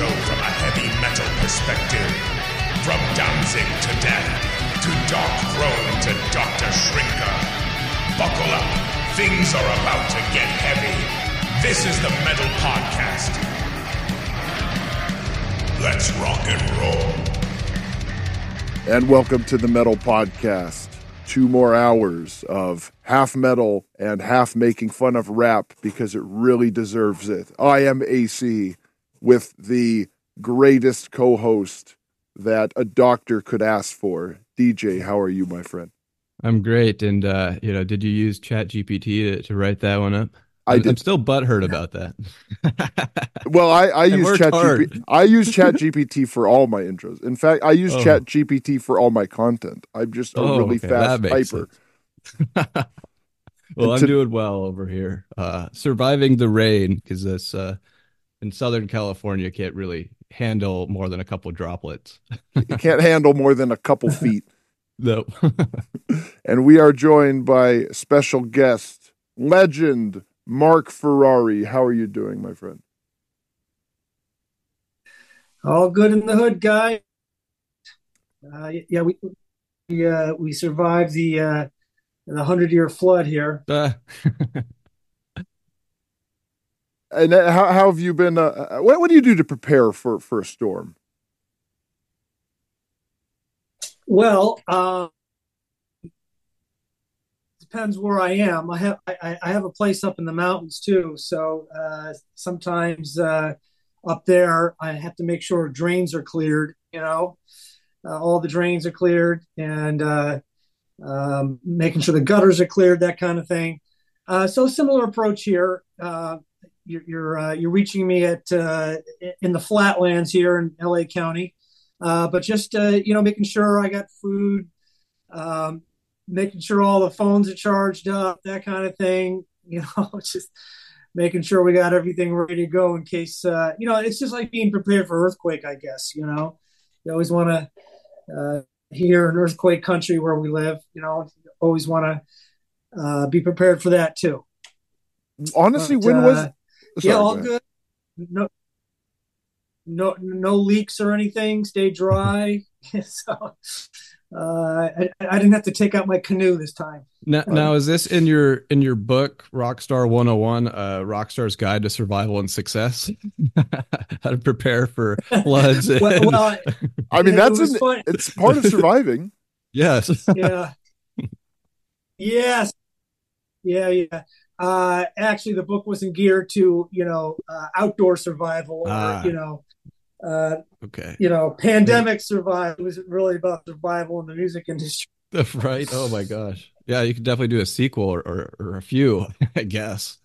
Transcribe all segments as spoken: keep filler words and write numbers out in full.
show from a heavy metal perspective. From Danzig to Death, to Dark Throne to Doctor Shrinker. Buckle up, things are about to get heavy. This is the Metal Podcast. Let's rock and roll. And welcome to the Metal Podcast. Two more hours of half metal and half making fun of rap because it really deserves it. I am A C with the greatest co-host that a doctor could ask for. D J, how are you, my friend? I'm great. And, uh, you know, did you use ChatGPT to, to write that one up? I I'm, I'm still butthurt about that. Well, I, I use ChatGPT. I use ChatGPT for all my intros. In fact, I use oh. ChatGPT for all my content. I'm just a oh, really okay. fast typer. Well, I'm to- doing well over here. Uh, surviving the rain because this uh, in Southern California can't really handle more than a couple droplets. You can't handle more than a couple feet. No. And we are joined by special guest, legend, Mark Ferrari. How are you doing, my friend? All good in the hood, guy. Uh, yeah, we we, uh, we survived the uh, the hundred year flood here. Uh. And how how have you been? Uh, what what do you do to prepare for, for a storm? Well. Uh, Depends where I am. I have I, I have a place up in the mountains too, so uh, sometimes uh, up there I have to make sure drains are cleared. You know, uh, all the drains are cleared, and uh, um, making sure the gutters are cleared, that kind of thing. Uh, so similar approach here. Uh, you're you're, uh, you're reaching me at uh, in the flatlands here in L A County, uh, but just uh, you know, making sure I got food. Um, making sure all the phones are charged up, that kind of thing, you know, just making sure we got everything ready to go in case, uh, you know, it's just like being prepared for earthquake, I guess, you know, you always want to, uh, here in earthquake country where we live, you know, always want to, uh, be prepared for that too. Honestly, but, when uh, was, sorry, yeah, all man. Good. No, no, no leaks or anything, stay dry. So, Uh, I, I didn't have to take out my canoe this time. Now, um, now is this in your in your book, Rockstar one oh one, uh, Rockstar's Guide to Survival and Success? How to prepare for floods? well, and... well, I mean, it, that's it an, it's part of surviving. Yes. Yeah. Yes. Yeah. Yeah. Uh, actually, the book wasn't geared to you know uh, outdoor survival or ah. you know. Uh, okay. You know, pandemic survival. It was really about survival in the music industry. Right. Oh my gosh. Yeah, you could definitely do a sequel or, or, or a few, I guess,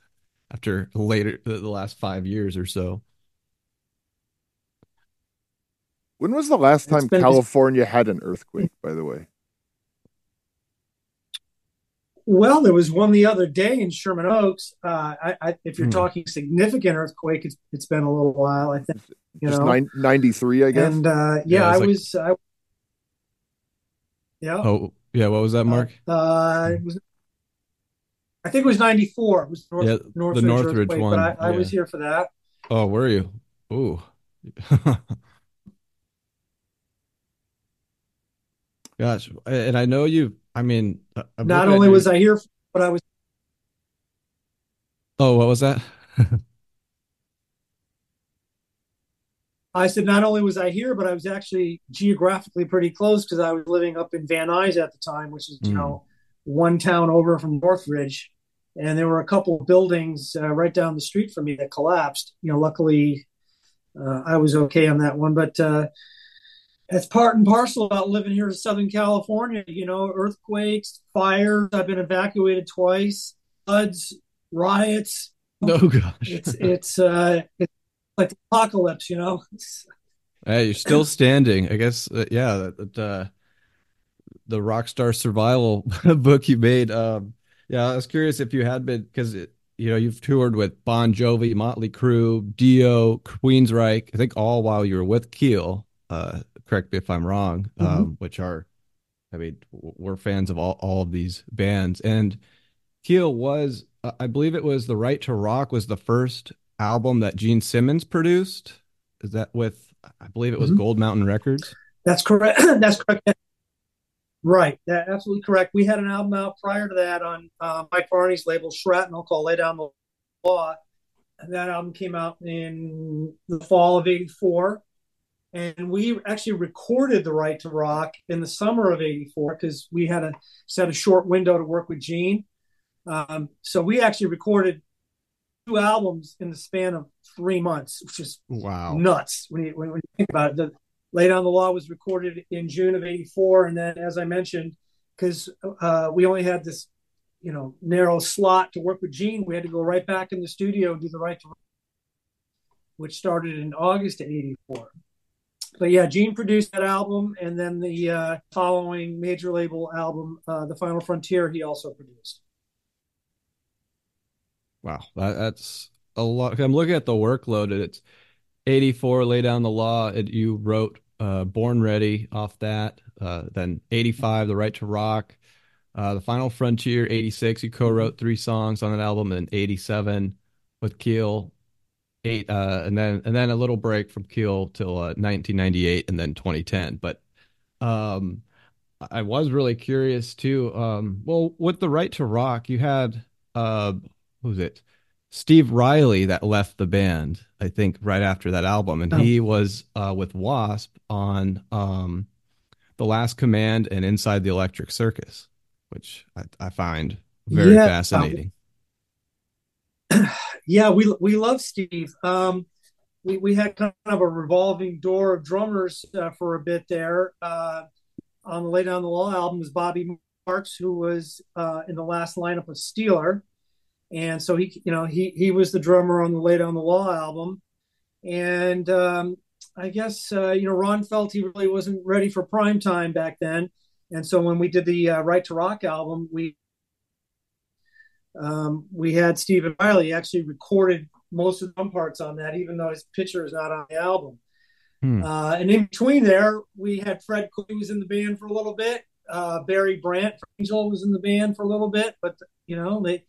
after later the last five years or so. When was the last time been- California had an earthquake, by the way? Well, there was one the other day in Sherman Oaks. Uh, I, I, if you're hmm. talking significant earthquake, it's it's been a little while. I think you Just know nine, ninety-three, I guess. And uh, yeah, yeah, I was. Like... I... Yeah. Oh, yeah. What was that, Mark? Uh, uh, it was. I think it was ninety-four. It was North, yeah, Northridge, the Northridge earthquake, one. But I, I yeah. was here for that. Oh, were you? Ooh. Gosh, and I know you. I mean, I'm not only was I here, but I was. Oh, what was that? I said, not only was I here, but I was actually geographically pretty close because I was living up in Van Nuys at the time, which is, you mm. know, one town over from Northridge. And there were a couple of buildings uh, right down the street from me that collapsed. You know, luckily uh, I was okay on that one, but, uh, it's part and parcel about living here in Southern California, you know, earthquakes, fires. I've been evacuated twice, floods, riots. Oh, gosh. It's it's uh, it's like the apocalypse, you know. Hey, you're still standing. I guess, uh, yeah, that, that, uh, the Rockstar Survival book you made. Um, yeah, I was curious if you had been, because, you know, you've toured with Bon Jovi, Motley Crue, Dio, Queensryche, I think all while you were with Keel. Uh, correct me if I'm wrong, um, mm-hmm. which are, I mean, we're fans of all, all of these bands. And Keel was, uh, I believe it was The Right to Rock was the first album that Gene Simmons produced. Is that with, I believe it was mm-hmm. Gold Mountain Records? That's correct. That's correct. Right. That, absolutely correct. We had an album out prior to that on uh, Mike Varney's label, Shrapnel, called Lay Down the Law. And that album came out in the fall of eighty-four. And we actually recorded The Right to Rock in the summer of eighty-four because we had a set a short window to work with Gene. Um, so we actually recorded two albums in the span of three months, which is wow. nuts when you, when, when you think about it. The Lay Down the Law was recorded in June of eighty-four. And then, as I mentioned, because uh, we only had this, you know, narrow slot to work with Gene, we had to go right back in the studio and do The Right to Rock, which started in August of eighty-four. But yeah, Gene produced that album, and then the uh, following major label album, uh, The Final Frontier, he also produced. Wow, that, that's a lot. I'm looking at the workload. It's eighty-four, Lay Down the Law. It, you wrote uh, Born Ready off that. Uh, then eighty-five, The Right to Rock. Uh, The Final Frontier, eighty-six. You co-wrote three songs on an album, and eighty-seven with Keel. Eight, uh, and then and then a little break from Keel till uh, nineteen ninety-eight and then twenty ten. But um, I was really curious too. Um, well, with The Right to Rock, you had uh, who was it? Steve Riley that left the band, I think, right after that album, and oh. he was uh, with Wasp on um, The Last Command and Inside the Electric Circus, which I, I find very yeah. fascinating. Yeah, we we love Steve. Um, we we had kind of a revolving door of drummers uh, for a bit there. Uh, on the Lay Down the Law album was Bobby Marks, who was uh, in the last lineup of Steeler, and so he you know he he was the drummer on the Lay Down the Law album. And um, I guess uh, you know Ron felt he really wasn't ready for prime time back then, and so when we did the uh, Right to Rock album, we. Um, we had Stephen Riley actually recorded most of the drum parts on that, even though his picture is not on the album. Hmm. Uh, and in between there, we had Fred Cooley was in the band for a little bit. Uh, Barry Brandt from Angel was in the band for a little bit, but you know, they,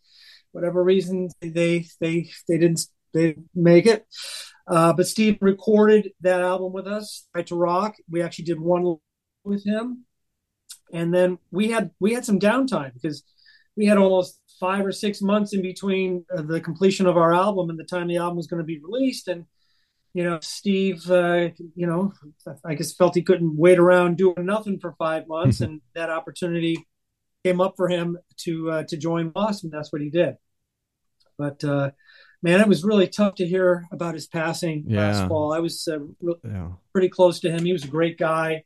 whatever reason they, they, they didn't, they didn't make it. Uh, but Steve recorded that album with us, Right to Rock. We actually did one with him. And then we had, we had some downtime because we had almost five or six months in between the completion of our album and the time the album was going to be released. And, you know, Steve, uh, you know, I guess felt he couldn't wait around doing nothing for five months. Mm-hmm. And that opportunity came up for him to, uh, to join Wasp. And that's what he did. But, uh, man, it was really tough to hear about his passing yeah. last fall. I was uh, re- yeah. pretty close to him. He was a great guy.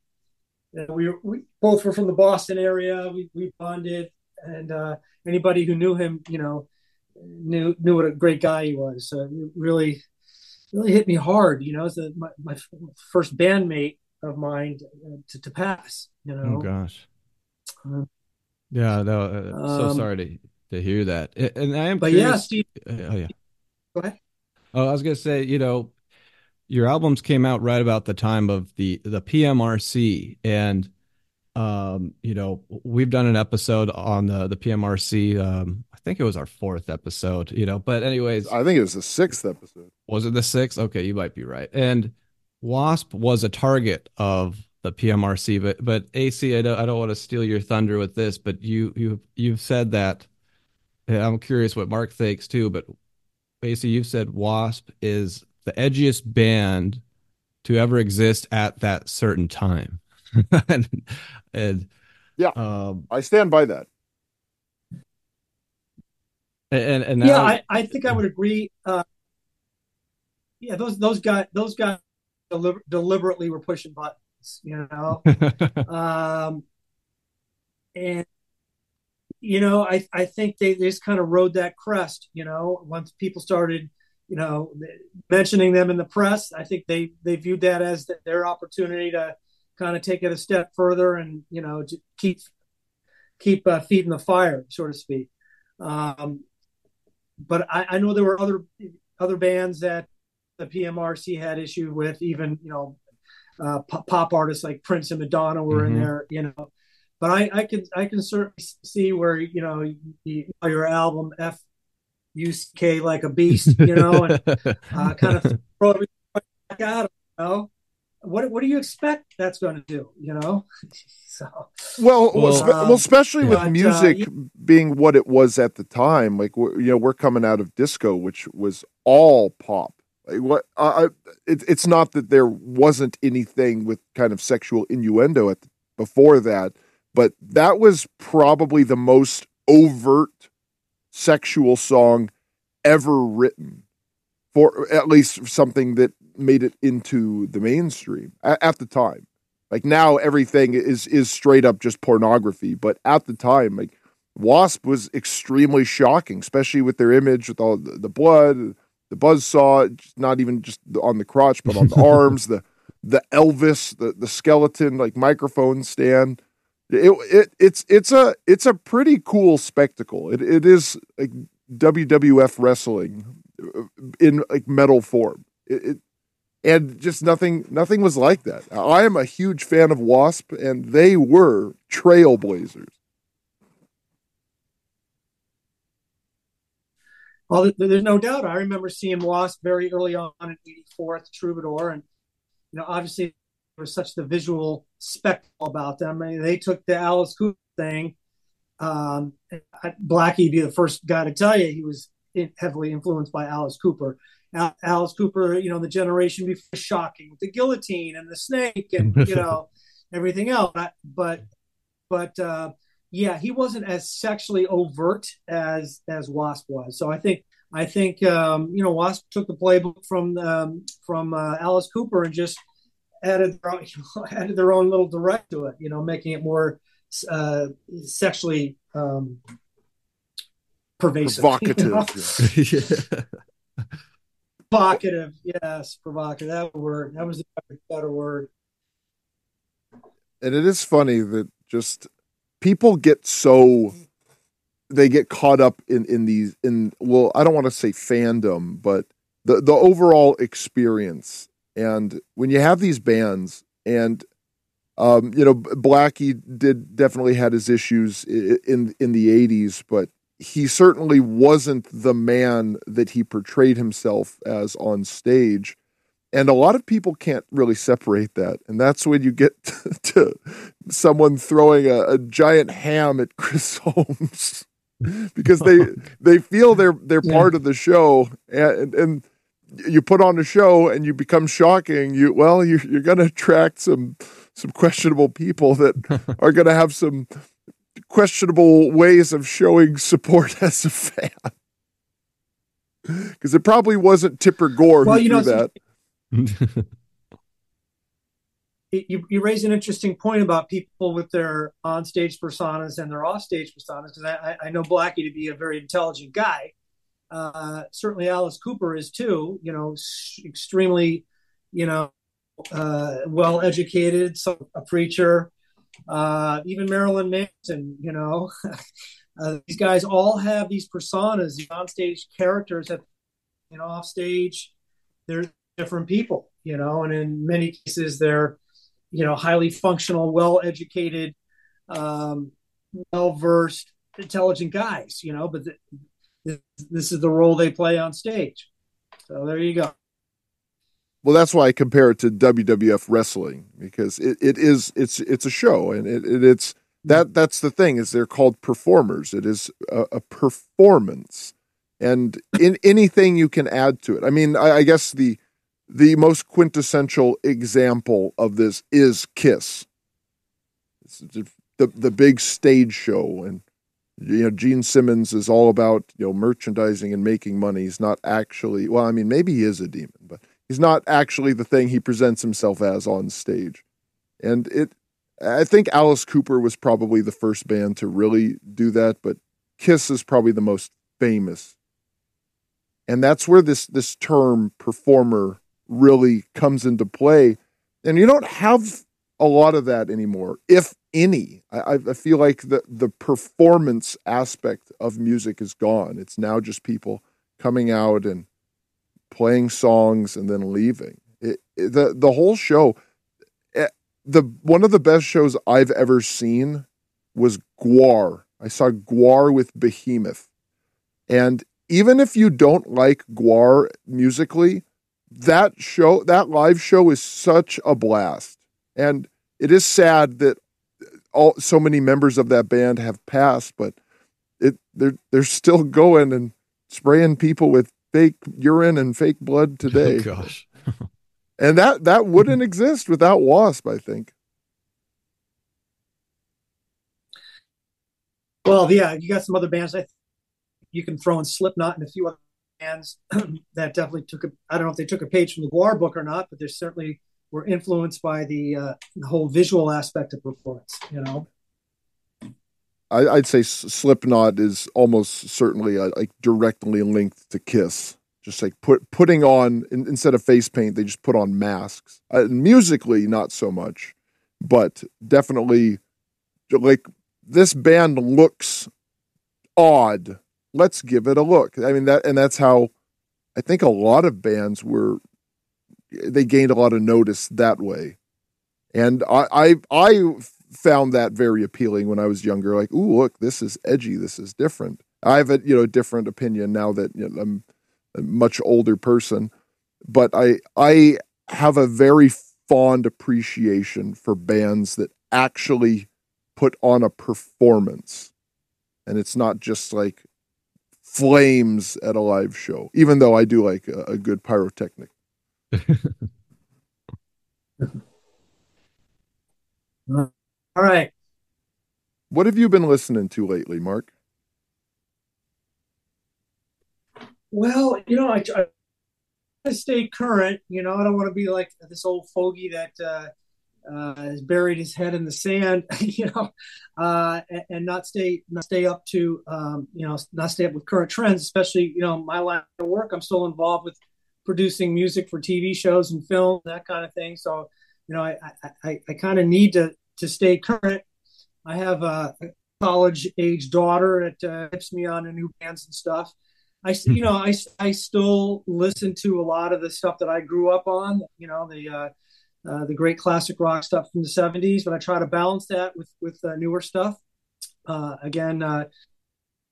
You know, we, we both were from the Boston area. We, we bonded. And uh, anybody who knew him, you know, knew knew what a great guy he was. So it really, really hit me hard. You know, as my, my first bandmate of mine to, to pass. You know. Oh gosh. Uh, yeah. No. Uh, um, so sorry to to hear that. And I am. But curious. yeah, Steve. Oh yeah. Go ahead. Oh, I was gonna say, you know, your albums came out right about the time of the the P M R C and. Um, you know, we've done an episode on the, the P M R C. Um, I think it was our fourth episode, you know, but anyways, I think it was the sixth episode. Was it the sixth? Okay. You might be right. And Wasp was a target of the P M R C, but, but A C, I don't, I don't want to steal your thunder with this, but you, you, you've said that, and I'm curious what Mark thinks too, but A C, you've said Wasp is the edgiest band to ever exist at that certain time. and, and yeah, um, I stand by that. And, and now, yeah, I, I think I would agree. Uh, yeah, those those guys those guys deliber- deliberately were pushing buttons, you know. um, and you know, I I think they, they just kind of rode that crest, you know. Once people started, you know, mentioning them in the press, I think they they viewed that as the, their opportunity to. Kind of take it a step further and, you know, keep, keep uh, feeding the fire, so to speak. Um, but I, I know there were other, other bands that the P M R C had issue with, even, you know, uh, pop, pop artists like Prince and Madonna were mm-hmm. in there, you know, but I, I can, I can certainly see where, you know, you, your album F U C K like a beast, you know, and uh, kind of throw everything back out know, what what do you expect that's going to do? You know, so well, well, um, well especially with but, music uh, yeah. being what it was at the time. Like you know, we're coming out of disco, which was all pop. Like what? I, it, it's not that there wasn't anything with kind of sexual innuendo at the, before that, but that was probably the most overt sexual song ever written, for at least something that made it into the mainstream at the time. Like now everything is, is straight up just pornography. But at the time, like W A S P was extremely shocking, especially with their image, with all the, the blood, the buzzsaw, not even just on the crotch, but on the arms, the, the Elvis, the, the skeleton, like microphone stand. It, it, it's, it's a, it's a pretty cool spectacle. It, it is like W W F wrestling in like metal form. It, it, and just nothing, nothing was like that. I am a huge fan of W A S P, and they were trailblazers. Well, there's no doubt. I remember seeing W A S P very early on in eighty-four at the Troubadour, and you know, obviously there was such the visual spectacle about them. I mean, they took the Alice Cooper thing. Um, Blackie, be the first guy to tell you, he was heavily influenced by Alice Cooper. Alice Cooper, you know, the generation before shocking with the guillotine and the snake and, you know, everything else. But, but uh, yeah, he wasn't as sexually overt as, as W A S P was. So I think, I think, um, you know, W A S P took the playbook from, um, from uh, Alice Cooper and just added their own, you know, added their own little direct to it, you know, making it more uh, sexually um, pervasive. Provocative. You know? Yeah. Provocative, yes, provocative. That word, that was the better, better word. And it is funny that just people get so they get caught up in in these in well, I don't want to say fandom, but the the overall experience. And when you have these bands, and um, you know, Blackie did definitely had his issues in in the eighties, but he certainly wasn't the man that he portrayed himself as on stage. And a lot of people can't really separate that. And that's when you get to, to someone throwing a, a giant ham at Chris Holmes because they, they feel they're, they're yeah. part of the show. And, and you put on a show and you become shocking. You, well, you, you're going to attract some, some questionable people that are going to have some questionable ways of showing support as a fan, because it probably wasn't Tipper Gore well, who you know, threw that. You, you raise an interesting point about people with their on-stage personas and their off-stage personas, because I, I know Blackie to be a very intelligent guy. Uh, certainly Alice Cooper is too, you know, extremely, you know, uh, well-educated, so a preacher. Uh, even Marilyn Manson, you know, uh, these guys all have these personas, these on-stage characters that, you know, off-stage, they're different people, you know, and in many cases they're, you know, highly functional, well-educated, um, well-versed, intelligent guys, you know, but th- this is the role they play on stage. So there you go. Well, that's why I compare it to W W F wrestling, because it, it is it's it's a show, and it, it it's that that's the thing is they're called performers. It is a, a performance, and in anything you can add to it. I mean, I, I guess the the most quintessential example of this is Kiss, it's the the big stage show, and you know Gene Simmons is all about you know merchandising and making money. He's not actually well. I mean, maybe he is a demon, but he's not actually the thing he presents himself as on stage. And it, I think Alice Cooper was probably the first band to really do that, but Kiss is probably the most famous. And that's where this, this term performer really comes into play. And you don't have a lot of that anymore, if any. I, I feel like the, the performance aspect of music is gone. It's now just people coming out and playing songs and then leaving. It, it, the the whole show, the one of the best shows I've ever seen was Gwar. I saw Gwar with Behemoth, and even if you don't like Gwar musically, that show, that live show is such a blast. And it is sad that all so many members of that band have passed, but it they're they're still going and spraying people with fake urine and fake blood today. Oh, gosh. And that, that wouldn't exist without Wasp, I think. Well, yeah, you got some other bands. I think you can throw in Slipknot and a few other bands that definitely took a, I don't know if they took a page from the Guar book or not, but they certainly were influenced by the, uh, the whole visual aspect of performance, you know? I, I'd say Slipknot is almost certainly uh, like directly linked to Kiss. Just like put putting on, in, instead of face paint, they just put on masks. Uh, musically, not so much, but definitely like, this band looks odd, let's give it a look. I mean, that, and that's how I think a lot of bands were, they gained a lot of notice that way. And I, I, I found that very appealing when I was younger. Like, ooh, look, this is edgy. This is different. I have a, you know, different opinion now that, you know, I'm a much older person, but I, I have a very fond appreciation for bands that actually put on a performance, and it's not just like flames at a live show, even though I do like a, a good pyrotechnic. All right. What have you been listening to lately, Mark? Well, you know, I, I stay current, you know, I don't want to be like this old fogey that, uh, Uh, has buried his head in the sand, you know, uh, and, and not stay not stay up to, um, you know, not stay up with current trends, especially, you know, my line of work. I'm still involved with producing music for T V shows and film, that kind of thing. So, you know, I I, I, I kind of need to, to stay current. I have a college-age daughter that uh, tips me on to new bands and stuff. I, you know, I, I still listen to a lot of the stuff that I grew up on, you know, the uh, Uh, the great classic rock stuff from the seventies, but I try to balance that with with uh, newer stuff. Uh, again, uh,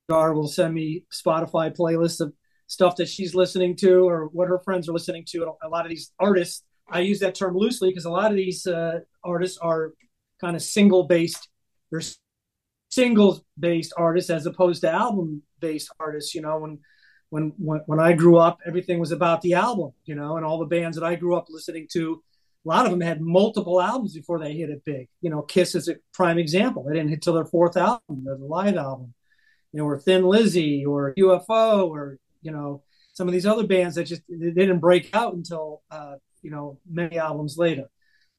Dar will send me Spotify playlists of stuff that she's listening to or what her friends are listening to. A lot of these artists, I use that term loosely because a lot of these uh, artists are kind of single based. They're singles based artists as opposed to album based artists. You know, when when when when I grew up, everything was about the album. You know, and all the bands that I grew up listening to, a lot of them had multiple albums before they hit it big. You know, Kiss is a prime example. They didn't hit till their fourth album, their live album. You know, or Thin Lizzy or U F O or, you know, some of these other bands that just they didn't break out until, uh, you know, many albums later.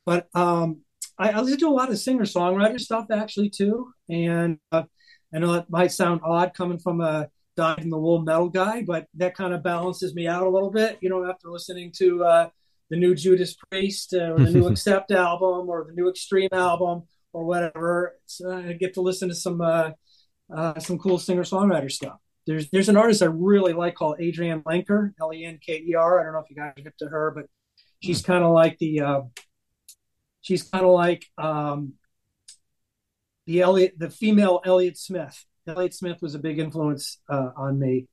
But um, I, I listen to a lot of singer-songwriter stuff, actually, too. And uh, I know that might sound odd coming from a dyed-in-the-wool metal guy, but that kind of balances me out a little bit, you know, after listening to uh, – the new Judas Priest uh, or the new Accept album or the new Extreme album or whatever. So I get to listen to some uh, uh, some cool singer-songwriter stuff. There's there's an artist I really like called Adrienne Lenker, L E N K E R. I don't know if you guys are hip to her, but she's kind of like the uh, she's kind of like um, the Elliot, the female Elliott Smith. Elliott Smith was a big influence uh, on me.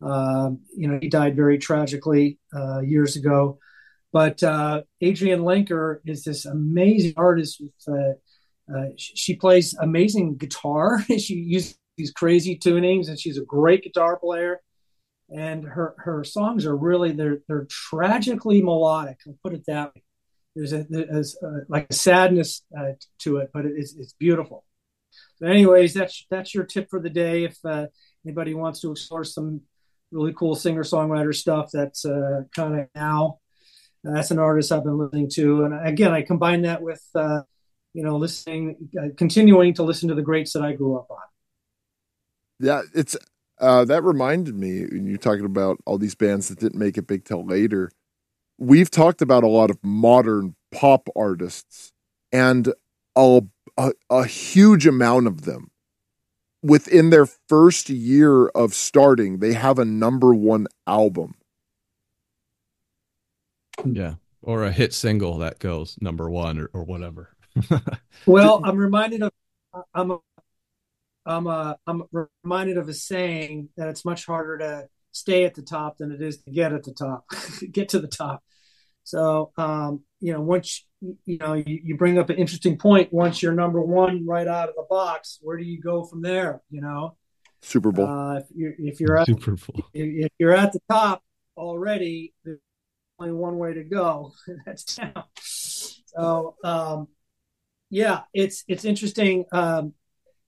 Um, you know, he died very tragically uh, years ago. But uh, Adrienne Lenker is this amazing artist. With, uh, uh, she, she plays amazing guitar. She uses these crazy tunings, and she's a great guitar player. And her, her songs are really, they're they're tragically melodic. I'll put it that way. There's a, there's a like a sadness uh, to it, but it's it's beautiful. So, anyways, that's that's your tip for the day. If uh, anybody wants to explore some really cool singer-songwriter stuff, that's uh, kind of now. Uh, that's an artist I've been listening to. And again, I combine that with, uh, you know, listening, uh, continuing to listen to the greats that I grew up on. Yeah, it's uh, that reminded me when you're talking about all these bands that didn't make it big till later. We've talked about a lot of modern pop artists and a, a, a huge amount of them within their first year of starting, they have a number one album. Yeah, or a hit single that goes number one or, or whatever. Well, I'm reminded of I'm a, I'm a, I'm reminded of a saying that it's much harder to stay at the top than it is to get at the top, get to the top. So, um, you know, once, you, you know, you, you bring up an interesting point. Once you're number one right out of the box, where do you go from there? You know, Super Bowl. Uh, if you're, if you're, at, Super Bowl. If you're at the top already, there's only one way to go. That's down. So, um, yeah, it's, it's interesting. Um,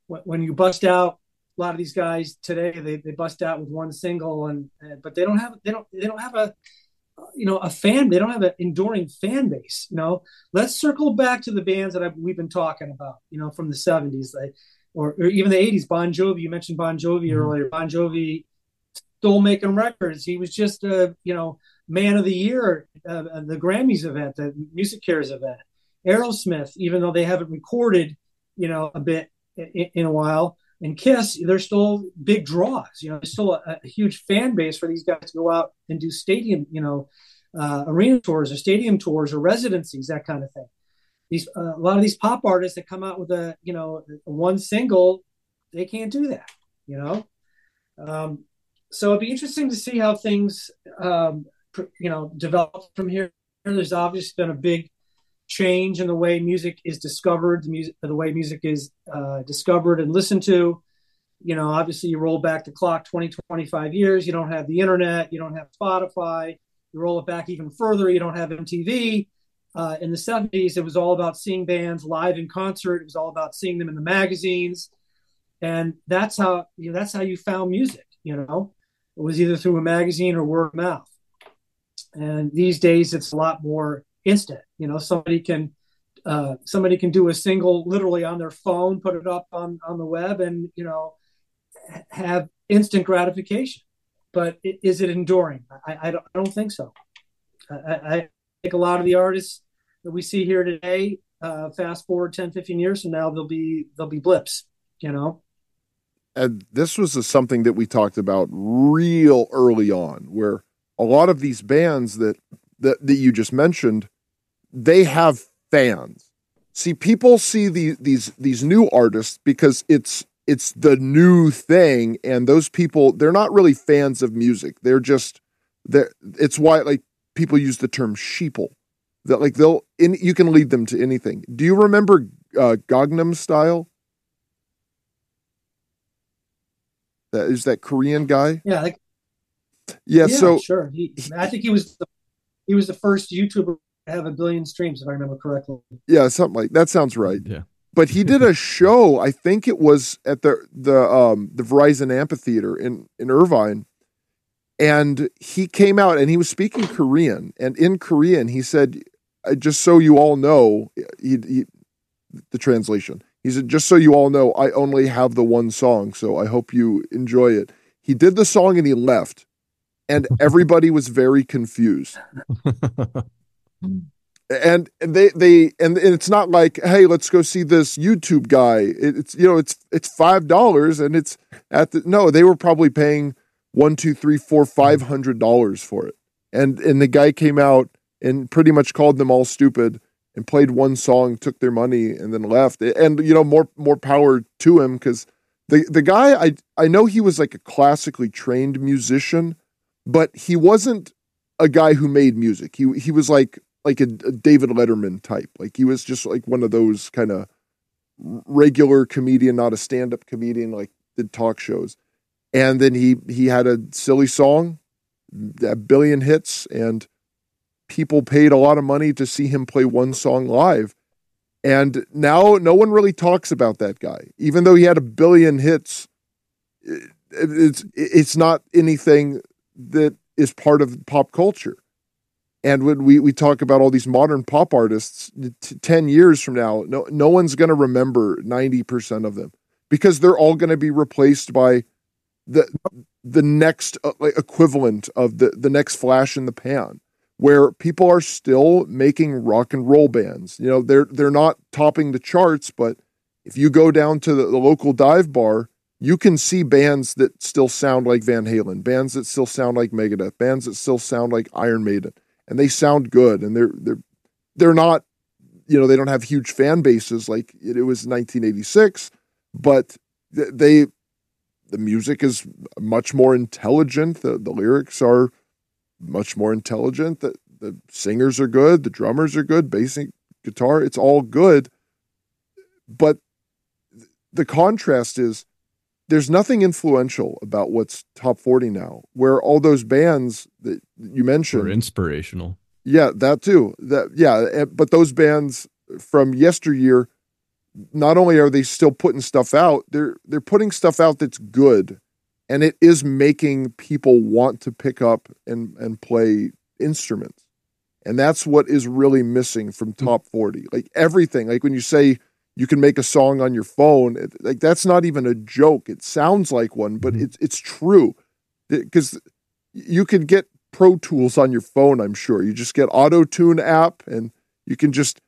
when, when you bust out, a lot of these guys today, they, they bust out with one single, and, and but they don't have they don't they don't have a you know a fan they don't have an enduring fan base. You know, let's circle back to the bands that I've, we've been talking about. You know, from the seventies, like or, or even the eighties. Bon Jovi, you mentioned Bon Jovi mm-hmm. earlier. Bon Jovi still making records. He was just a you know man of the year at uh, the Grammys event, the Music Cares event. Aerosmith, even though they haven't recorded you know a bit in, in a while. And Kiss, they're still big draws. You know, there's still a, a huge fan base for these guys to go out and do stadium, you know, uh, arena tours or stadium tours or residencies, that kind of thing. These uh, a lot of these pop artists that come out with a, you know, a one single, they can't do that. You know, um, so it'd be interesting to see how things, um, pr- you know, develop from here. There's obviously been a big change in the way music is discovered, the, music, the way music is uh, discovered and listened to. You know, obviously you roll back the clock twenty, twenty-five years, you don't have the internet, you don't have Spotify, you roll it back even further, you don't have M T V. Uh, in the seventies, it was all about seeing bands live in concert. It was all about seeing them in the magazines. And that's how, you know, that's how you found music, you know. It was either through a magazine or word of mouth. And these days it's a lot more instant. You know, somebody can uh, somebody can do a single literally on their phone, put it up on, on the web, and you know, have instant gratification. But is it enduring? I, I, don't, I don't think so. I, I think a lot of the artists that we see here today, uh, fast forward ten, fifteen years from now, they'll be they'll be blips. You know, and this was something that we talked about real early on, where a lot of these bands that that, that you just mentioned, they have fans. See, people see the, these these new artists because it's it's the new thing, and those people, they're not really fans of music. They're just they it's why like people use the term sheeple. That like they'll in, you can lead them to anything. Do you remember uh, Gangnam Style? That is that Korean guy. Yeah. Like, yeah, yeah. So sure. He, I think he was the, he was the first YouTuber have a billion streams, if I remember correctly. Yeah, something like that sounds right. Yeah. But he did a show, I think it was at the the um the Verizon Amphitheater in, in Irvine. And he came out and he was speaking Korean. And in Korean, he said, just so you all know, he, he the translation. He said, just so you all know, I only have the one song, so I hope you enjoy it. He did the song and he left. And everybody was very confused. And they they and it's not like, hey, let's go see this YouTube guy. It, it's you know it's it's five dollars and it's at the no. They were probably paying one, two, three, four, five hundred dollars for it. And and the guy came out and pretty much called them all stupid and played one song, took their money, and then left. And you know more more power to him, because the the guy I I know he was like a classically trained musician, but he wasn't a guy who made music. He he was like like a, a David Letterman type. Like he was just like one of those kind of regular comedian, not a stand-up comedian, like did talk shows. And then he he had a silly song, a billion hits, and people paid a lot of money to see him play one song live. And now no one really talks about that guy. Even though he had a billion hits, it, it's it's not anything that is part of pop culture. And when we, we talk about all these modern pop artists, t- ten years from now, no no one's going to remember ninety percent of them, because they're all going to be replaced by the the next uh, equivalent of the, the next flash in the pan, where people are still making rock and roll bands. You know, they're, they're not topping the charts, but if you go down to the, the local dive bar, you can see bands that still sound like Van Halen, bands that still sound like Megadeth, bands that still sound like Iron Maiden, and they sound good. And they're they're they're not, you know, they don't have huge fan bases like it was nineteen eighty-six, but they the music is much more intelligent. The, the lyrics are much more intelligent. The, the singers are good. The drummers are good. Bass and guitar, it's all good. But the contrast is there's nothing influential about what's top forty now, where all those bands that you mentioned are inspirational. Yeah, that too. That yeah, but those bands from yesteryear, not only are they still putting stuff out, they're they're putting stuff out that's good, and it is making people want to pick up and and play instruments. And that's what is really missing from top forty. Like everything, like when you say you can make a song on your phone, it, like that's not even a joke. It sounds like one, but mm-hmm. it's it's true, because it, you could get Pro Tools on your phone. I'm sure you just get Auto Tune app, and you can just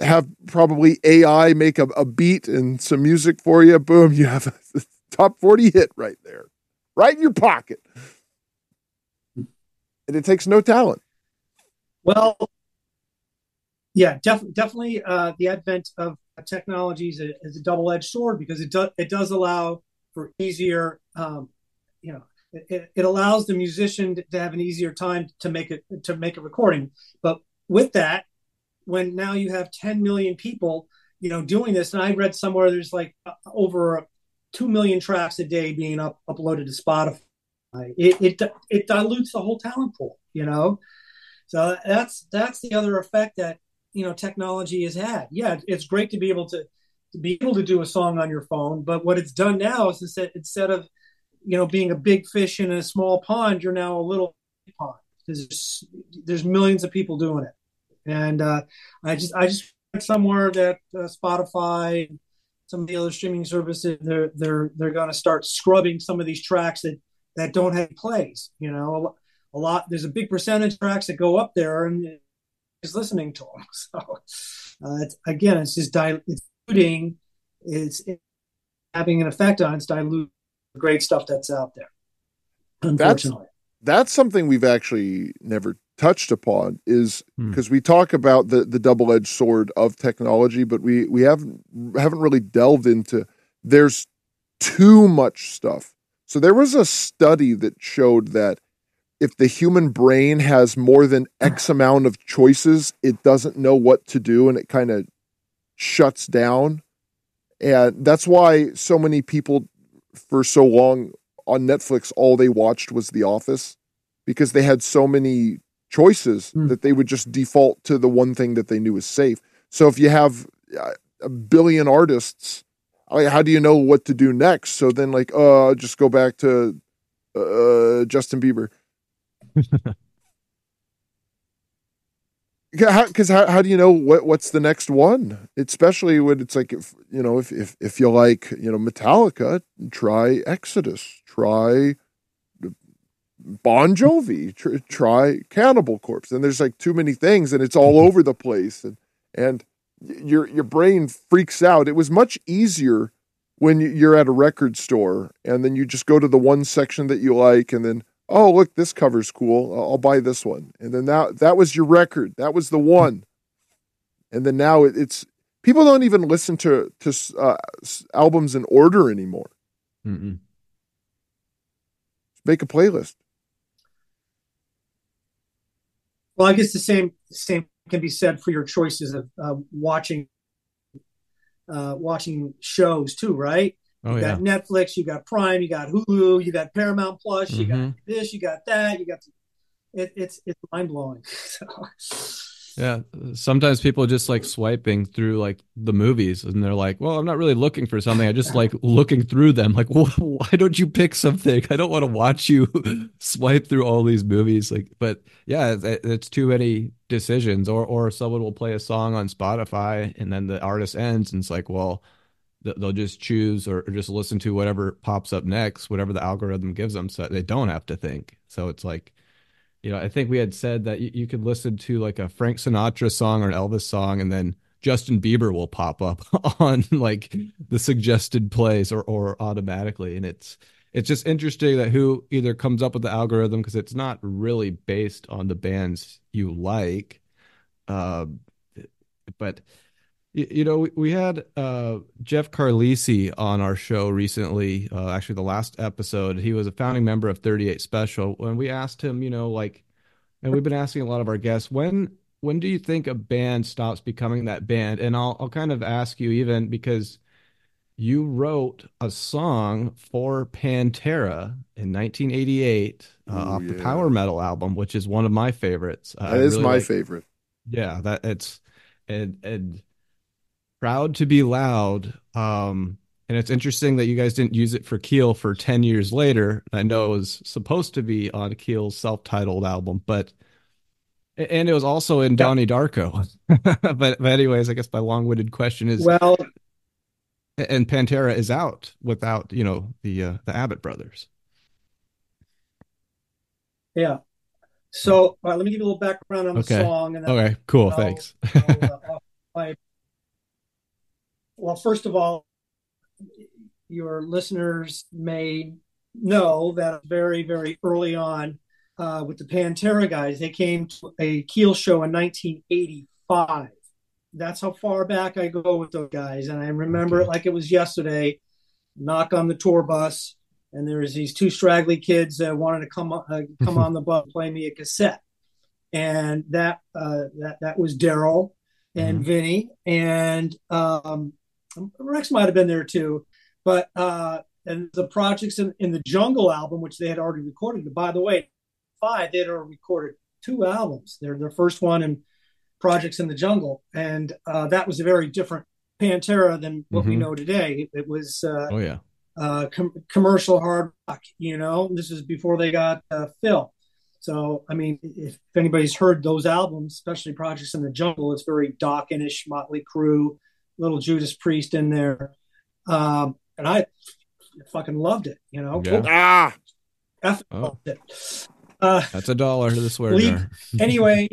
have probably A I make a, a beat and some music for you. Boom, you have a top forty hit right there, right in your pocket, and it takes no talent. Well, yeah, def- definitely uh, the advent of technology is a, is a double-edged sword, because it does it does allow for easier, um, you know, it, it allows the musician to have an easier time to make it to make a recording. But with that, when now you have ten million people, you know, doing this, and I read somewhere there's like over two million tracks a day being up, uploaded to Spotify. It, it it dilutes the whole talent pool, you know. So that's that's the other effect that, you know, technology has had. Yeah, it's great to be able to, to be able to do a song on your phone, but what it's done now is instead, instead of, you know, being a big fish in a small pond, you're now a little pond. There's there's millions of people doing it, and uh, I just I just read somewhere that uh, Spotify, some of the other streaming services, they're they're they're going to start scrubbing some of these tracks that, that don't have plays. You know, a lot there's a big percentage of tracks that go up there and is listening to them. So uh, it's, again, it's just dil- it's diluting. It's, it's having an effect on it's diluting the great stuff that's out there. Unfortunately, that's, that's something we've actually never touched upon, is because hmm. we talk about the, the double-edged sword of technology, but we we haven't haven't really delved into there's too much stuff. So there was a study that showed that if the human brain has more than X amount of choices, it doesn't know what to do, and it kind of shuts down. And that's why so many people for so long on Netflix, all they watched was The Office, because they had so many choices mm. that they would just default to the one thing that they knew was safe. So if you have a billion artists, how do you know what to do next? So then like, uh, just go back to uh, Justin Bieber. Because how, how, how do you know what, what's the next one? Especially when it's like, if, you know, if, if if you like, you know, Metallica, try Exodus, try Bon Jovi, tr- try Cannibal Corpse. And there's like too many things, and it's all over the place, and and your your brain freaks out. It was much easier when you're at a record store, and then you just go to the one section that you like, and then, oh, look, this cover's cool. I'll buy this one. And then that, that was your record. That was the one. And then now it, it's, people don't even listen to, to uh, albums in order anymore. Mm-mm. Make a playlist. Well, I guess the same, same can be said for your choices of uh, watching, uh, watching shows too, right? Oh, you yeah. got Netflix, you got Prime, you got Hulu, you got Paramount Plus, you mm-hmm. got this, you got that, you got the, it, it's it's mind blowing. So. Yeah, sometimes people just like swiping through like the movies, and they're like, "Well, I'm not really looking for something. I just like looking through them." Like, well, why don't you pick something? I don't want to watch you swipe through all these movies. Like, but yeah, it's too many decisions. Or or someone will play a song on Spotify, and then the artist ends, and it's like, well, they'll just choose or just listen to whatever pops up next, whatever the algorithm gives them, so they don't have to think. So it's like, you know, I think we had said that you, you could listen to like a Frank Sinatra song or an Elvis song, and then Justin Bieber will pop up on like the suggested plays or, or automatically. And it's, it's just interesting that who either comes up with the algorithm, because it's not really based on the bands you like. Uh, but You know, we had uh, Jeff Carlisi on our show recently, uh, actually the last episode. He was a founding member of thirty-eight Special. When we asked him, you know, like, and we've been asking a lot of our guests, when when do you think a band stops becoming that band? And I'll, I'll kind of ask you, even because you wrote a song for Pantera in nineteen eighty-eight uh, Ooh, off yeah. the Power Metal album, which is one of my favorites. That I is really my like, favorite. Yeah, that it's and and. Proud to Be Loud, um, and it's interesting that you guys didn't use it for Keel for ten years later. I know it was supposed to be on Keel's self-titled album, but and it was also in Donnie Darko. but, but anyways, I guess my long-winded question is, well, and Pantera is out without, you know, the uh, the Abbott brothers. Yeah. So all right, let me give you a little background on okay. the song. And then okay. Cool. I'll, thanks. I'll, uh, my, Well, first of all, your listeners may know that very, very early on uh, with the Pantera guys, they came to a Keel show in nineteen eighty-five. That's how far back I go with those guys. And I remember okay. it like it was yesterday, knock on the tour bus, and there was these two straggly kids that wanted to come uh, come on the bus and play me a cassette. And that uh, that, that was Daryl and mm-hmm. Vinny. And um, Rex might have been there too, but uh, and the projects in, in the Jungle album, which they had already recorded. And by the way, five they had already recorded two albums. Their their first one and Projects in the Jungle, and uh, that was a very different Pantera than what mm-hmm. we know today. It was uh, oh yeah, uh, com- commercial hard rock. You know, this is before they got uh, Phil. So, I mean, if anybody's heard those albums, especially Projects in the Jungle, it's very Dokken-ish, Motley Crue, little Judas Priest in there. Um, and I fucking loved it, you know? Yeah. Ah! F- oh. loved it. Uh, That's a dollar to the swear jar. Anyway,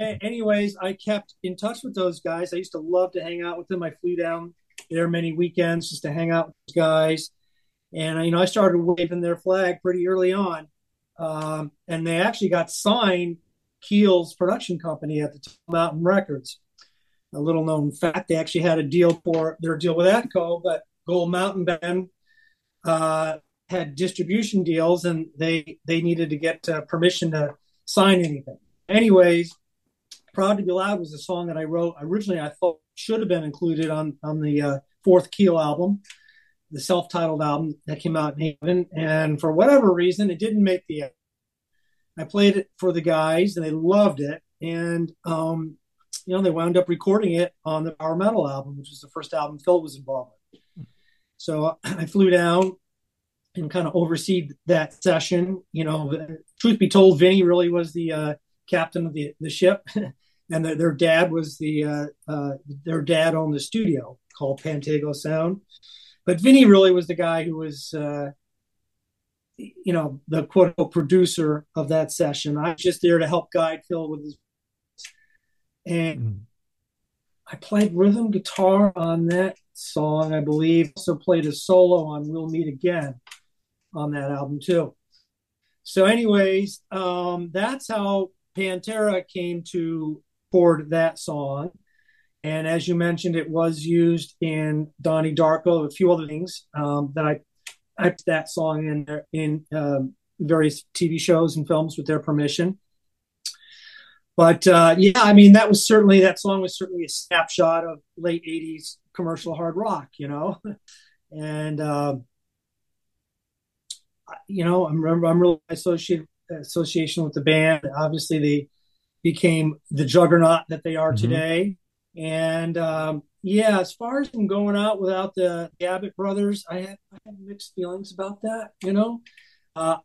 anyways, I kept in touch with those guys. I used to love to hang out with them. I flew down there many weekends just to hang out with those guys. And, you know, I started waving their flag pretty early on. Um, and they actually got signed Keel's production company at the time, Mountain Records. A little known fact, they actually had a deal for their deal with Atco, but Gold Mountain Band uh, had distribution deals, and they they needed to get uh, permission to sign anything. Anyways, Proud to Be Loud was a song that I wrote. Originally, I thought should have been included on, on the uh, fourth Keel album, the self-titled album that came out in Haven, and for whatever reason, it didn't make the album. I played it for the guys, and they loved it, and um, you know, they wound up recording it on the Power Metal album, which was the first album Phil was involved with. So I flew down and kind of overseed that session. You know, truth be told, Vinny really was the uh, captain of the, the ship, and the, their dad was the uh, uh, their dad owned the studio called Pantego Sound. But Vinny really was the guy who was, uh, you know, the quote-unquote producer of that session. I was just there to help guide Phil with his. And mm. I played rhythm guitar on that song, I believe. Also played a solo on We'll Meet Again on that album, too. So anyways, um, that's how Pantera came to record that song. And as you mentioned, it was used in Donnie Darko, a few other things um, that I, I put that song in in um, various T V shows and films with their permission. But uh, yeah, I mean, that was certainly that song was certainly a snapshot of late eighties commercial hard rock, you know. And uh, you know, I'm I'm really associated association with the band. Obviously, they became the juggernaut that they are mm-hmm. today. And um, yeah, as far as them going out without the Abbott brothers, I have, I have mixed feelings about that. You know, uh,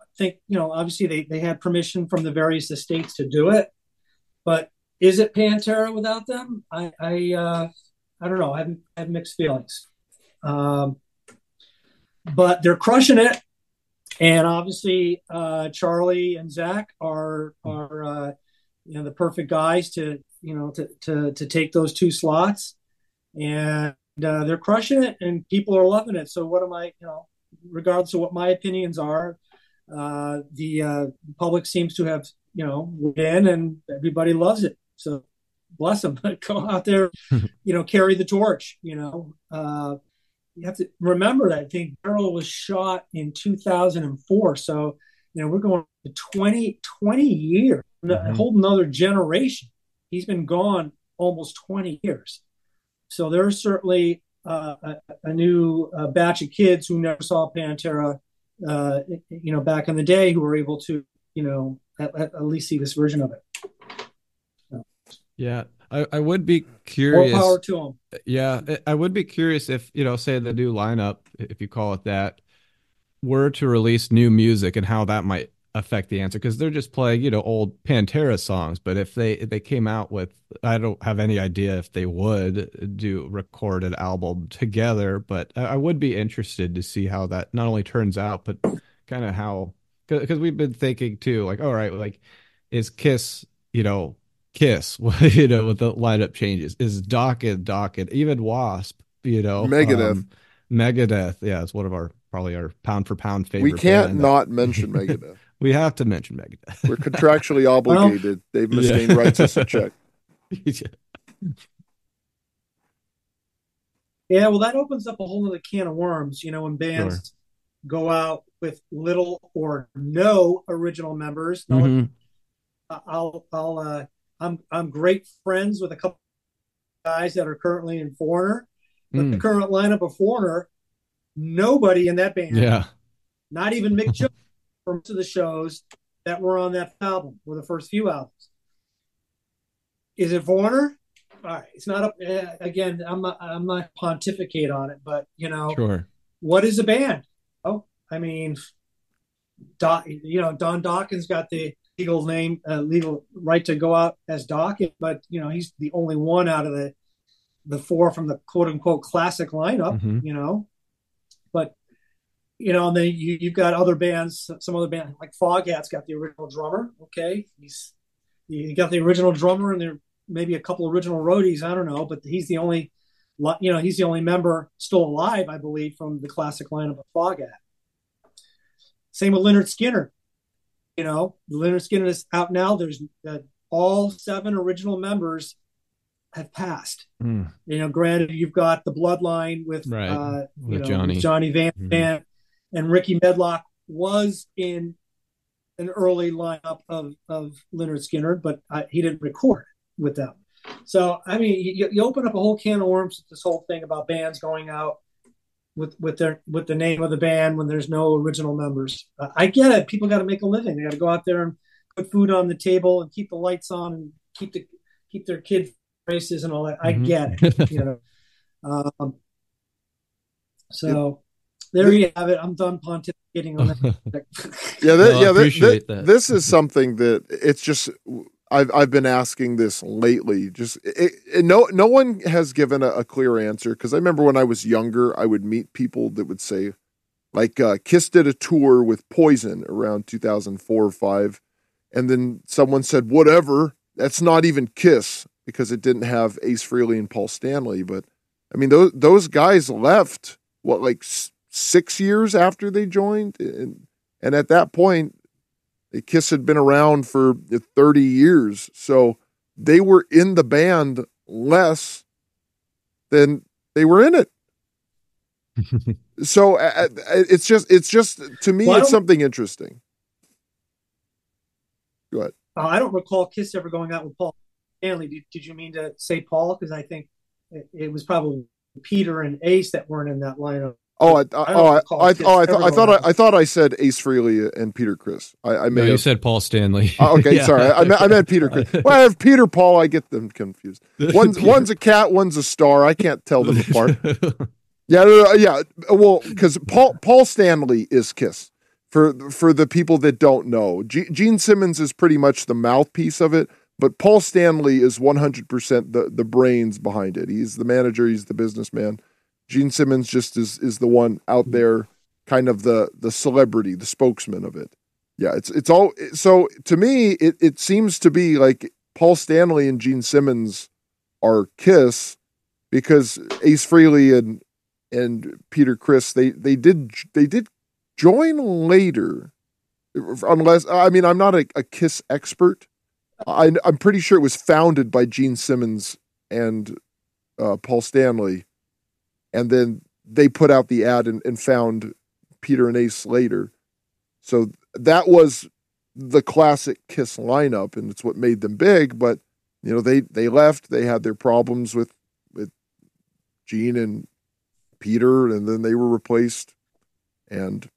I think, you know, obviously they, they had permission from the various estates to do it, but is it Pantera without them? I I, uh, I don't know. I have, I have mixed feelings, um, but they're crushing it, and obviously uh, Charlie and Zach are are uh, you know the perfect guys to. You know, to, to, to take those two slots, and uh, they're crushing it, and people are loving it. So what am I, you know, regardless of what my opinions are, uh, the uh, public seems to have, you know, weighed in, and everybody loves it. So bless them, but go out there, you know, carry the torch, you know. Uh, you have to remember that I think Daryl was shot in two thousand four. So, you know, we're going to twenty, twenty years, mm-hmm. a whole nother generation. He's been gone almost twenty years. So there's certainly uh, a, a new uh, batch of kids who never saw Pantera, uh, you know, back in the day, who were able to, you know, at, at least see this version of it. So. Yeah. I, I would be curious. More power to them. Yeah. I would be curious if, you know, say the new lineup, if you call it that, were to release new music and how that might affect the answer. Because they're just playing, you know, old Pantera songs. But if they if they came out with, I don't have any idea if they would do record an album together. But I would be interested to see how that not only turns out, but kind of how, because we've been thinking too, like, all right, like, is Kiss, you know, Kiss, you know, with the lineup changes, is Dokken, Dokken, even Wasp, you know, Megadeth, um, Megadeth, yeah, it's one of our probably our pound for pound favorite. We can't band. Not mention Megadeth. We have to mention Megadeth. We're contractually obligated. Well, Dave Mustaine yeah. writes us a check. Yeah, well, that opens up a whole other can of worms, you know, when bands sure. go out with little or no original members. No, mm-hmm. I'll, I'll, uh. I'm I'm great friends with a couple guys that are currently in Foreigner, but mm. the current lineup of Foreigner, nobody in that band, yeah, not even Mick Jones from most of the shows that were on that album or the first few albums. Is it Foreigner? All right, it's not a, again. I'm not, I'm not pontificate on it, but you know, sure. What is a band? Oh, I mean, Do, you know, Don Dokken's got the legal name, uh, legal right to go out as Dokken, but you know he's the only one out of the the four from the quote unquote classic lineup. Mm-hmm. You know, but you know, and then you, you've got other bands, some other band like Foghat's got the original drummer. Okay, he's you got the original drummer, and there maybe a couple original roadies. I don't know, but he's the only, you know, he's the only member still alive, I believe, from the classic lineup of Foghat. Same with Lynyrd Skynyrd. You know, Lynyrd Skynyrd is out now. There's uh, all seven original members have passed. Mm. You know, granted, you've got the Bloodline with, right. uh, you with know, Johnny. Johnny Van Zandt, mm. and Ricky Medlock was in an early lineup of, of Lynyrd Skynyrd, but uh, he didn't record with them. So, I mean, you, you open up a whole can of worms with this whole thing about bands going out with with their with the name of the band when there's no original members. Uh, I get it. People got to make a living. They got to go out there and put food on the table and keep the lights on and keep the keep their kids races and all that. I mm-hmm. get it. You know. Um, so there you have it. I'm done pontificating on that. yeah, that, no, yeah. I appreciate that, that. This is something that it's just. I've I've been asking this lately. Just it, it, no no one has given a, a clear answer, because I remember when I was younger, I would meet people that would say, like, uh, Kiss did a tour with Poison around two thousand four or five, and then someone said, "Whatever, that's not even Kiss," because it didn't have Ace Frehley and Paul Stanley. But I mean, those those guys left what like s- six years after they joined, and and at that point, Kiss had been around for thirty years, so they were in the band less than they were in it. So uh, it's just, it's just to me, well, it's something interesting. Go ahead. Uh, I don't recall Kiss ever going out with Paul Stanley. Did, did you mean to say Paul? Because I think it, it was probably Peter and Ace that weren't in that lineup. Oh, I, I, I oh, I, I, oh, I, th- I thought I, I thought I said Ace Frehley and Peter Criss. I, I may no, you have... said Paul Stanley. Oh, okay, yeah. Sorry, I, I, meant, I meant Peter Criss. Well, I have Peter Paul. I get them confused. One's one's a cat, one's a star. I can't tell them apart. yeah, yeah. Well, because Paul Paul Stanley is Kiss. For for the people that don't know, G- Gene Simmons is pretty much the mouthpiece of it, but Paul Stanley is one hundred percent the the brains behind it. He's the manager. He's the businessman. Gene Simmons just is, is the one out there, kind of the, the celebrity, the spokesman of it. Yeah, it's it's all so to me. It, it seems to be like Paul Stanley and Gene Simmons are Kiss, because Ace Frehley and and Peter Criss they they did they did join later, unless I mean I'm not a, a Kiss expert, I, I'm pretty sure it was founded by Gene Simmons and uh, Paul Stanley, and then they put out the ad and, and found Peter and Ace Slater. So that was the classic Kiss lineup, and it's what made them big. But you know, they they left. They had their problems with with Gene and Peter, and then they were replaced, and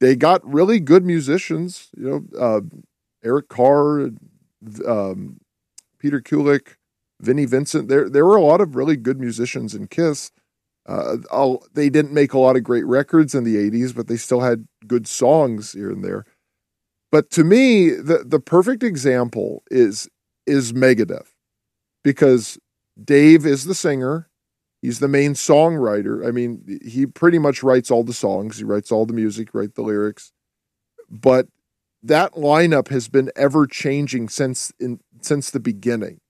they got really good musicians. You know, uh, Eric Carr, um, Peter Kulick, Vinnie Vincent. There there were a lot of really good musicians in Kiss. Uh, I'll, they didn't make a lot of great records in the eighties, but they still had good songs here and there. But to me, the, the perfect example is is Megadeth, because Dave is the singer. He's the main songwriter. I mean, he pretty much writes all the songs. He writes all the music, writes the lyrics. But that lineup has been ever-changing since in, since the beginning.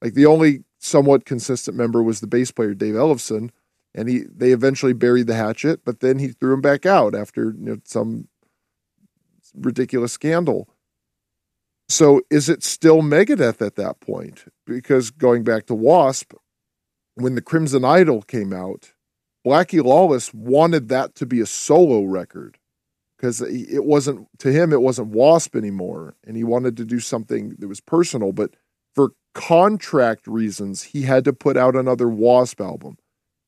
Like, the only somewhat consistent member was the bass player, Dave Ellefson, and he they eventually buried the hatchet, but then he threw him back out after you know, some ridiculous scandal. So is it still Megadeth at that point? Because going back to Wasp, when the Crimson Idol came out, Blackie Lawless wanted that to be a solo record because it wasn't, to him, it wasn't Wasp anymore. And he wanted to do something that was personal, but for contract reasons, he had to put out another Wasp album.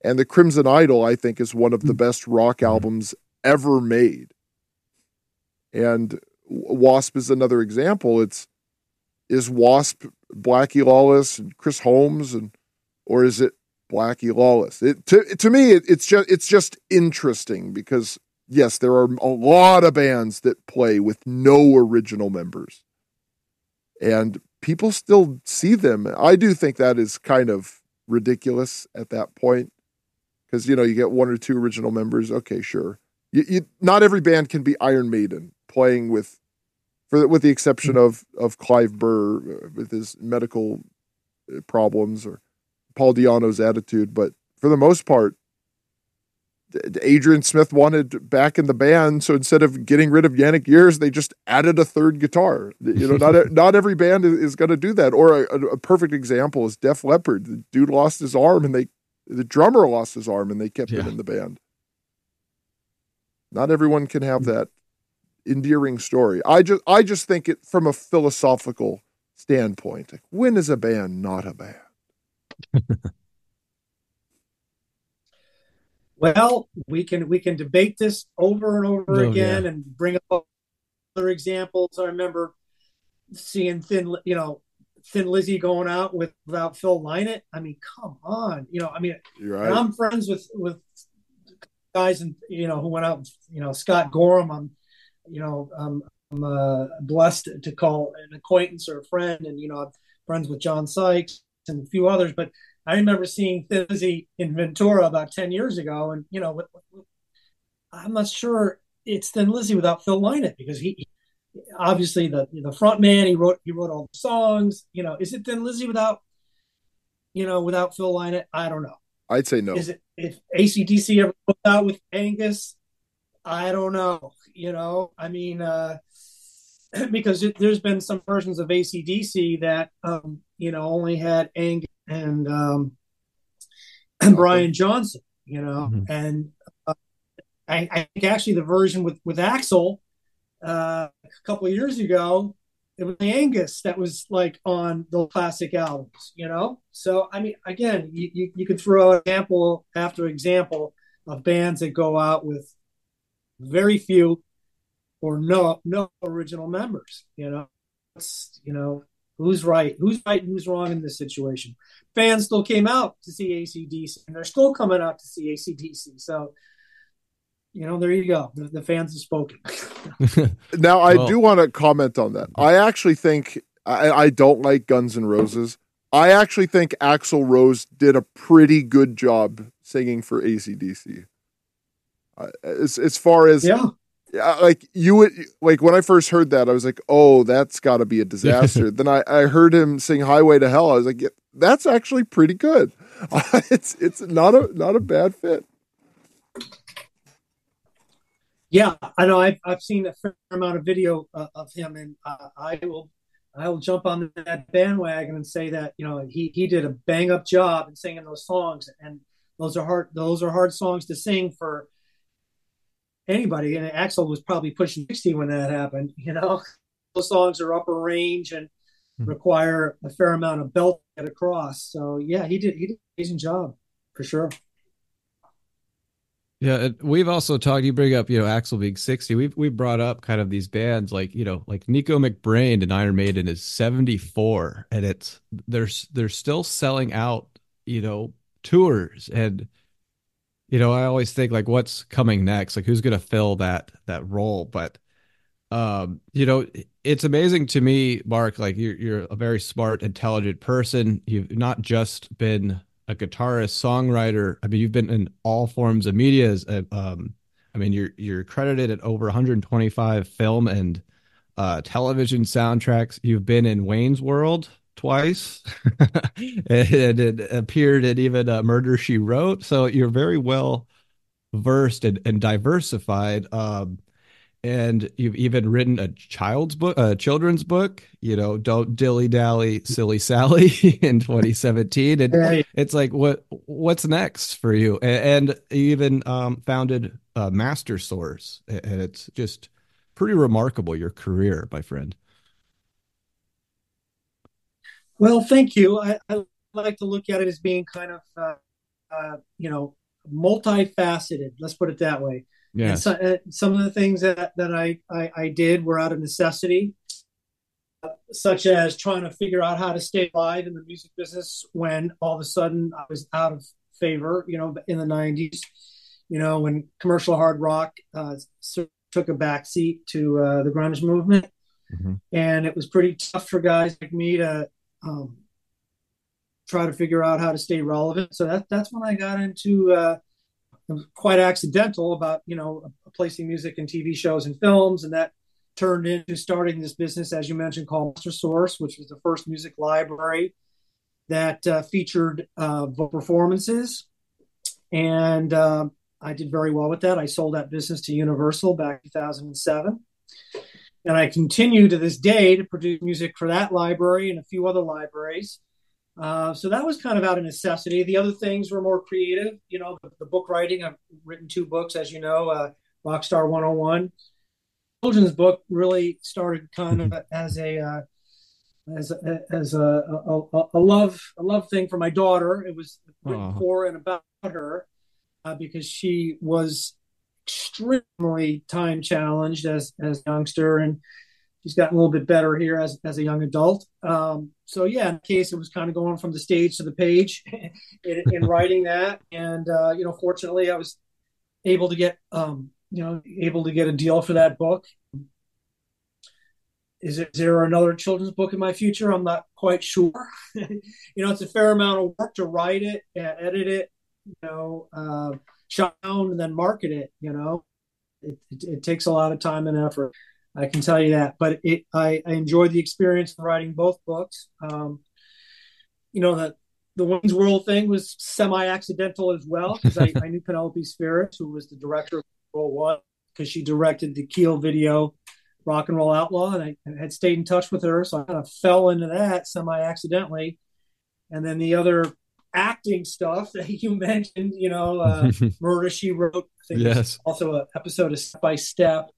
And the Crimson Idol, I think, is one of the best rock albums ever made. And Wasp is another example. It's, is Wasp Blackie Lawless and Chris Holmes, and or is it Blackie Lawless? It, to to me, it, it's just it's just interesting because, yes, there are a lot of bands that play with no original members, and people still see them. I do think that is kind of ridiculous at that point because, you know, you get one or two original members. Okay, sure. You, you, not every band can be Iron Maiden, playing with, for with the exception of of Clive Burr with his medical problems or Paul Di'Anno's attitude, but for the most part, Adrian Smith wanted back in the band, so instead of getting rid of Yannick Years, they just added a third guitar. You know, not not every band is going to do that. Or a, a perfect example is Def Leppard. The dude lost his arm, and they the drummer lost his arm, and they kept yeah. him in the band. Not everyone can have that endearing story. I just, I just think it from a philosophical standpoint. Like, when is a band not a band? Well, we can we can debate this over and over oh, again, yeah. and bring up other examples. I remember seeing Thin, you know, Thin Lizzy going out with, without Phil Lynott. I mean, come on, you know. I mean, right. and I'm friends with with. guys and you know who went out, you know Scott Gorham. I'm, you know, I'm, I'm uh, blessed to call an acquaintance or a friend, and you know, I'm friends with John Sykes and a few others. But I remember seeing Thin Lizzy in Ventura about ten years ago, and you know, with, with, I'm not sure it's Thin Lizzy without Phil Lynott because he, he obviously the the front man. He wrote he wrote all the songs. You know, is it Thin Lizzy without, you know, without Phil Lynott? I don't know. I'd say no. Is it, if A C D C ever goes out with Angus, I don't know. You know, I mean, uh, because it, there's been some versions of A C D C that, um, you know, only had Angus and, um, and Brian Johnson, you know. Mm-hmm. And uh, I, I think actually the version with, with Axl uh, a couple of years ago, it was Angus that was like on the classic albums, you know? So, I mean, again, you, you, you could throw example after example of bands that go out with very few or no, no original members, you know? It's, you know, who's right, who's right, and who's wrong in this situation. Fans still came out to see A C D C, and they're still coming out to see A C D C. So, you know, there you go. The, the fans have spoken. Now, I oh. do want to comment on that. I actually think I, I don't like Guns N' Roses. I actually think Axl Rose did a pretty good job singing for A C D C. Uh, as, as far as yeah, like you would like when I first heard that, I was like, "Oh, that's got to be a disaster." Then I, I heard him sing "Highway to Hell." I was like, yeah, "That's actually pretty good." it's it's not a not a bad fit. Yeah, I know. I've I've seen a fair amount of video uh, of him, and uh, I will I will jump on that bandwagon and say that, you know, he he did a bang up job in singing those songs, and those are hard those are hard songs to sing for anybody. And Axl was probably pushing sixty when that happened. You know, those songs are upper range and require a fair amount of belt to get across. So yeah, he did he did an amazing job for sure. Yeah, it, we've also talked. You bring up, you know, Axl being sixty. We've we've brought up kind of these bands like, you know, like Nico McBrain and Iron Maiden is seventy-four, and it's they're they're still selling out, you know, tours. And you know, I always think like, what's coming next? Like, who's going to fill that that role? But um, you know, it's amazing to me, Mark. Like, you're you're a very smart, intelligent person. You've not just been a guitarist, songwriter. I mean, you've been in all forms of media. Um, I mean, you're you're credited at over one hundred twenty-five film and uh, television soundtracks. You've been in Wayne's World twice, and it appeared in even uh, Murder, She Wrote. So you're very well versed and, and diversified. Um, and you've even written a child's book, a children's book, you know, Don't Dilly Dally, Silly Sally in twenty seventeen. And right. It's like, what, what's next for you? And, and even um, founded uh, Master Source. And it's just pretty remarkable, your career, my friend. Well, thank you. I, I like to look at it as being kind of, uh, uh, you know, multifaceted. Let's put it that way. Yeah. So, uh, some of the things that, that I, I, I did were out of necessity, uh, such as trying to figure out how to stay alive in the music business when all of a sudden I was out of favor, you know, in the nineties, you know, when commercial hard rock uh, took a backseat to uh, the grunge movement. Mm-hmm. And it was pretty tough for guys like me to um, try to figure out how to stay relevant. So that, that's when I got into uh, quite accidental about, you know, placing music in T V shows and films. And that turned into starting this business, as you mentioned, called Master Source, which was the first music library that uh, featured uh, performances. And uh, I did very well with that. I sold that business to Universal back in two thousand seven. And I continue to this day to produce music for that library and a few other libraries. Uh, so that was kind of out of necessity. The other things were more creative, you know, the, the book writing. I've written two books, as you know, uh, Rockstar one oh one. Children's book really started kind of as a uh, as a, as a, a, a love a love thing for my daughter. It was written for and about her uh, because she was extremely time challenged as as a youngster, and she's gotten a little bit better here as, as a young adult. Um, so, yeah, in case it was kind of going from the stage to the page in, in writing that. And, uh, you know, fortunately, I was able to get, um, you know, able to get a deal for that book. Is, it, is there another children's book in my future? I'm not quite sure. You know, it's a fair amount of work to write it, edit it, you know, uh, shut down and then market it, you know. It, it, it takes a lot of time and effort. I can tell you that, but it, I, I enjoyed the experience of writing both books. Um, you know, the, the Wayne's World thing was semi-accidental as well, because I, I knew Penelope Spheris, who was the director of World One, because she directed the Keel video Rock and Roll Outlaw, and I, I had stayed in touch with her, so I kind of fell into that semi-accidentally. And then the other acting stuff that you mentioned, you know, uh, Murder, She Wrote, I think yes. Also an episode of Step by Step.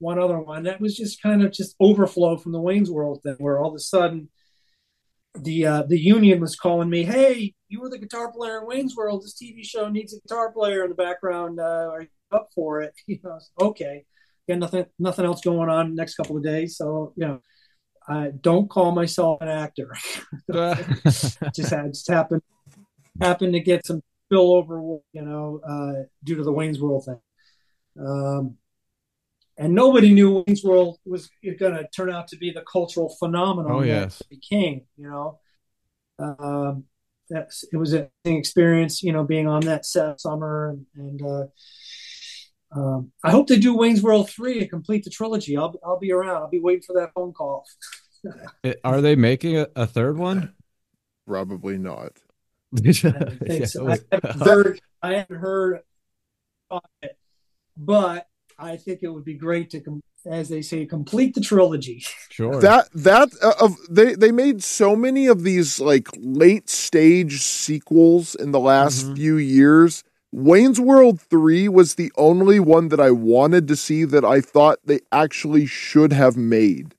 One other one that was just kind of just overflow from the Wayne's World thing, where all of a sudden the uh, the union was calling me, "Hey, you were the guitar player in Wayne's World. This T V show needs a guitar player in the background. Uh, are you up for it?" You know, okay, yeah, nothing nothing else going on the next couple of days, so you know, I don't call myself an actor. just had just happened happened to get some spillover, you know, uh, due to the Wayne's World thing. Um, And nobody knew Wayne's World was going to turn out to be the cultural phenomenon oh, yes. that it became, you know. Uh, that's, it was an experience, you know, being on that set summer. And, and uh, um, I hope they do Wayne's World three to complete the trilogy. I'll, I'll be around. I'll be waiting for that phone call. Are they making a, a third one? Probably not. I haven't yeah, so. was... heard, I haven't heard of it, but I think it would be great to as they say, complete the trilogy. Sure. That that uh, of they they made so many of these like late stage sequels in the last mm-hmm. few years. Wayne's World three was the only one that I wanted to see that I thought they actually should have made,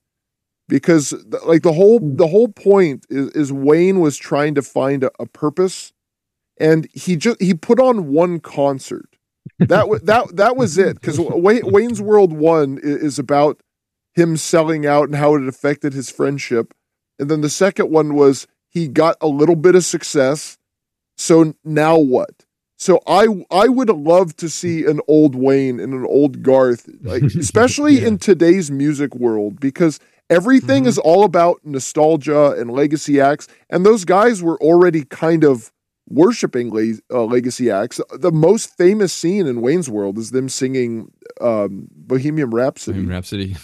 because th- like the whole the whole point is, is Wayne was trying to find a, a purpose, and he just he put on one concert. That was that that was it, because Wayne's World one is about him selling out and how it affected his friendship, and then the second one was he got a little bit of success, so now what? So I I would love to see an old Wayne and an old Garth, like, especially yeah. in today's music world, because everything mm-hmm. is all about nostalgia and legacy acts, and those guys were already kind of worshipping le- uh, legacy acts. The most famous scene in Wayne's World is them singing um, Bohemian Rhapsody. Bohemian Rhapsody.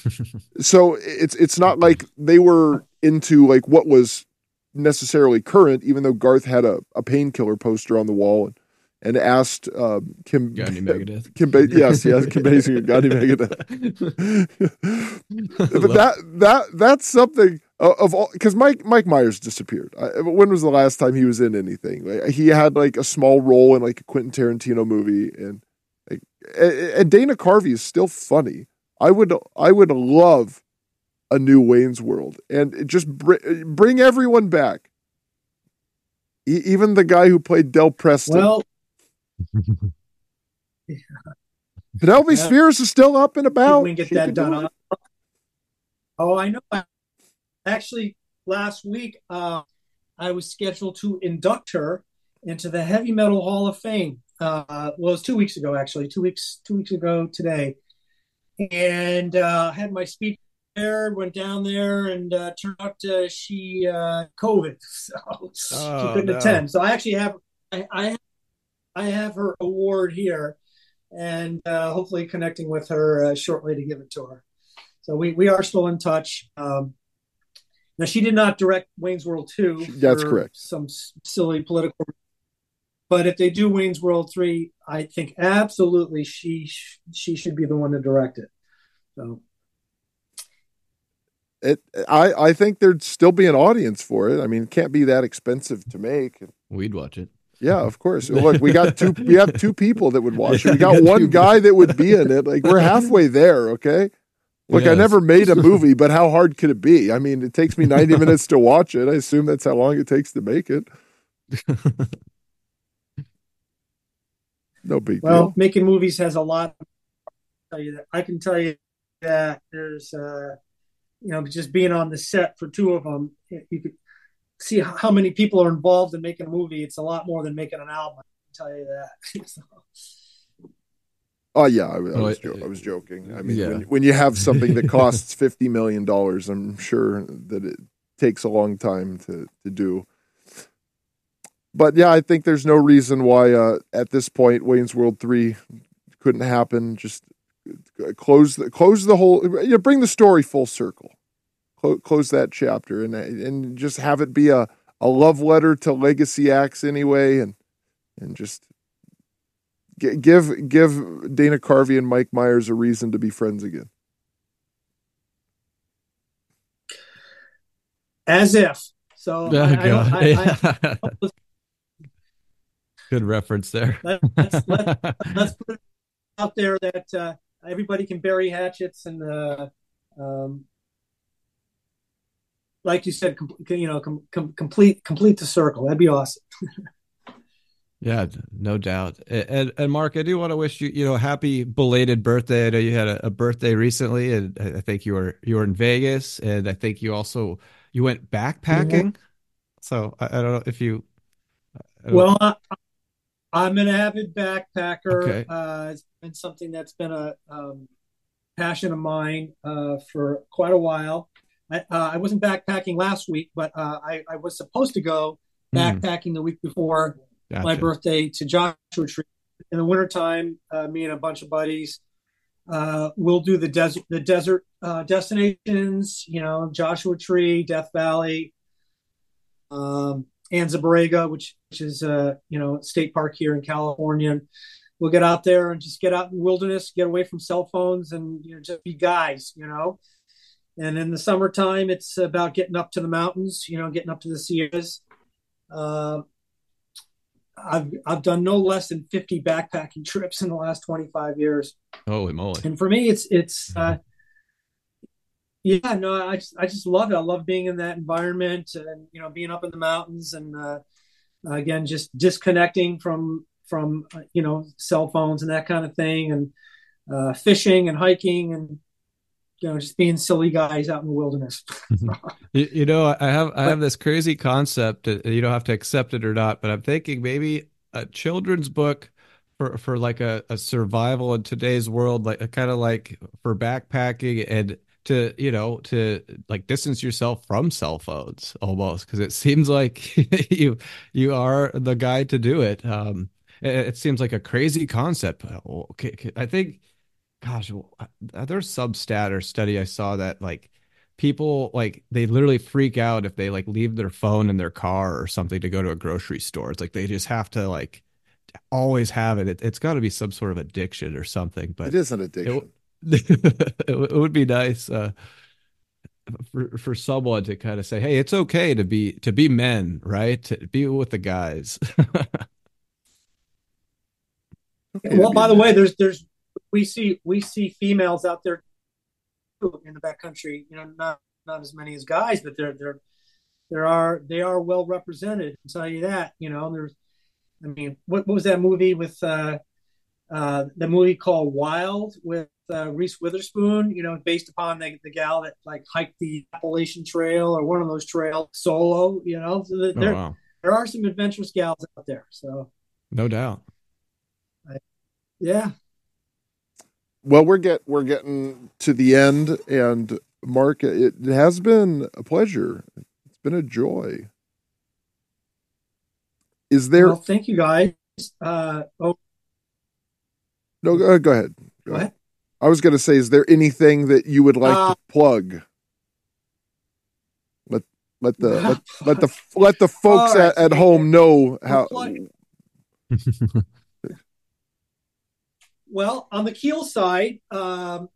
So it's it's not like they were into like what was necessarily current, even though Garth had a, a painkiller poster on the wall and, and asked um, Kim Gandhi Megadeth. Kim ba- yes, yes, Kim Basinger, Gandhi Megadeth. But that that that's something. Of all, because Mike Mike Myers disappeared. I, when was the last time he was in anything? Like, he had like a small role in like a Quentin Tarantino movie, and like and Dana Carvey is still funny. I would I would love a new Wayne's World, and just br- bring everyone back, e- even the guy who played Del Preston. Well, yeah. Penelope yeah. Spheres is still up and about. We can get she that done. On. Oh, I know. Actually, last week, uh, I was scheduled to induct her into the Heavy Metal Hall of Fame. Uh, well, it was two weeks ago, actually, two weeks two weeks ago today. And uh, had my speech there, went down there, and uh, turned out uh, she uh, COVID, so oh, she couldn't no. attend. So I actually have I, I have I have her award here, and uh, hopefully connecting with her uh, shortly to give it to her. So we, we are still in touch. Um, Now, she did not direct Wayne's World two. That's correct. Some s- silly political. But if they do Wayne's World three, I think absolutely she sh- she should be the one to direct it. So, it I I think there'd still be an audience for it. I mean, it can't be that expensive to make. We'd watch it. Yeah, of course. Look, we got two. We have two people that would watch it. We got one guy that would be in it. Like, we're halfway there. Okay. Look, yes. I never made a movie, but how hard could it be? I mean, it takes me ninety minutes to watch it. I assume that's how long it takes to make it. No big well, deal. Well, making movies has a lot. Tell you that. I can tell you that there's, uh, you know, just being on the set for two of them, you could see how many people are involved in making a movie. It's a lot more than making an album. I can tell you that. So. Oh yeah, I, I, was jo- I was joking. I mean, yeah. when, when you have something that costs fifty million dollars, I'm sure that it takes a long time to, to do. But yeah, I think there's no reason why uh, at this point Wayne's World three couldn't happen. Just close the close the whole. You know, bring the story full circle. Close, close that chapter and and just have it be a, a love letter to legacy acts anyway, and and just. Give give Dana Carvey and Mike Myers a reason to be friends again. As if. So oh, I, I don't, I, yeah. I, good reference there. Let's, let's, let's put it out there that uh, everybody can bury hatchets and, uh, um, like you said, com- you know, com- com- complete complete the circle. That'd be awesome. Yeah, no doubt. And and Mark, I do want to wish you, you know, happy belated birthday. I know you had a, a birthday recently, and I think you were you were in Vegas, and I think you also you went backpacking. Yeah. So I, I don't know if you. I well, I, I'm an avid backpacker. Okay. Uh, it's been something that's been a um, passion of mine uh, for quite a while. I, uh, I wasn't backpacking last week, but uh, I I was supposed to go backpacking mm. the week before. Gotcha. My birthday to Joshua Tree. In the wintertime, uh, me and a bunch of buddies, uh, we'll do the desert, the desert uh, destinations, you know, Joshua Tree, Death Valley, um, Anza Borrega, which, which is, uh, you know, state park here in California. we'll get out there and just get out in the wilderness, get away from cell phones, and you know, just be guys, you know. And in the summertime, it's about getting up to the mountains, you know, getting up to the Sierras. Uh, I've I've done no less than fifty backpacking trips in the last twenty-five years. Holy moly! And for me, it's it's uh, yeah, no, I just, I just love it. I love being in that environment, and you know, being up in the mountains, and uh, again, just disconnecting from from uh, you know, cell phones and that kind of thing, and uh, fishing and hiking and. You know, just being silly guys out in the wilderness. you, you know, I have I have this crazy concept. You don't have to accept it or not, but I'm thinking maybe a children's book for, for like a, a survival in today's world, like kind of like for backpacking and to, you know, to like distance yourself from cell phones almost, because it seems like you you are the guy to do it. Um, it, it seems like a crazy concept. But, okay, I think. Gosh, there's some stat or study I saw that like people like they literally freak out if they like leave their phone in their car or something to go to a grocery store. It's like they just have to like always have it. it it's got to be some sort of addiction or something. But it is an addiction. It, it, it would be nice uh, for for someone to kind of say, "Hey, it's okay to be to be men, right? To be with the guys." Okay, well, by the way, there's there's. We see we see females out there in the backcountry. You know, not not as many as guys, but they're they're there are they are well represented. I'll tell you that. You know, there's. I mean, what, what was that movie with uh, uh, the movie called Wild with uh, Reese Witherspoon? You know, based upon the, the gal that like hiked the Appalachian Trail or one of those trails solo. You know, so that there oh, wow. there are some adventurous gals out there. So no doubt. I, yeah. Well, we're get we're getting to the end, and Mark, it has been a pleasure. It's been a joy. Is there? Well, thank you, guys. Uh, oh, no, go, go ahead. Go ahead. I was going to say, is there anything that you would like uh, to plug? Let let the let, let the let the folks at, at home know how. Well, on the Keel side, um,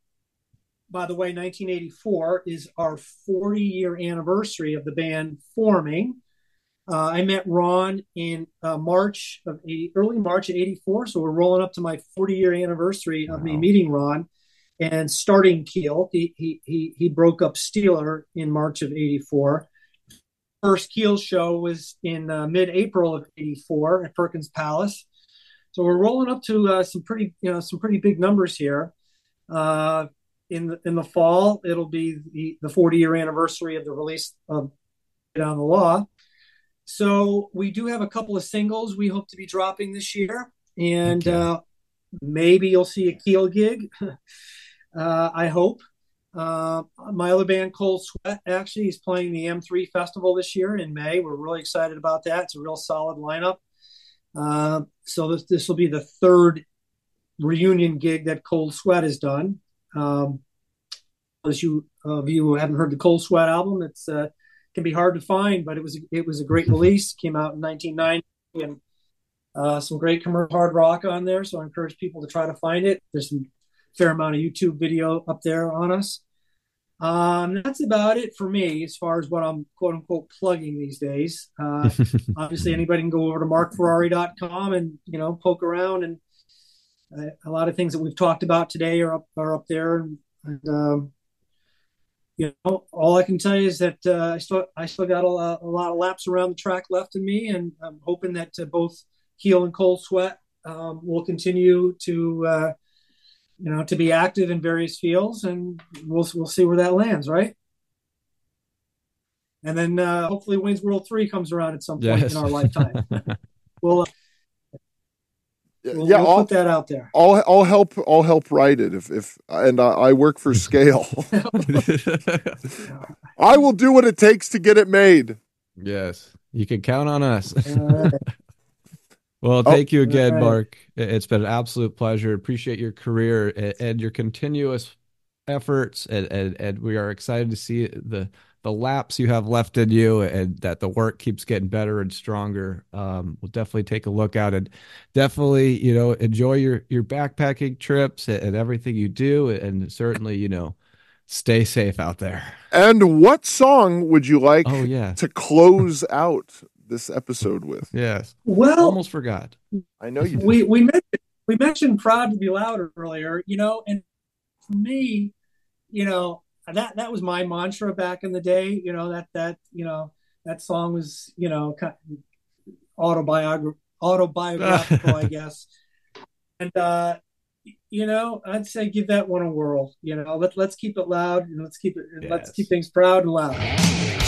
by the way, nineteen eighty-four is our forty-year anniversary of the band forming. Uh, I met Ron in uh, March of eighty, early March of eighty-four, so we're rolling up to my forty-year anniversary of wow. me meeting Ron and starting Keel. He he he he broke up Steeler in March of eighty-four. First Keel show was in uh, mid-April of eighty-four at Perkins Palace. So we're rolling up to uh, some pretty, you know, some pretty big numbers here. Uh, in the in the fall, it'll be the, the forty-year anniversary of the release of "Get on the Law." So we do have a couple of singles we hope to be dropping this year, and okay. uh, maybe you'll see a Keel gig. uh, I hope. Uh, my other band, Cold Sweat, actually is playing the M three Festival this year in May. We're really excited about that. It's a real solid lineup. Uh, so this, this will be the third reunion gig that Cold Sweat has done. Um, as you, uh, you who haven't heard the Cold Sweat album, it's, uh, can be hard to find, but it was, it was a great release. Came out in nineteen ninety and, uh, some great commercial hard rock on there. So I encourage people to try to find it. There's a fair amount of YouTube video up there on us. Um, that's about it for me as far as what I'm quote unquote plugging these days. Uh, obviously anybody can go over to mark ferrari dot com and, you know, poke around, and uh, a lot of things that we've talked about today are up, are up there. And, and um, you know, all I can tell you is that, uh, I still, I still got a, a lot of laps around the track left in me, and I'm hoping that uh, both Keel and Cold Sweat, um, will continue to, uh, you know, to be active in various fields, and we'll we'll see where that lands, right? And then uh, hopefully Wayne's World three comes around at some point yes. in our lifetime. we'll uh, we'll, yeah, we'll I'll, put that out there. I'll I'll help I'll help write it if if and I, I work for scale. I will do what it takes to get it made. Yes, you can count on us. uh, Well, thank oh, you again, right. Mark. It's been an absolute pleasure. Appreciate your career and, and your continuous efforts. And, and, and we are excited to see the the laps you have left in you, and that the work keeps getting better and stronger. Um, we'll definitely take a look out, and definitely, you know, enjoy your, your backpacking trips and, and everything you do. And certainly, you know, stay safe out there. And what song would you like oh, yeah. to close out this episode with? Yes. Well, almost forgot. I know you did. We, we mentioned, we mentioned Proud to Be Loud earlier, you know, and for me, you know, that that was my mantra back in the day, you know, that that you know that song was, you know, kind of autobiograph- autobiographical I guess, and uh you know, I'd say give that one a whirl. You know, let, let's keep it loud, and let's keep it yes. let's keep things proud and loud.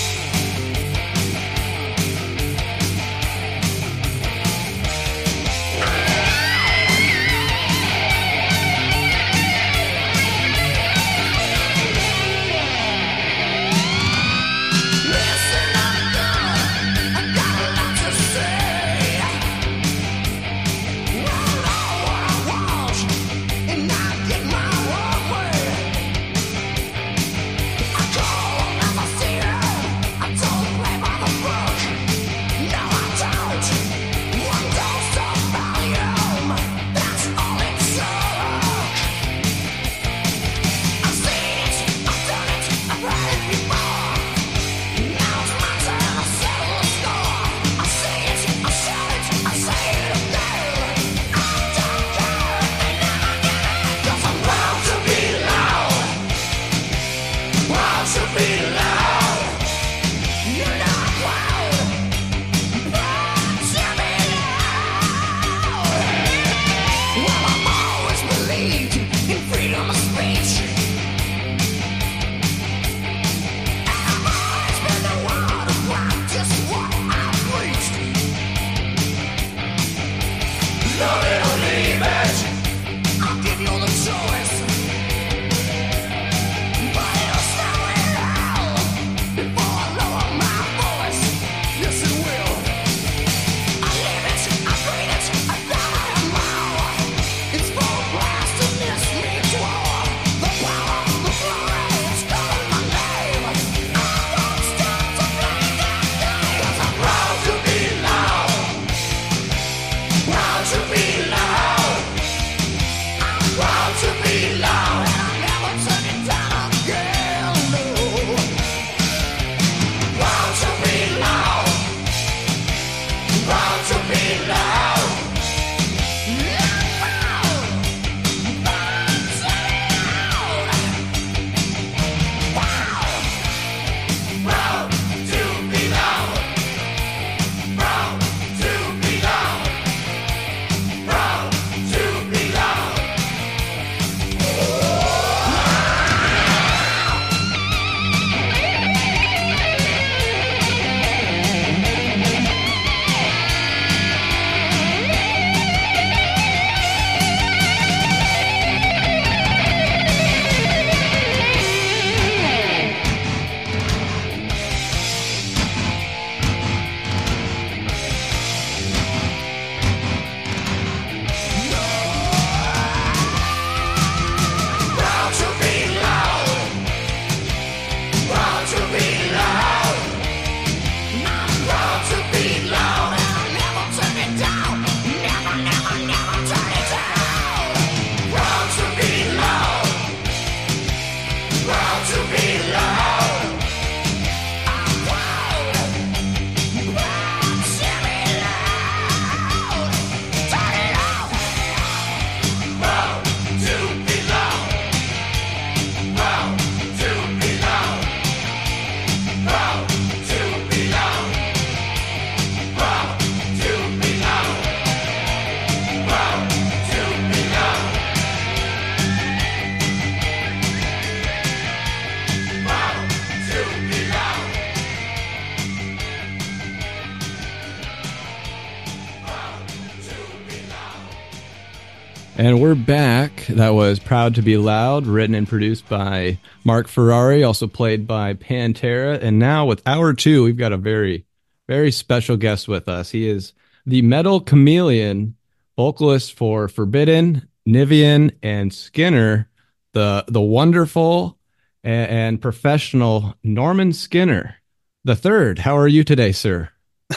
And we're back. That was Proud to Be Loud, written and produced by Mark Ferrari, also played by Pantera. And now with hour two, we've got a very, very special guest with us. He is the metal chameleon, vocalist for Forbidden, Nivian, and Skinner, the the wonderful and, and professional Norman Skinner the third. How are you today, sir?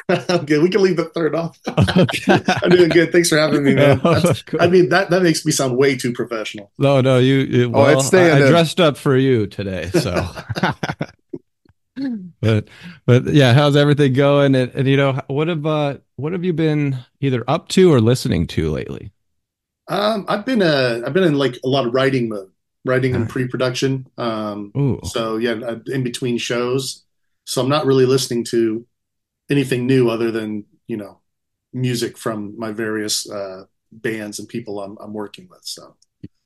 I'm good. We can leave the third off. Okay. I'm doing good. Thanks for having me, man. Oh, cool. I mean, that, that makes me sound way too professional. No, no, you. It, well, oh, it's I, I dressed up for you today, so. but, but yeah, how's everything going? And, and you know, what have uh, what have you been either up to or listening to lately? Um, I've been uh, I've been in like a lot of writing mode, writing and pre-production. Um, Ooh. So yeah, in between shows, so I'm not really listening to anything new other than, you know, music from my various uh, bands and people I'm, I'm working with. So,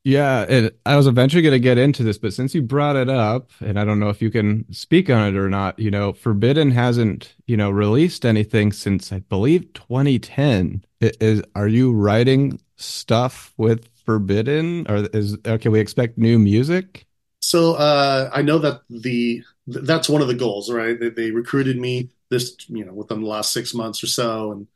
yeah, and I was eventually going to get into this, but since you brought it up, and I don't know if you can speak on it or not, you know, Forbidden hasn't, you know, released anything since I believe twenty ten. It is, are you writing stuff with Forbidden, or is, can we expect new music? So uh, I know that the, th- that's one of the goals, right? They, they recruited me this, you know, within the last six months or so. And,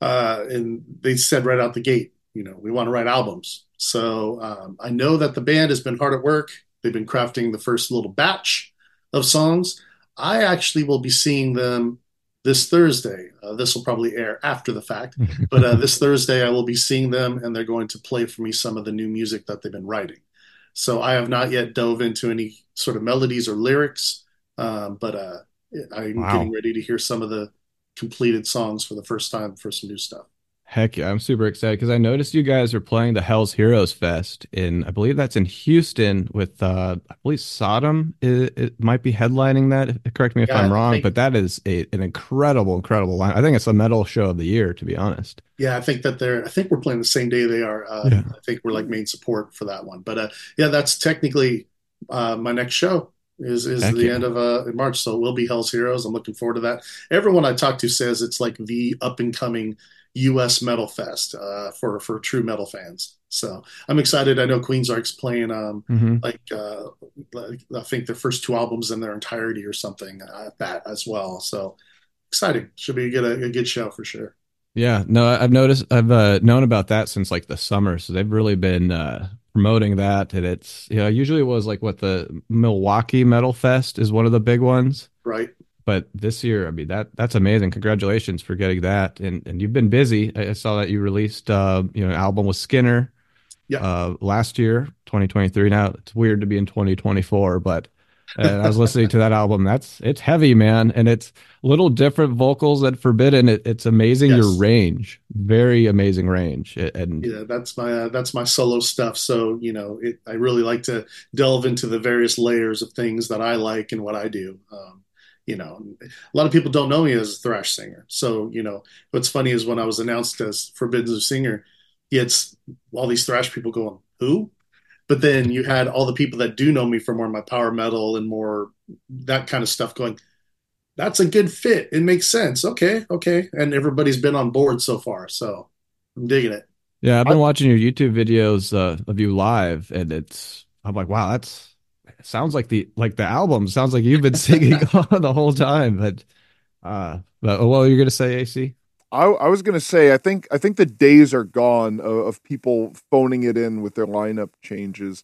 uh, and they said right out the gate, you know, we want to write albums. So um, I know that the band has been hard at work. They've been crafting the first little batch of songs. I actually will be seeing them this Thursday. Uh, this will probably air after the fact, but uh, this Thursday I will be seeing them, and they're going to play for me some of the new music that they've been writing. So I have not yet dove into any sort of melodies or lyrics, um, but uh, I'm wow. getting ready to hear some of the completed songs for the first time for some new stuff. Heck yeah, I'm super excited because I noticed you guys are playing the Hell's Heroes Fest in, I believe that's in Houston with, uh, I believe Sodom is, it might be headlining that. Correct me if yeah, I'm wrong, think, but that is a, an incredible, incredible line. I think it's a metal show of the year, to be honest. Yeah, I think that they're, I think we're playing the same day they are. Uh, yeah. I think we're like main support for that one. But uh, yeah, that's technically uh, my next show. is is Heck the yeah. end of uh, March, so it will be Hell's Heroes. I'm looking forward to that. Everyone I talk to says it's like the up-and-coming U S metal fest uh, for, for true metal fans. So I'm excited. I know Queensryche's playing, um, mm-hmm. like, uh, like I think their first two albums in their entirety or something at uh, that as well. So exciting. Should be a good, a good show for sure. Yeah, no, I've noticed, I've uh, known about that since like the summer, so they've really been uh, promoting that, and it's, you know, usually it was like what the Milwaukee Metal Fest is one of the big ones, right? But this year, I mean, that that's amazing. Congratulations for getting that, and and you've been busy. I saw that you released uh, you know, an album with Skinner, yeah, uh, last year, twenty twenty-three. Now it's weird to be in twenty twenty-four, but. And I was listening to that album. That's it's heavy, man, and it's a little different vocals than Forbidden. It, it's amazing, yes. Your range, very amazing range. And yeah, that's my uh, that's my solo stuff. So you know, it, I really like to delve into the various layers of things that I like and what I do. Um, you know, a lot of people don't know me as a thrash singer. So you know, what's funny is when I was announced as Forbidden singer, it's all these thrash people going, "Who?" But then you had all the people that do know me for more of my power metal and more that kind of stuff going, that's a good fit. It makes sense. Okay. Okay. And everybody's been on board so far. So I'm digging it. Yeah. I've been I, watching your YouTube videos uh, of you live, and it's, I'm like, wow, that's, it sounds like the, like the album sounds like you've been singing on the whole time, but, uh, but well, you're going to say A C? I, I was going to say, I think I think the days are gone of, of people phoning it in with their lineup changes.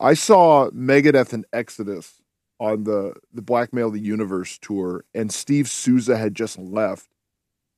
I saw Megadeth and Exodus on the, the Blackmail the Universe tour, and Steve Souza had just left.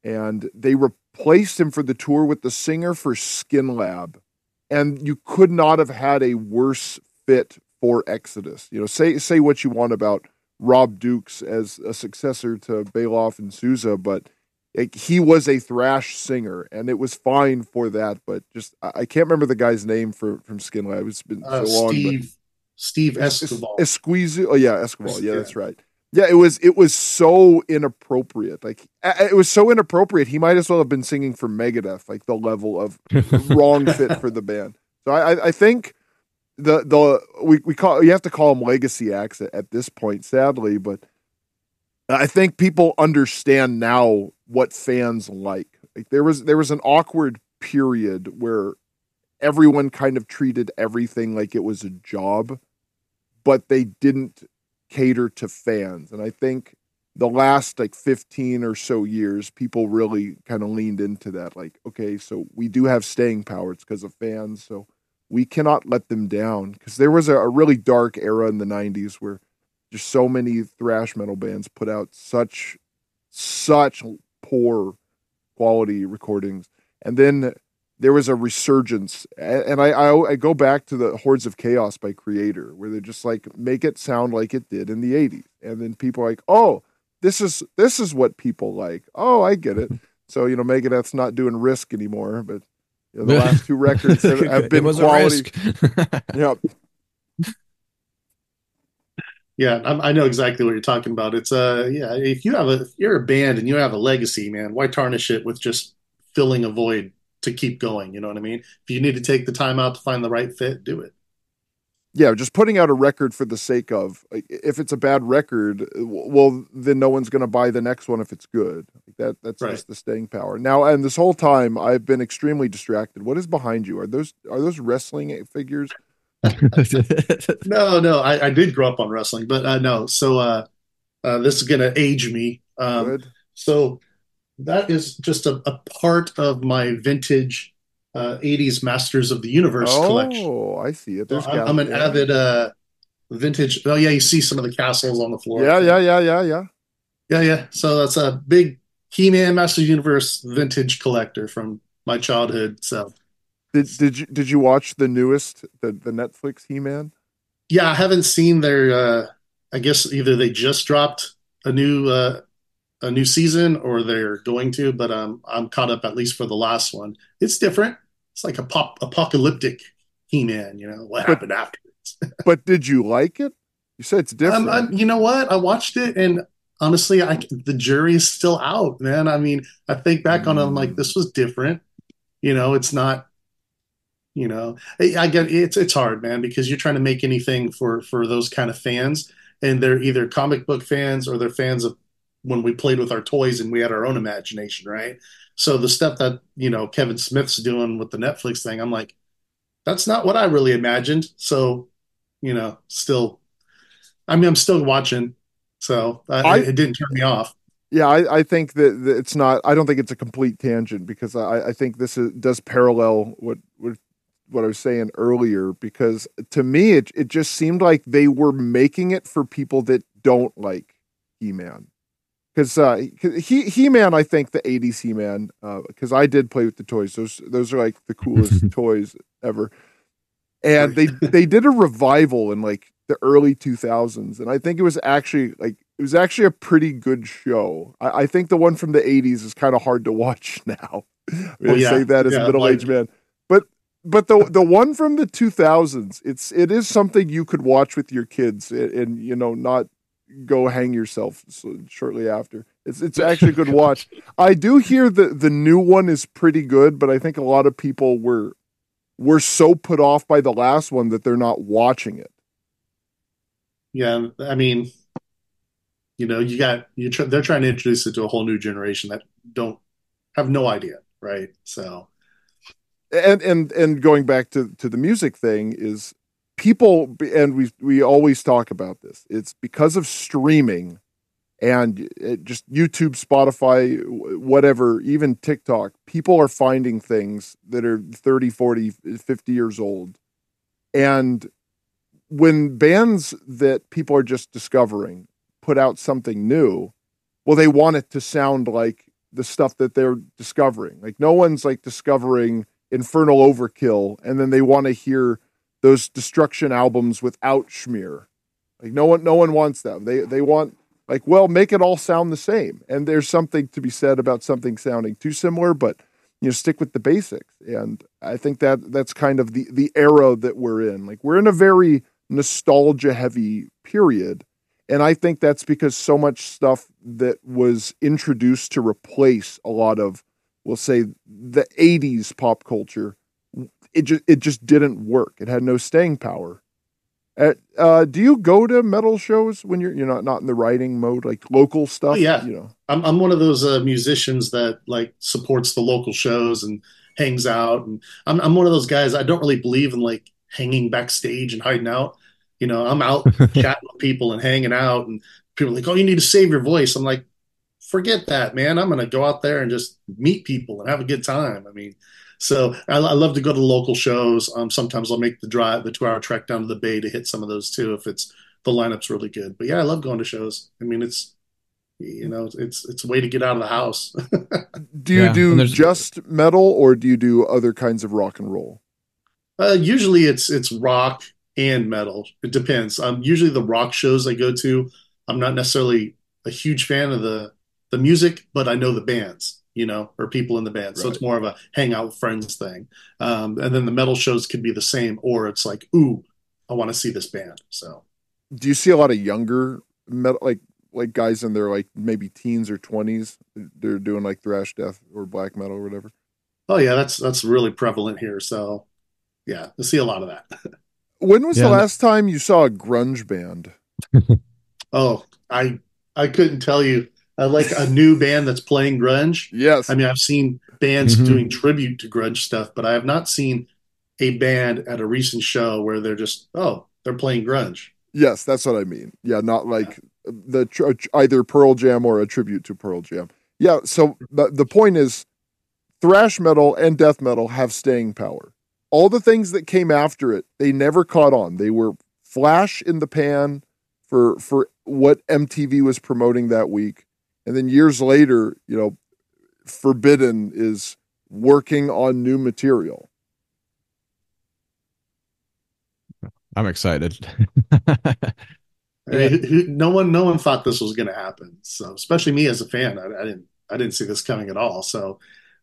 And they replaced him for the tour with the singer for Skin Lab. And you could not have had a worse fit for Exodus. You know, say, say what you want about Rob Dukes as a successor to Bailoff and Souza, but... It, he was a thrash singer, and it was fine for that. But just I, I can't remember the guy's name for, from Skin Lab. It's been uh, so long. Steve, Steve Esquivel. Esquizu. Oh yeah, Esquivel. Yeah, that's right. Yeah, it was it was so inappropriate. Like it was so inappropriate. He might as well have been singing for Megadeth. Like the level of wrong fit for the band. So I, I think the the we we call you have to call them legacy acts at, at this point, sadly, but. I think people understand now what fans like. Like there was there was an awkward period where everyone kind of treated everything like it was a job, but they didn't cater to fans. And I think the last like fifteen or so years, people really kind of leaned into that. Like, okay, so we do have staying power. It's because of fans. So we cannot let them down. Because there was a, a really dark era in the nineties where just so many thrash metal bands put out such, such poor quality recordings. And then there was a resurgence. And I, I, I go back to the Hordes of Chaos by Creator, where they just like make it sound like it did in the eighties. And then people are like, oh, this is, this is what people like. Oh, I get it. So, you know, Megadeth's not doing Risk anymore, but you know, the last two records have, have been quality. Yeah. Yeah, I'm, I know exactly what you're talking about. It's uh, yeah, if you have a, if you're a band and you have a legacy, man, why tarnish it with just filling a void to keep going? You know what I mean? If you need to take the time out to find the right fit, do it. Yeah, just putting out a record for the sake of, like, if it's a bad record, well, then no one's going to buy the next one if it's good. Like that that's right. Just the staying power. Now, and this whole time, I've been extremely distracted. What is behind you? Are those are those wrestling figures? no, no, I, I did grow up on wrestling, but uh, no. So uh, uh, this is going to age me. Um, good. So that is just a, a part of my vintage Uh, eighties Masters of the Universe oh, collection. Oh, I see it. So I'm, I'm an yeah. avid uh, vintage. Oh, yeah, you see some of the castles on the floor. Yeah, yeah, yeah, yeah, yeah. Yeah, yeah. So that's a big He-Man Masters of the Universe vintage collector from my childhood. So did did you did you watch the newest the, the Netflix He-Man? Yeah, I haven't seen their. Uh, I guess either they just dropped a new uh, a new season or they're going to, but um, I'm caught up at least for the last one. It's different. It's like a pop apocalyptic He-Man, you know, what but, happened afterwards. But did you like it? You said it's different. Um, I, you know what? I watched it, and honestly, I, the jury is still out, man. I mean, I think back mm. on it, I'm like, this was different. You know, it's not, you know, I, I get it's it's hard, man, because you're trying to make anything for, for those kind of fans, and they're either comic book fans or they're fans of when we played with our toys and we had our own imagination, right? So the stuff that, you know, Kevin Smith's doing with the Netflix thing, I'm like, that's not what I really imagined. So, you know, still, I mean, I'm still watching. So I, I, it didn't turn me off. Yeah, I, I think that it's not, I don't think it's a complete tangent because I, I think this is, does parallel what, what what I was saying earlier, because to me, it it just seemed like they were making it for people that don't like He-Man. Because uh, he He-Man, I think the eighties He-Man. Because uh, I did play with the toys; those those are like the coolest toys ever. And they they did a revival in like the early two thousands, and I think it was actually like it was actually a pretty good show. I, I think the one from the eighties is kind of hard to watch now. I well, yeah. say that as yeah, a middle aged man, but but the the one from the two thousands, it's it is something you could watch with your kids, and, and you know not. Go hang yourself shortly after. It's it's actually a good watch. I do hear that the new one is pretty good, but I think a lot of people were were so put off by the last one that they're not watching it. Yeah, I mean, you know, you got you. Tr- they're trying to introduce it to a whole new generation that don't have no idea, right? So, and and and going back to to the music thing is. People, and we we always talk about this, it's because of streaming and it just YouTube, Spotify, whatever, even TikTok, people are finding things that are thirty, forty, fifty years old. And when bands that people are just discovering put out something new, well, they want it to sound like the stuff that they're discovering. Like no one's like discovering Infernal Overkill and then they want to hear those Destruction albums without Schmear. Like no one, no one wants them. They, they want like, well, make it all sound the same. And there's something to be said about something sounding too similar, but you know, stick with the basics. And I think that that's kind of the, the era that we're in. Like we're in a very nostalgia heavy period. And I think that's because so much stuff that was introduced to replace a lot of, we'll say the eighties pop culture, It just it just didn't work. It had no staying power. Uh, uh, do you go to metal shows when you're you're not, not in the writing mode, like local stuff? Oh, yeah, you know, I'm I'm one of those uh, musicians that like supports the local shows and hangs out, and I'm I'm one of those guys. I don't really believe in like hanging backstage and hiding out. You know, I'm out chatting with people and hanging out, and people are like, oh, you need to save your voice. I'm like, forget that, man. I'm gonna go out there and just meet people and have a good time. I mean. So I, I love to go to local shows. Um, sometimes I'll make the drive, the two-hour trek down to the Bay to hit some of those too if it's the lineup's really good. But yeah, I love going to shows. I mean, it's you know, it's it's a way to get out of the house. Do you yeah, do just metal, or do you do other kinds of rock and roll? Uh, usually it's it's rock and metal. It depends. Um, usually the rock shows I go to, I'm not necessarily a huge fan of the the music, but I know the bands, you know, or people in the band. Right. So it's more of a hangout with friends thing. Um, and then the metal shows could be the same, or it's like, ooh, I want to see this band. So do you see a lot of younger metal, like like guys in their like maybe teens or twenties? They're doing like thrash death or black metal or whatever. Oh yeah, that's that's really prevalent here. So yeah, I see a lot of that. When was yeah. the last time you saw a grunge band? Oh, I I couldn't tell you. I like a new band that's playing grunge. Yes. I mean, I've seen bands mm-hmm. doing tribute to grunge stuff, but I have not seen a band at a recent show where they're just, oh, they're playing grunge. Yes, that's what I mean. Yeah, not like yeah. the tr- either Pearl Jam or a tribute to Pearl Jam. Yeah, so the, the point is thrash metal and death metal have staying power. All the things that came after it, they never caught on. They were flash in the pan for for what M T V was promoting that week. And then years later, you know, Forbidden is working on new material. I'm excited. no one, no one thought this was going to happen. So, especially me as a fan, I, I didn't, I didn't see this coming at all. So,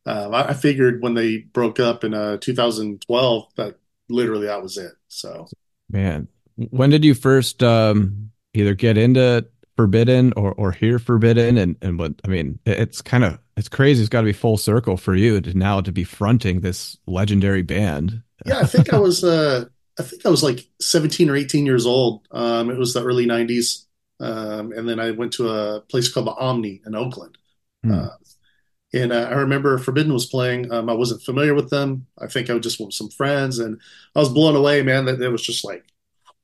uh, I, I figured when they broke up in uh, two thousand twelve, that literally that was it. So, man, when did you first um, either get into Forbidden or or hear Forbidden and and what I mean, it's kind of it's crazy. It's got to be full circle for you to now to be fronting this legendary band. Yeah, I think I was uh I think I was like seventeen or eighteen years old. Um, it was the early nineties, um, and then I went to a place called the Omni in Oakland, hmm. uh, and uh, I remember Forbidden was playing. Um, I wasn't familiar with them. I think I was just with some friends, and I was blown away, man. That it was just like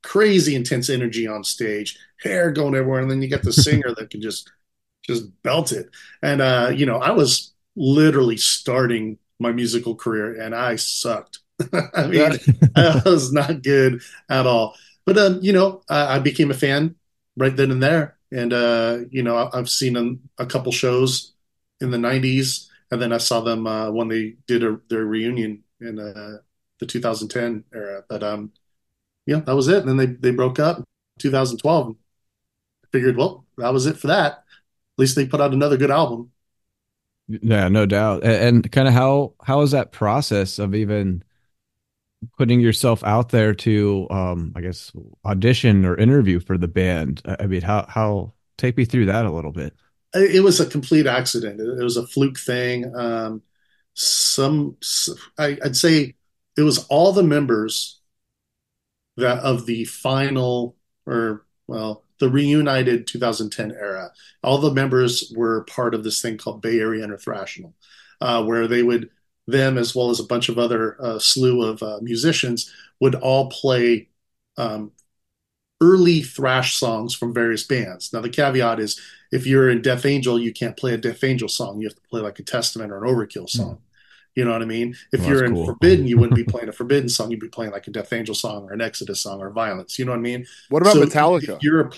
crazy intense energy on stage, hair going everywhere, and then you got the singer that can just just belt it. And uh you know, I was literally starting my musical career, and I sucked. I mean, I was not good at all, but um you know, I, I became a fan right then and there. And uh you know, I, I've seen them a couple shows in the nineties, and then I saw them uh when they did a, their reunion in uh the two thousand ten era. But um yeah, that was it. And then they, they broke up in two thousand twelve. I figured, well, that was it for that. At least they put out another good album. Yeah, no doubt. And, and kind of how, how is that process of even putting yourself out there to, um, I guess, audition or interview for the band? I mean, how, how take me through that a little bit. It was a complete accident. It was a fluke thing. Um, some, I, I'd say it was all the members that of the final, or well, the reunited two thousand ten era. All the members were part of this thing called Bay Area International, uh, where they would, them as well as a bunch of other uh, slew of uh, musicians, would all play um, early thrash songs from various bands. Now the caveat is, if you're in Death Angel, you can't play a Death Angel song. You have to play like a Testament or an Overkill song. Mm. You know what I mean? If well, you're in cool. Forbidden, you wouldn't be playing a Forbidden song. You'd be playing like a Death Angel song or an Exodus song or Violence. You know what I mean? What about so Metallica? You're,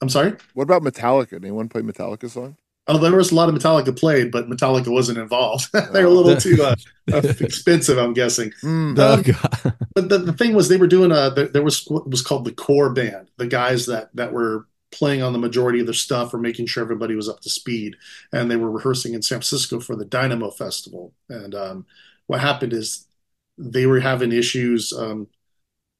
I'm sorry? What about Metallica? Did anyone play Metallica song? Oh, there was a lot of Metallica played, but Metallica wasn't involved. They were a little too uh, expensive, I'm guessing. Mm, um, oh God. But the, the thing was, they were doing a, there was what was called the core band, the guys that, that were playing on the majority of their stuff or making sure everybody was up to speed. And they were rehearsing in San Francisco for the Dynamo Festival. And um, what happened is they were having issues, um,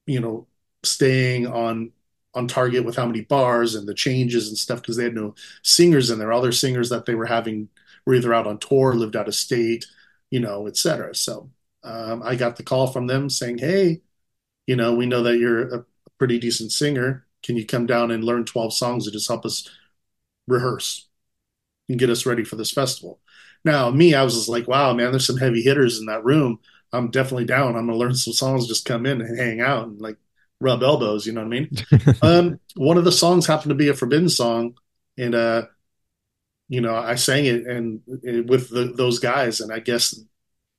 you know, staying on, on target with how many bars and the changes and stuff, because they had no singers in there. All their singers that they were having were either out on tour, lived out of state, you know, et cetera. So um, I got the call from them saying, hey, you know, we know that you're a pretty decent singer. Can you come down and learn twelve songs and just help us rehearse and get us ready for this festival? Now, me, I was just like, wow, man, there's some heavy hitters in that room. I'm definitely down. I'm going to learn some songs, just come in and hang out and like rub elbows. You know what I mean? um, one of the songs happened to be a Forbidden song. And, uh, you know, I sang it and, and with the, those guys, and I guess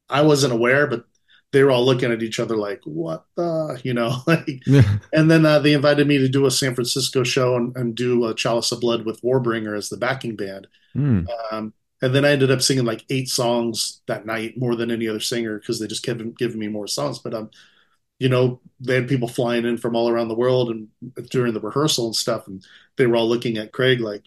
I wasn't aware, but they were all looking at each other like, what the, you know, like, yeah. And then uh, they invited me to do a San Francisco show and, and do a Chalice of Blood with Warbringer as the backing band. Mm. Um, and then I ended up singing like eight songs that night, more than any other singer, because they just kept giving me more songs. But, um, you know, they had people flying in from all around the world and during the rehearsal and stuff. And they were all looking at Craig like,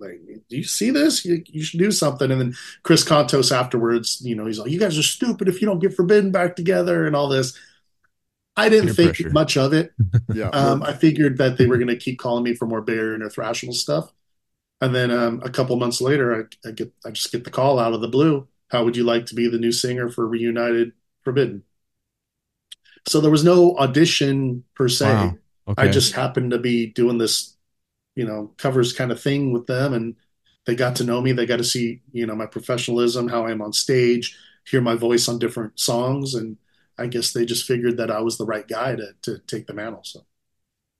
like, do you see this? You, you should do something. And then Chris Kontos afterwards, you know, he's like, you guys are stupid if you don't get Forbidden back together and all this. I didn't Peer think pressure. much of it. yeah, um, I figured that they were going to keep calling me for more Bay Area or Thrashable stuff. And then um, a couple months later, I, I get I just get the call out of the blue. How would you like to be the new singer for Reunited Forbidden? So there was no audition per se. Wow. Okay. I just happened to be doing this, you know, covers kind of thing with them. And they got to know me. They got to see, you know, my professionalism, how I am on stage, hear my voice on different songs. And I guess they just figured that I was the right guy to to take the mantle. So.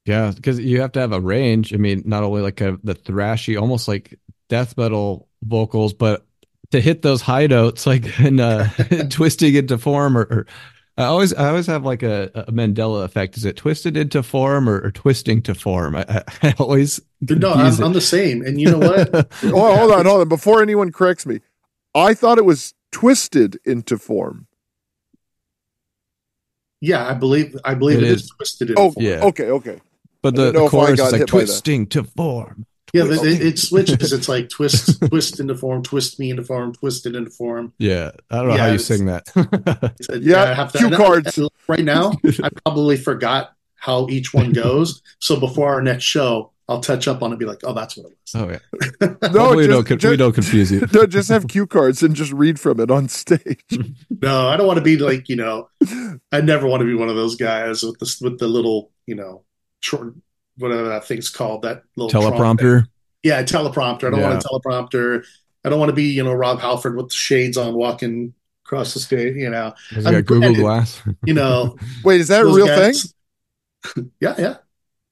Yeah. Cause you have to have a range. I mean, not only like a, the thrashy, almost like death metal vocals, but to hit those high notes, like and uh, twisting into form or, or I always, I always have like a, a Mandela effect. Is it twisted into form or, or twisting to form? I, I always no, I'm, I'm the same. And you know what? oh, hold on, hold on. Before anyone corrects me, I thought it was twisted into form. Yeah, I believe, I believe it, it is. is twisted into oh, form. Yeah. Okay, okay. But the, the chorus is like twisting to form. Yeah, but it, it switches. It's like twist, twist into form, twist me into form, twisted into form. Yeah, I don't know yeah, how you sing that. a, yeah, I have to, cue cards. Right now, I probably forgot how each one goes. So before our next show, I'll touch up on it and be like, oh, that's what it was. Oh, yeah. no, we, just, don't, just, we don't confuse you. No, just have cue cards and just read from it on stage. No, I don't want to be like, you know, I never want to be one of those guys with the, with the little, you know, short whatever that thing's called, that little teleprompter. Yeah, teleprompter. I don't yeah. want a teleprompter. I don't want to be, you know, Rob Halford with the shades on walking across the stage, you know. He's got Google Glass. You know. Wait, is that a real guys. thing? yeah, yeah.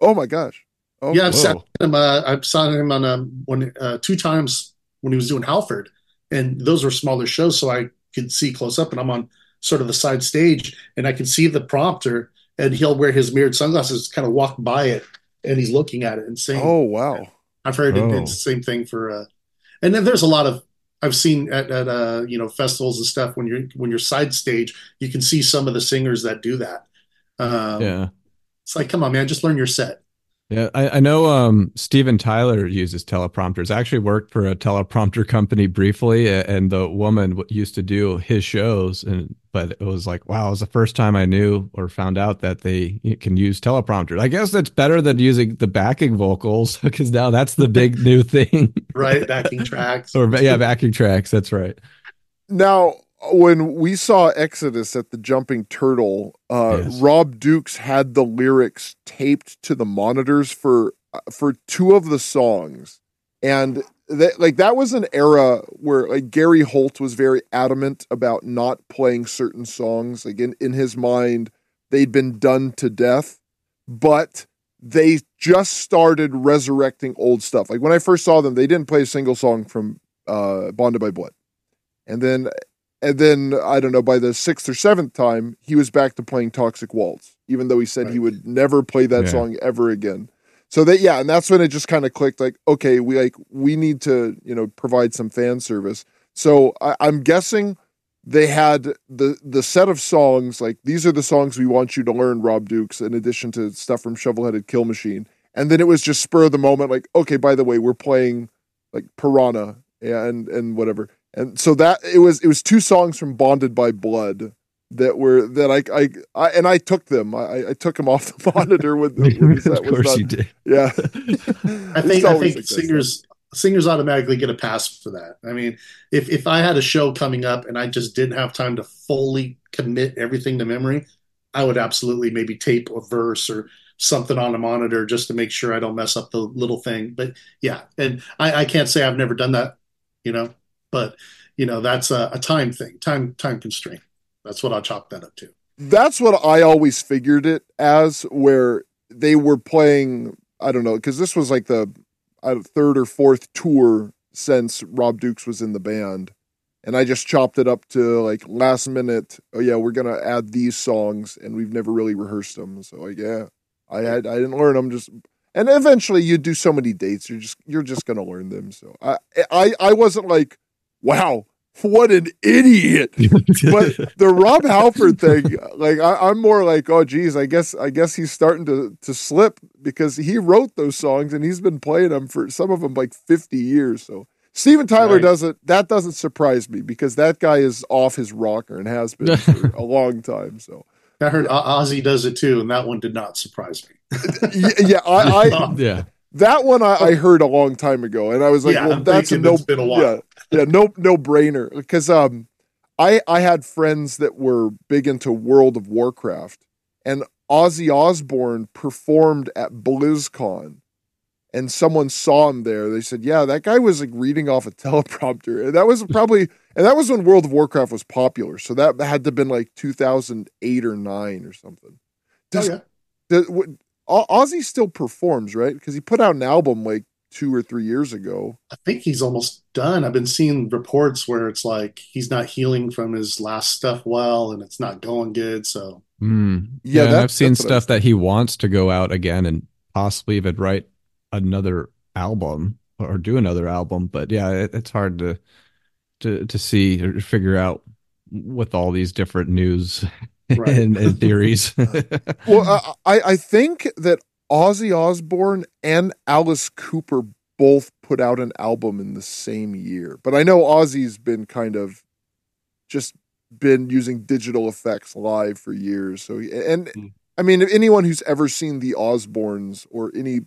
Oh my gosh. Oh, yeah, I've seen him uh, I've seen him on um one uh, two times when he was doing Halford. And those were smaller shows, so I could see close up and I'm on sort of the side stage and I can see the prompter and he'll wear his mirrored sunglasses, kind of walk by it. And he's looking at it and saying, "Oh wow!" I've heard oh. it's the same thing for. Uh, and then there's a lot of I've seen at, at uh, you know festivals and stuff when you're when you're side stage, you can see some of the singers that do that. Um, yeah, it's like, come on, man, just learn your set. Yeah, I, I know um, Steven Tyler uses teleprompters. I actually worked for a teleprompter company briefly, and the woman used to do his shows. And but it was like, wow, it was the first time I knew or found out that they can use teleprompters. I guess that's better than using the backing vocals because now that's the big new thing, right? Backing tracks, or yeah, backing tracks. That's right. Now, when we saw Exodus at the Jumping Turtle, uh, yes. Rob Dukes had the lyrics taped to the monitors for for two of the songs, and that like that was an era where like Gary Holt was very adamant about not playing certain songs. Like in, in his mind, they'd been done to death, but they just started resurrecting old stuff. Like when I first saw them, they didn't play a single song from uh, Bonded by Blood, and then. And then, I don't know, by the sixth or seventh time, he was back to playing Toxic Waltz, even though he said right. he would never play that yeah. song ever again. So that, yeah, and that's when it just kind of clicked, like, okay, we like we need to, you know, provide some fan service. So I, I'm guessing they had the, the set of songs, like, these are the songs we want you to learn, Rob Dukes, in addition to stuff from Shovelheaded Kill Machine. And then it was just spur of the moment, like, okay, by the way, we're playing, like, Piranha and and whatever. And so that it was it was two songs from Bonded by Blood that were that I I, I and I took them I, I took them off the monitor with them. Of course was you did. Yeah, I think I think like singers this. singers automatically get a pass for that. I mean, if if I had a show coming up and I just didn't have time to fully commit everything to memory, I would absolutely maybe tape a verse or something on a monitor just to make sure I don't mess up the little thing. But yeah, and I, I can't say I've never done that. You know. But, you know, that's a, a time thing, time time constraint. That's what I'll chalk that up to. That's what I always figured it as, where they were playing, I don't know, because this was like the uh, third or fourth tour since Rob Dukes was in the band. And I just chopped it up to like last minute. Oh yeah, we're gonna add these songs, and we've never really rehearsed them. So like, yeah, I had I didn't learn them. Just and eventually you do so many dates, you're just you're just gonna learn them. So I I I wasn't like, wow, what an idiot. But the Rob Halford thing, like I, I'm more like, oh geez, I guess I guess he's starting to to slip, because he wrote those songs and he's been playing them for some of them like fifty years. So. Steven Tyler right. doesn't, that doesn't surprise me, because that guy is off his rocker and has been for a long time. So I heard Ozzy does it too, and that one did not surprise me. yeah, yeah, I, I yeah. that one I, I heard a long time ago, and I was like, yeah, well, I'm that's a no, it's been a while. yeah, yeah, no, no brainer. Because um, I, I had friends that were big into World of Warcraft, and Ozzy Osbourne performed at BlizzCon. And someone saw him there. They said, yeah, that guy was like reading off a teleprompter. And that was probably, and that was when World of Warcraft was popular. So that had to have been like two thousand eight or nine or something. Does, oh, yeah. does, what, Ozzy still performs, right? Because he put out an album like two or three years ago. I think he's almost done. I've been seeing reports where it's like he's not healing from his last stuff well, and it's not going good. So, mm. yeah, yeah that, I've seen stuff I've... that he wants to go out again and possibly even write another album or do another album, but yeah, it, it's hard to to to see or figure out with all these different news right. and, and theories. Well, I I think that Ozzy Osbourne and Alice Cooper both put out an album in the same year, but I know Ozzy's been kind of just been using digital effects live for years. So and mm. I mean, if anyone who's ever seen the Osbournes or any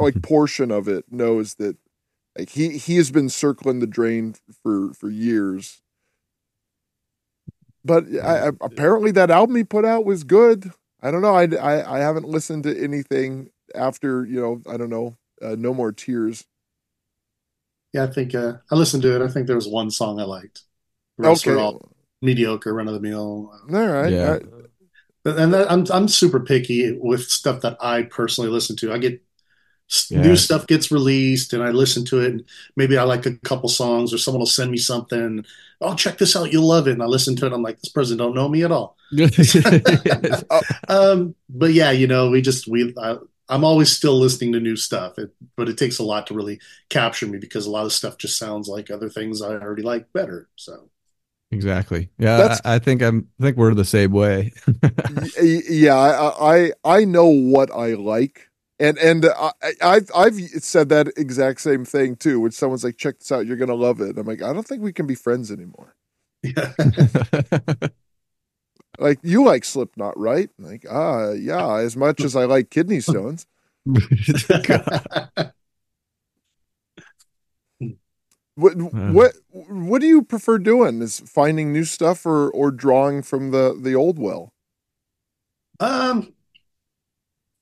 like portion of it knows that like he he has been circling the drain for for years, but I, I, apparently that album he put out was good. I don't know, I, I, I haven't listened to anything after, you know, I don't know, uh, No More Tears. Yeah, I think uh, I listened to it. I think there was one song I liked. The rest okay. were all mediocre, run of the mill. All right. Yeah. I, and that, I'm I'm super picky with stuff that I personally listen to. I get yeah. new stuff gets released, and I listen to it. And maybe I like a couple songs, or someone will send me something. Oh, check this out, you'll love it. And I listen to it. And I'm like, this person don't know me at all. um, but yeah, you know, we just we I, I'm always still listening to new stuff, it, but it takes a lot to really capture me, because a lot of stuff just sounds like other things I already like better. So. Exactly. Yeah, I, I think I'm. I think we're the same way. yeah, I, I I know what I like, and and I I've, I've said that exact same thing too. When someone's like, "Check this out, you're gonna love it," I'm like, "I don't think we can be friends anymore." Yeah. Like, you like Slipknot, right? I'm like, ah, yeah, as much as I like kidney stones. What what what do you prefer doing? Is finding new stuff or or drawing from the, the old well? Um,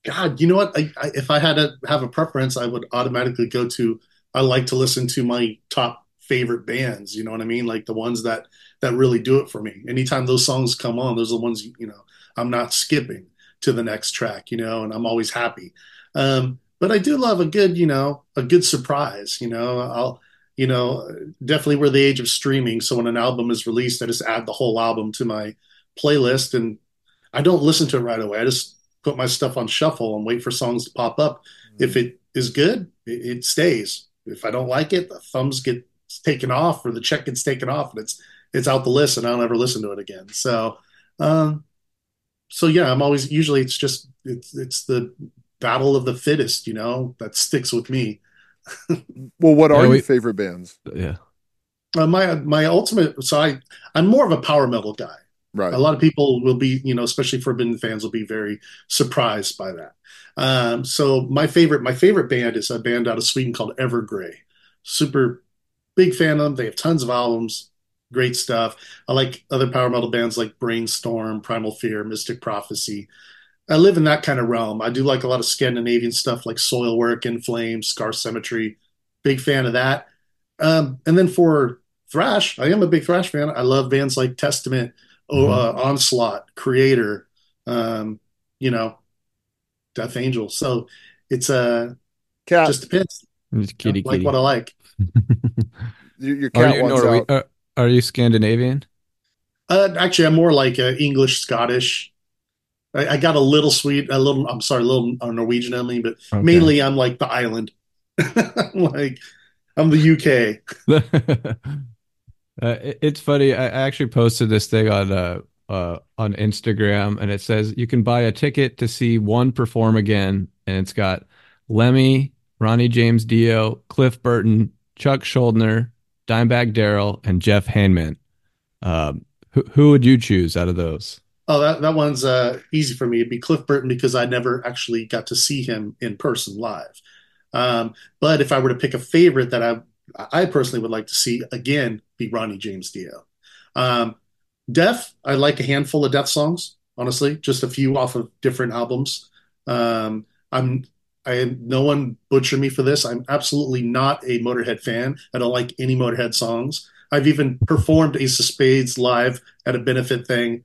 God, you know what? I, I, if I had to have a preference, I would automatically go to. I like to listen to my top favorite bands. You know what I mean? Like the ones that that really do it for me. Anytime those songs come on, those are the ones you know. I'm not skipping to the next track. You know, and I'm always happy. Um, but I do love a good you know a good surprise. You know, I'll. You know, definitely we're the age of streaming. So when an album is released, I just add the whole album to my playlist, and I don't listen to it right away. I just put my stuff on shuffle and wait for songs to pop up. Mm-hmm. If it is good, it stays. If I don't like it, the thumbs get taken off or the check gets taken off, and it's it's out the list, and I don't ever listen to it again. So, um, so yeah, I'm always usually it's just it's it's the battle of the fittest, you know, that sticks with me. Well, what are yeah, we, your favorite bands? Yeah, uh, my my ultimate. So I I'm more of a power metal guy. Right. A lot of people will be, you know, especially Forbidden fans will be very surprised by that. Um, so my favorite my favorite band is a band out of Sweden called Evergrey. Super big fan of them. They have tons of albums. Great stuff. I like other power metal bands like Brainstorm, Primal Fear, Mystic Prophecy. I live in that kind of realm. I do like a lot of Scandinavian stuff like Soilwork, In Flames, Scar Cemetery. Big fan of that. Um, and then for thrash, I am a big thrash fan. I love bands like Testament, mm-hmm. uh, Onslaught, Creator, um, you know, Death Angel. So it's uh, a just depends. It's kitty, kitty. Like what I like. your, your cat are you, wants no, are, out. We, are, Are you Scandinavian? Uh, actually, I'm more like uh, English, Scottish. I, I got a little Swede, a little, I'm sorry, a little Norwegian on me, but okay. Mainly I'm like the island. I'm like, I'm the U K. uh, it, it's funny. I actually posted this thing on uh, uh, on Instagram, and it says you can buy a ticket to see one perform again. And it's got Lemmy, Ronnie James Dio, Cliff Burton, Chuck Schuldiner, Dimebag Darrell, and Jeff Hanneman. Um, who, who would you choose out of those? Oh, that, that one's uh, easy for me. It'd be Cliff Burton because I never actually got to see him in person live. Um, but if I were to pick a favorite that I I personally would like to see again, be Ronnie James Dio. Um, Death, I like a handful of Death songs, honestly, just a few off of different albums. Um, I'm I no one butcher me for this. I'm absolutely not a Motorhead fan. I don't like any Motorhead songs. I've even performed Ace of Spades live at a benefit thing.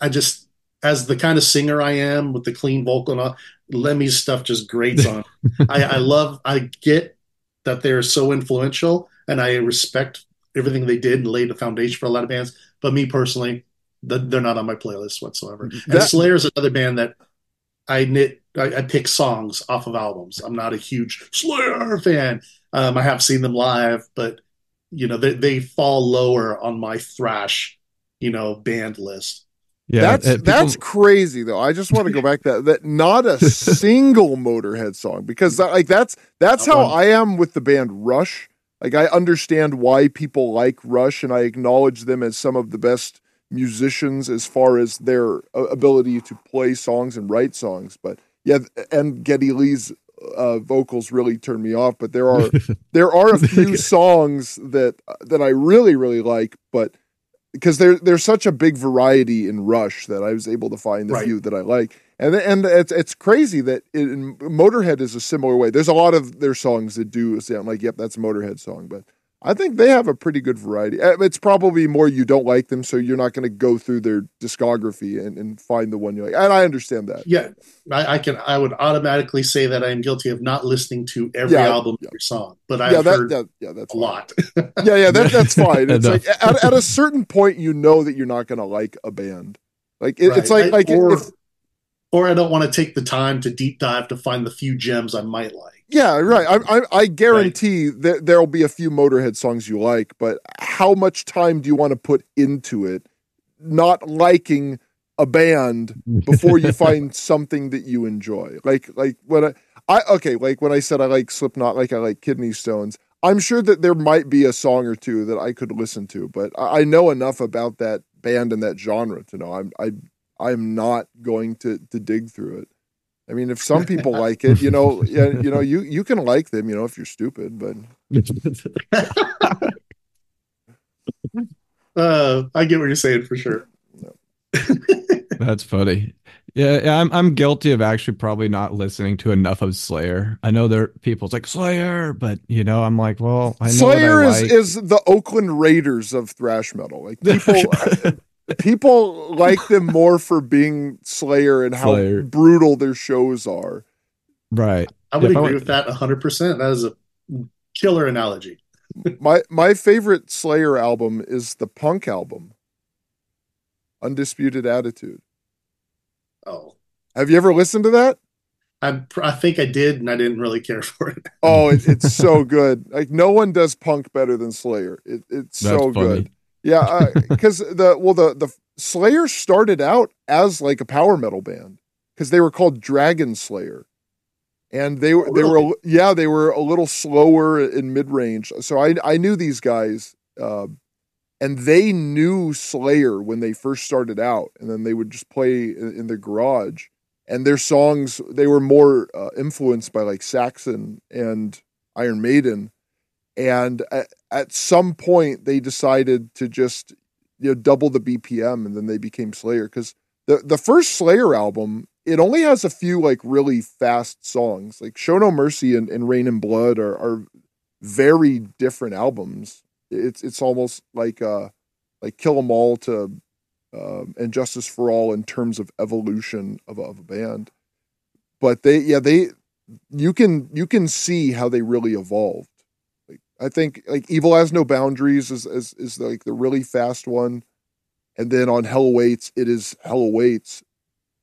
I just, as the kind of singer I am with the clean vocal and all, Lemmy's stuff just grates on. I, I love, I get that they're so influential and I respect everything they did and laid the foundation for a lot of bands. But me personally, the, they're not on my playlist whatsoever. And that- Slayer's another band that I knit, I, I pick songs off of albums. I'm not a huge Slayer fan. Um, I have seen them live, but you know, they, they fall lower on my thrash, you know, band list. Yeah, that's uh, people... that's crazy though. I just want to go back to that that not a single Motorhead song, because like that's that's how I am with the band Rush. Like I understand why people like Rush, and I acknowledge them as some of the best musicians as far as their ability to play songs and write songs. But yeah, and Geddy Lee's uh, vocals really turned me off. But there are there are a few songs that that I really really like, but. Because there, there's such a big variety in Rush that I was able to find the right. few that I like. And and it's it's crazy that it, Motorhead is a similar way. There's a lot of their songs that do sound like, yep, that's a Motorhead song. But I think they have a pretty good variety. It's probably more you don't like them, so you're not going to go through their discography and, and find the one you like. And I understand that. Yeah, I, I can. I would automatically say that I am guilty of not listening to every yeah, album yeah. or song, but I've yeah, that, heard that, yeah, that's a fine. lot. yeah, yeah, that, that's fine. It's like at, at a certain point, you know that you're not going to like a band. Like it, right. it's like I, like or, if, or I don't want to take the time to deep dive to find the few gems I might like. Yeah, right. I I, I guarantee right. that there'll be a few Motorhead songs you like, but how much time do you want to put into it not liking a band before you find something that you enjoy? Like like when I, I okay, like when I said I like Slipknot, like I like Kidney Stones, I'm sure that there might be a song or two that I could listen to, but I, I know enough about that band and that genre to know I'm I I'm not going to to dig through it. I mean, if some people like it, you know, you know, you, you can like them, you know, if you're stupid, but uh, I get what you're saying for sure. No. That's funny. Yeah, I'm I'm guilty of actually probably not listening to enough of Slayer. I know there are people's like Slayer, but you know, I'm like, well, I know Slayer what I like. is is the Oakland Raiders of thrash metal. Like people. People like them more for being Slayer and how Slayer. brutal their shows are. Right. I would if agree I went, with that one hundred percent. That is a killer analogy. my my favorite Slayer album is the punk album, Undisputed Attitude. Oh. Have you ever listened to that? I I think I did, and I didn't really care for it. Oh, it, it's so good. Like, no one does punk better than Slayer. It, it's That's so funny. good. Yeah, because uh, the well the the Slayer started out as like a power metal band because they were called Dragon Slayer, and they were oh, really? they were yeah they were a little slower in mid range. So I I knew these guys, uh, and they knew Slayer when they first started out, and then they would just play in, in their garage, and their songs they were more uh, influenced by like Saxon and Iron Maiden. And at, at some point, they decided to just, you know, double the B P M, and then they became Slayer. Because the, the first Slayer album, it only has a few, like, really fast songs. Like, Show No Mercy and, and Rain and Blood are, are very different albums. It's it's almost like uh, like Kill 'Em All to uh, and Justice for All in terms of evolution of, of a band. But they, yeah, they, you can you can see how they really evolved. I think like Evil Has No Boundaries is is, is like the really fast one, and then on Hell Awaits it is Hell Awaits,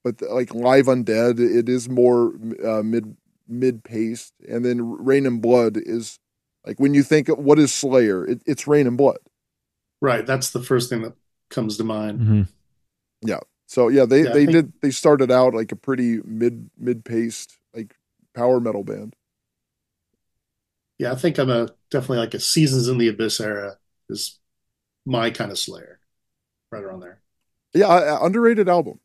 but the, like Live Undead it is more uh, mid mid paced, and then Rain and Blood is like when you think of what is Slayer, it, it's Rain and Blood. Right, that's the first thing that comes to mind. Mm-hmm. Yeah. So yeah, they, yeah, they think- did they started out like a pretty mid mid paced like power metal band. Yeah, I think I'm a definitely like a Seasons in the Abyss era is my kind of Slayer, right around there. Yeah, uh, underrated album.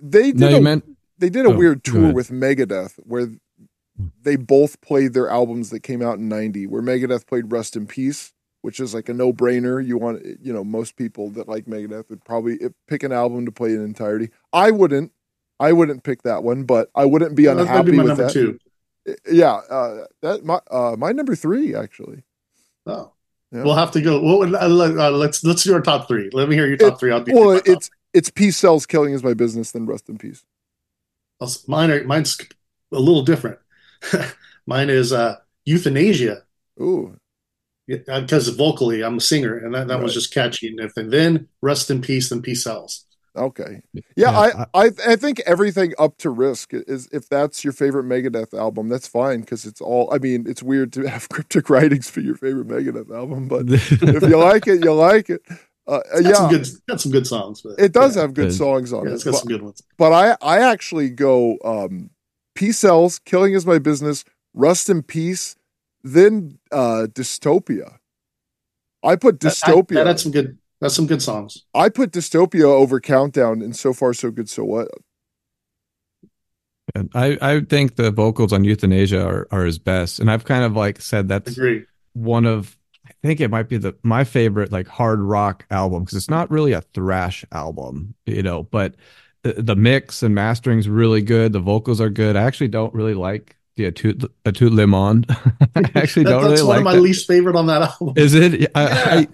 They did no, a, meant- they did a oh, weird tour with Megadeth where they both played their albums that came out in ninety. Where Megadeth played Rest in Peace, which is like a no brainer. You want you know most people that like Megadeth would probably pick an album to play in entirety. I wouldn't. I wouldn't pick that one, but I wouldn't be unhappy that'd be my with number that. Two. Yeah, uh, that my uh, my number three actually. Oh, yeah. We'll have to go. Well, uh, let's let's do our top three. Let me hear your top it, three. I'll be well, it's top. It's Peace Sells, Killing Is My Business, then Rest in Peace. Mine are, mine's a little different. Mine is uh, Euthanasia. Ooh, because yeah, vocally I'm a singer, and that, that right. was just catchy enough. And then Rest in Peace, then Peace Sells. Okay. Yeah, yeah I, I I think everything up to Risk is, if that's your favorite Megadeth album, that's fine because it's all, I mean, it's weird to have cryptic writings for your favorite Megadeth album, but if you like it, you like it. Uh, it's got yeah. Some good, got some good songs. But, it does yeah, have good, good songs on yeah, it. It's got but, some good ones. But I, I actually go um, Peace Sells, Killing Is My Business, Rust in Peace, then uh, Dystopia. I put Dystopia. That, I, that had some good. That's some good songs. I put Dystopia over Countdown and So Far So Good So What. And I, I think the vocals on Euthanasia are, are his best. And I've kind of like said that's one of, I think it might be the my favorite like hard rock album because it's not really a thrash album, you know, but the, the mix and mastering is really good. The vocals are good. I actually don't really like the Atut, Atut Le Monde. I actually that, don't really like That's one of my it. least favorite on that album. Is it? I, yeah. I,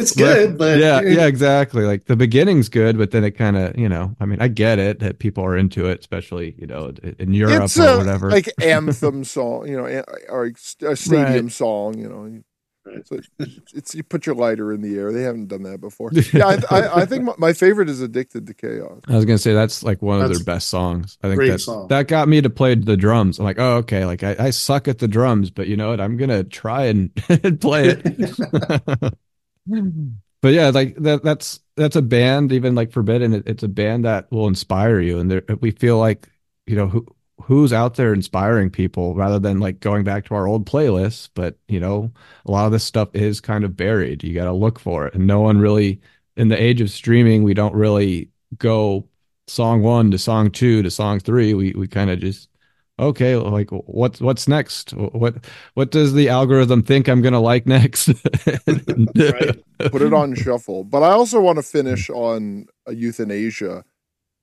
it's good, like, but... Yeah, yeah, exactly. Like, the beginning's good, but then it kind of, you know... I mean, I get it that people are into it, especially, you know, in Europe it's or a, whatever. It's like anthem song, you know, or a stadium right. song, you know. It's, like, it's you put your lighter in the air. They haven't done that before. Yeah, I, I, I think my, my favorite is Addicted to Chaos. I was gonna say that's like one that's of their best songs. I think that song. that got me to play the drums. I'm like, oh okay, like I, I suck at the drums, but you know what? I'm gonna try and, and play it. But yeah, like that that's that's a band. Even like Forbidden, it, it's a band that will inspire you, and we feel like you know who who's out there inspiring people rather than like going back to our old playlists. But you know, a lot of this stuff is kind of buried. You got to look for it. And no one really, in the age of streaming, we don't really go song one to song two to song three. We, we kind of just, okay, like what's, what's next? What, what does the algorithm think I'm going to like next? Right. Put it on shuffle. But I also want to finish on a Euthanasia.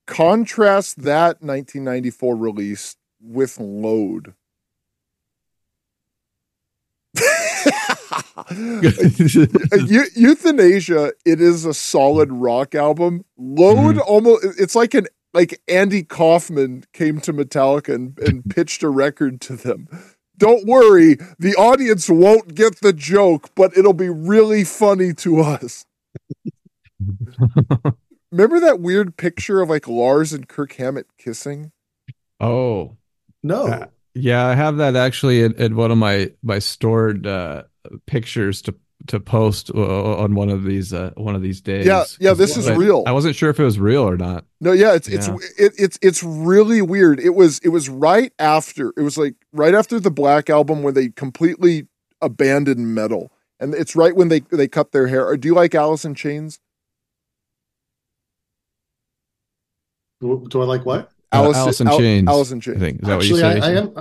Contrast that nineteen ninety-four release with Load. Eu- Euthanasia, it is a solid rock album. Load, mm-hmm. almost it's like an like Andy Kaufman came to Metallica and, and pitched a record to them. Don't worry, the audience won't get the joke, but it'll be really funny to us. Remember that weird picture of like Lars and Kirk Hammett kissing? Oh no! Uh, yeah, I have that actually in, in one of my my stored uh, pictures to to post uh, on one of these uh, one of these days. Yeah, yeah, this is I, real. I wasn't sure if it was real or not. No, yeah, it's yeah. it's it, it's it's really weird. It was it was right after it was like right after the Black Album when they completely abandoned metal, and it's right when they they cut their hair. Or do you like Alice in Chains? Do I like what? Alice, uh, Alice in Al- Chains. Alice in Chains. I think. Is that Actually, what you say? I, I am.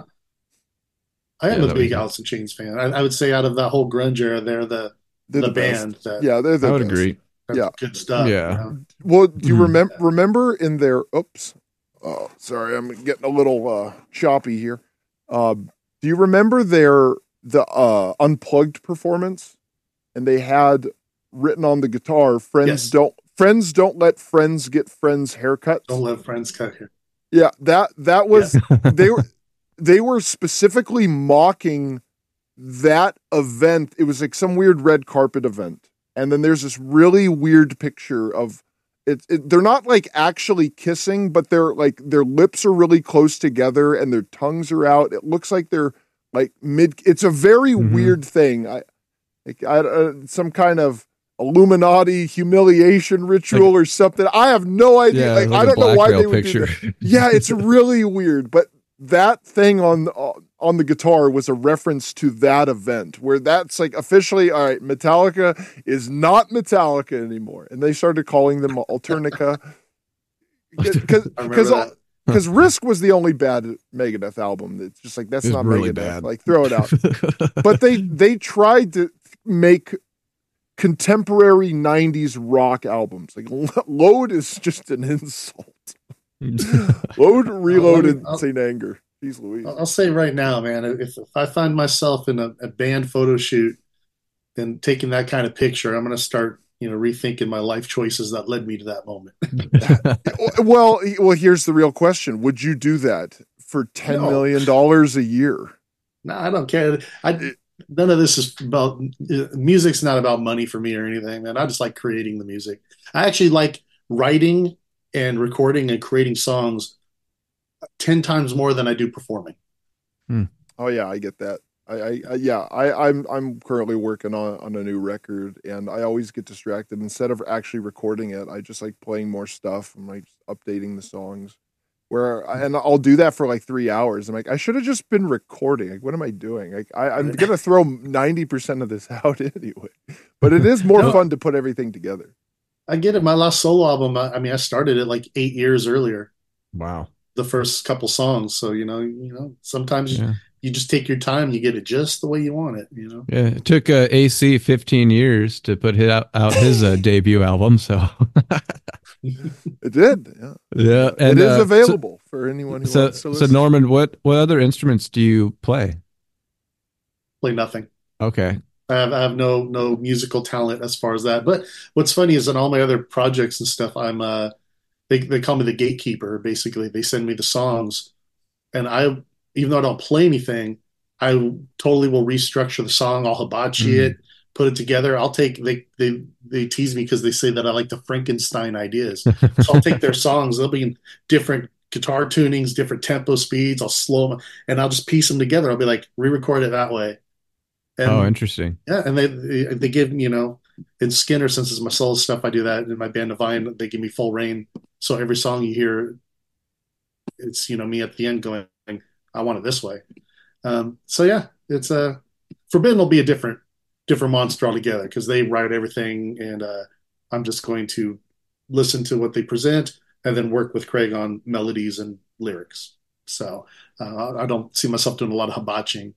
I am yeah, a big Alice in Chains fan. I, I would say out of that whole grunge era, they're the they're the, the band. That, yeah, they're the. I would best. agree. That's yeah, good stuff. Yeah. You know? Well, do you mm. remem- remember in their? Oops. Oh, sorry. I'm getting a little uh, choppy here. Uh, do you remember their the uh, Unplugged performance? And they had written on the guitar, "Friends yes. don't." Friends don't let friends get friends haircuts. Don't let friends cut hair. Yeah, that that was yeah. they were they were specifically mocking that event, it was like some weird red carpet event. And then there's this really weird picture of it, it. They're not like actually kissing, but they're like, their lips are really close together and their tongues are out. It looks like they're like mid. It's a very mm-hmm. weird thing. I, like, I uh, some kind of Illuminati humiliation ritual like, or something. I have no idea. Yeah, like, like I don't know why they would picture. do that. Yeah, it's really weird. But that thing on uh, on the guitar was a reference to that event where that's like officially, all right, Metallica is not Metallica anymore. And they started calling them Alternica because because Risk was the only bad Megadeth album. That's just like, that's not really Megadeth. Bad. Like, throw it out. But they they tried to make contemporary nineties rock albums. Like Load is just an insult. Load, Reloaded, uh, Saint Anger. Jeez Louise. I'll say right now, man, if, if I find myself in a, a band photo shoot and taking that kind of picture, I'm going to start, you know, rethinking my life choices that led me to that moment. well, well, here's the real question. Would you do that for ten no. million dollars a year? No, I don't care. I, none of this is about uh, music's not about money for me or anything, man. I just like creating the music. I actually like writing and recording and creating songs ten times more than I do performing. Hmm. Oh yeah, I get that. I, I, I yeah, I, I'm I'm currently working on, on a new record, and I always get distracted. Instead of actually recording it, I just like playing more stuff. I'm like updating the songs, where I, and I'll do that for like three hours. I'm like, I should have just been recording. Like, what am I doing? Like, I, I'm gonna throw ninety percent of this out anyway. But it is more no. fun to put everything together. I get it. My last solo album, I, I mean, I started it like eight years earlier. Wow. The first couple songs. So, you know, you know, sometimes yeah. you, you just take your time, you get it just the way you want it, you know? Yeah. It took uh, A C fifteen years to put his, out his uh, debut album. So it did. Yeah. Yeah. And, it is uh, available so, for anyone who so, wants to listen. So Norman, what, what other instruments do you play? Play nothing. Okay. I have, I have no no musical talent as far as that. But what's funny is in all my other projects and stuff, I'm uh, they they call me the gatekeeper. Basically, they send me the songs, and I even though I don't play anything, I totally will restructure the song. I'll hibachi mm-hmm. it, put it together. I'll take they they they tease me because they say that I like the Frankenstein ideas. So I'll take their songs. They'll be in different guitar tunings, different tempo speeds. I'll slow them, and I'll just piece them together. I'll be like, re-record it that way. And, oh, interesting. Yeah, and they they give, you know, in Skinner, since it's my solo stuff, I do that. In my band Divine, they give me full reign. So every song you hear, it's, you know, me at the end going, I want it this way. Um, so, yeah, it's uh, Forbidden will be a different different monster altogether because they write everything, and uh, I'm just going to listen to what they present and then work with Craig on melodies and lyrics. So uh, I don't see myself doing a lot of hibachiing.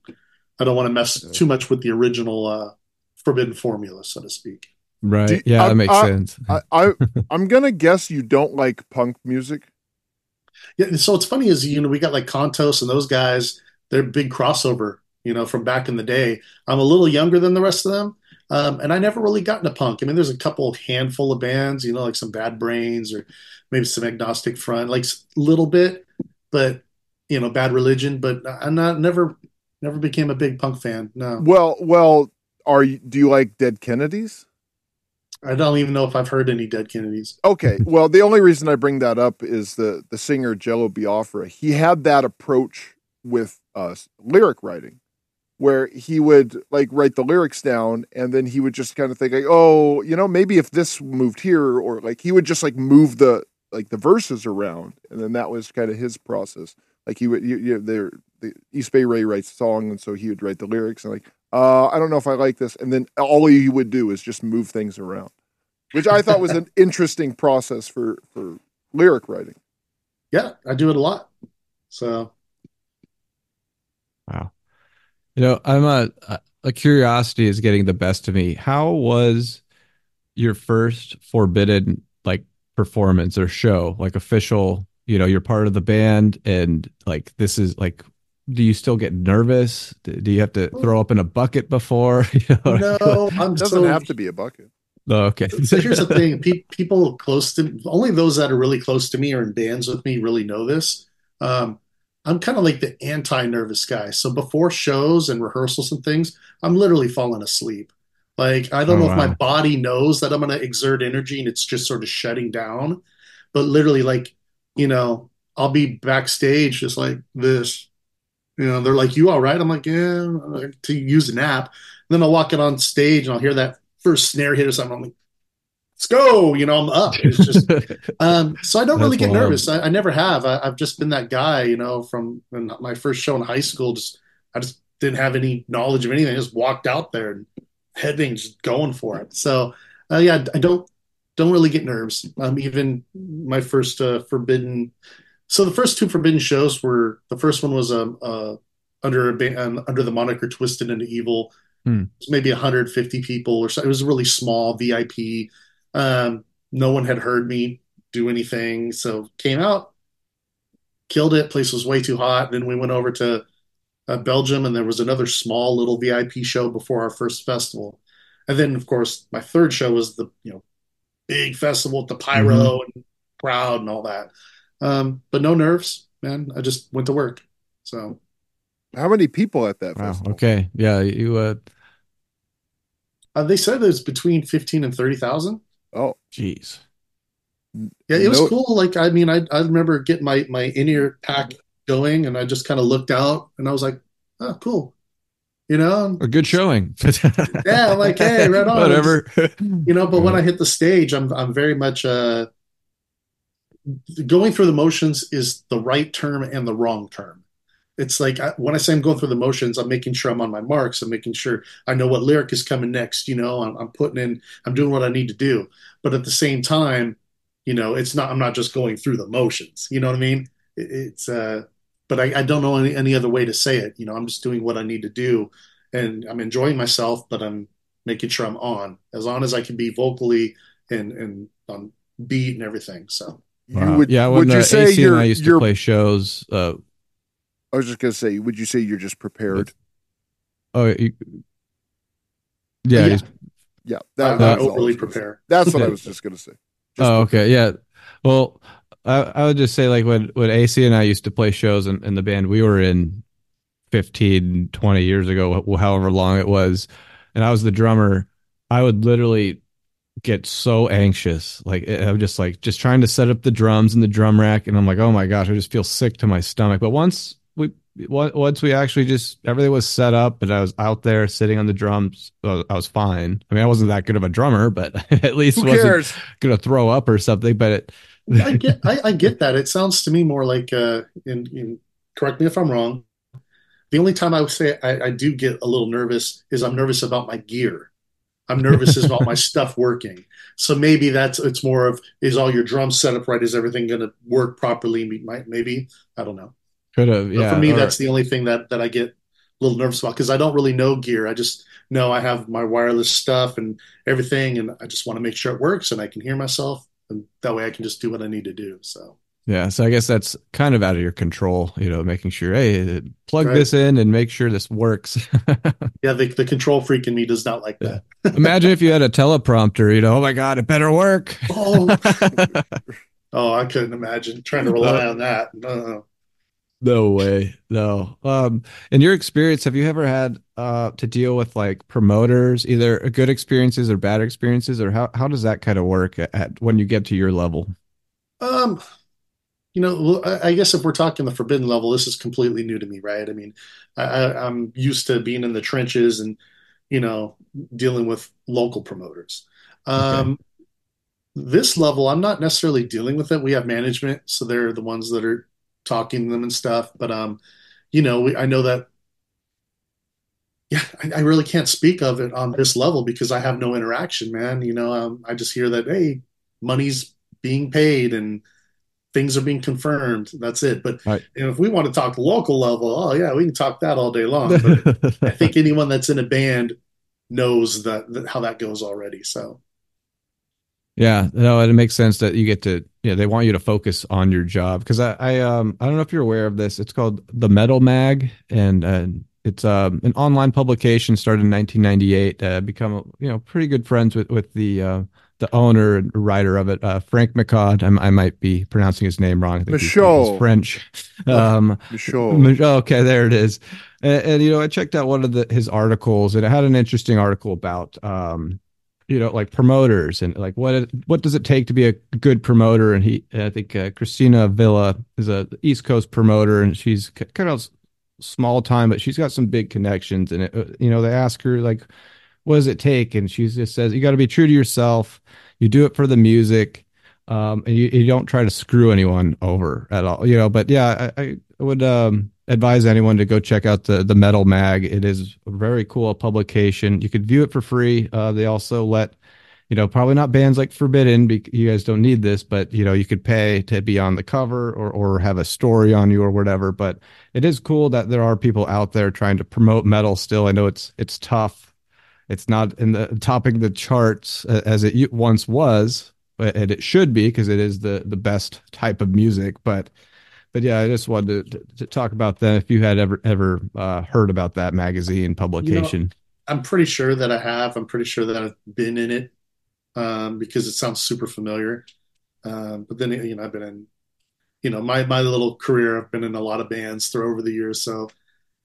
I don't want to mess too much with the original uh, Forbidden formula, so to speak. Right. You, yeah, I, that makes I, sense. I, I, I'm going to guess you don't like punk music. Yeah. So what's funny is, you know, we got like Kontos and those guys, they're big crossover, you know, from back in the day. I'm a little younger than the rest of them. Um, and I never really got into punk. I mean, there's a couple handful of bands, you know, like some Bad Brains or maybe some Agnostic Front, like a little bit, but, you know, Bad Religion. But I'm not never... Never became a big punk fan. No. Well, well, are you, do you like Dead Kennedys? I don't even know if I've heard any Dead Kennedys. Okay. Well, the only reason I bring that up is the the singer Jello Biafra. He had that approach with uh, lyric writing, where he would like write the lyrics down, and then he would just kind of think like, oh, you know, maybe if this moved here, or like he would just like move the like the verses around, and then that was kind of his process. Like he would, you, you know, they're. East Bay Ray writes a song, and so he would write the lyrics and like, uh, I don't know if I like this. And then all he would do is just move things around, which I thought was an interesting process for, for lyric writing. Yeah, I do it a lot. So. Wow. You know, I'm a, a curiosity is getting the best of me. How was your first Forbidden like performance or show, like official, you know, you're part of the band and like, this is like, do you still get nervous? Do you have to throw up in a bucket before? You know, no, I'm it doesn't so, have to be a bucket. Oh, okay. So here's the thing. Pe- people close to only those that are really close to me or in bands with me really know this. Um, I'm kind of like the anti-nervous guy. So before shows and rehearsals and things, I'm literally falling asleep. Like, I don't Oh, know if my wow. body knows that I'm going to exert energy and it's just sort of shutting down. But literally, like, you know, I'll be backstage just like this. You know, they're like, "You all right?" I'm like, "Yeah," to use an app. And then I'll walk it on stage and I'll hear that first snare hit or something. I'm like, "Let's go." You know, I'm up. It's just, um, so I don't really That's get wild. nervous. I, I never have. I, I've just been that guy, you know, from when my first show in high school. Just, I just didn't have any knowledge of anything. I just walked out there and heading, just going for it. So, uh, yeah, I don't, don't really get nerves. Um, even my first, uh, forbidden, So the first two Forbidden shows were, the first one was um, uh, under a ba- um, under the moniker Twisted into Evil. Hmm. It was maybe one hundred fifty people or so. It was really small, V I P. Um, no one had heard me do anything. So came out, killed it. Place was way too hot. Then we went over to uh, Belgium, and there was another small little V I P show before our first festival. And then, of course, my third show was the you know big festival with the pyro mm-hmm. and crowd and all that. Um, but no nerves, man. I just went to work. So, how many people at that wow, festival? Okay, yeah, you. Uh... Uh, they said it was between fifteen and thirty thousand. Oh, jeez. Yeah, it no. was cool. Like, I mean, I I remember getting my my in-ear pack going, and I just kind of looked out, and I was like, "Oh, cool," you know. A good showing. Yeah, I'm like, hey, right on. Whatever, just, you know. But when I hit the stage, I'm I'm very much uh. going through the motions is the right term and the wrong term. It's like I, when I say I'm going through the motions, I'm making sure I'm on my marks. I'm making sure I know what lyric is coming next. You know, I'm, I'm putting in, I'm doing what I need to do. But at the same time, you know, it's not, I'm not just going through the motions. You know what I mean? It, it's, uh, but I, I don't know any, any other way to say it. You know, I'm just doing what I need to do and I'm enjoying myself, but I'm making sure I'm on as on as I can be vocally and, and on beat and everything. So. Wow. You would, yeah, when would you uh, say A C and I used to play shows. Uh, I was just gonna say, would you say you're just prepared? Oh, you, yeah, yeah. yeah that, uh, I overly prepared. That's what I was just gonna say. Just oh, okay, yeah. Well, I, I would just say like when when A C and I used to play shows in, in the band we were in, fifteen, twenty years ago, however long it was, and I was the drummer. I would literally get so anxious, like I'm just like just trying to set up the drums and the drum rack, and I'm like, oh my gosh, I just feel sick to my stomach. But once we once we actually just everything was set up and I was out there sitting on the drums, I was fine. I mean, I wasn't that good of a drummer, but at least Who wasn't cares? gonna throw up or something. But it I get I, I get that. It sounds to me more like uh in, in correct me if I'm wrong, the only time I would say I, I do get a little nervous is I'm nervous about my gear. I'm nervous is all my stuff working. So maybe that's, it's more of, is all your drums set up right? Is everything going to work properly? Maybe, I don't know. Could have, yeah. But for me, or, that's the only thing that, that I get a little nervous about because I don't really know gear. I just know I have my wireless stuff and everything, and I just want to make sure it works and I can hear myself, and that way I can just do what I need to do. So, yeah. So I guess that's kind of out of your control, you know, making sure, hey, plug right. this in and make sure this works. yeah. The, the control freak in me does not like that. Yeah. Imagine if you had a teleprompter, you know, oh my God, it better work. oh. oh, I couldn't imagine trying to rely on that. No, no way. No. Um, in your experience, have you ever had uh, to deal with like promoters, either good experiences or bad experiences, or how, how does that kind of work at, at when you get to your level? Um, You know, I guess if we're talking the forbidden level, this is completely new to me, right? I mean, I, I'm used to being in the trenches and, you know, dealing with local promoters. Um, okay. This level, I'm not necessarily dealing with it. We have management, so they're the ones that are talking to them and stuff. But, um, you know, we, I know that, yeah, I, I really can't speak of it on this level because I have no interaction, man. You know, um, I just hear that, hey, money's being paid and things are being confirmed. That's it. But right. you know, if we want to talk local level, oh yeah, we can talk that all day long. But I think anyone that's in a band knows that, that how that goes already. So yeah, no, and it makes sense that you get to, you know, they want you to focus on your job because I, I, um, I don't know if you're aware of this. It's called the Metal Mag, and uh, it's um, an online publication started in nineteen ninety-eight. Uh, become you know pretty good friends with with the uh, the owner and writer of it, uh, Frank McCod. I, I might be pronouncing his name wrong. I think Michaud. He's French. Um, Michaud. Okay, there it is. And, and, you know, I checked out one of the, his articles, and it had an interesting article about, um, you know, like promoters and like what it, what does it take to be a good promoter. And he, I think uh, Christina Villa is a East Coast promoter, and she's kind of small time, but she's got some big connections. And, it, you know, they ask her, like, what does it take? And she just says, you got to be true to yourself. You do it for the music, um, and you, you don't try to screw anyone over at all, you know. But yeah, I, I would um, advise anyone to go check out the the Metal Mag. It is a very cool publication. You could view it for free. Uh, they also let, you know, probably not bands like Forbidden, because you guys don't need this, but, you know, you could pay to be on the cover or or have a story on you or whatever. But it is cool that there are people out there trying to promote metal still. I know it's it's tough. It's not in the topping the charts as it once was, but, and it should be, because it is the, the best type of music. But, but yeah, I just wanted to, to talk about that. If you had ever, ever uh, heard about that magazine publication, you know, I'm pretty sure that I have, I'm pretty sure that I've been in it um, because it sounds super familiar. Um, but then, you know, I've been in, you know, my, my little career, I've been in a lot of bands through over the years. So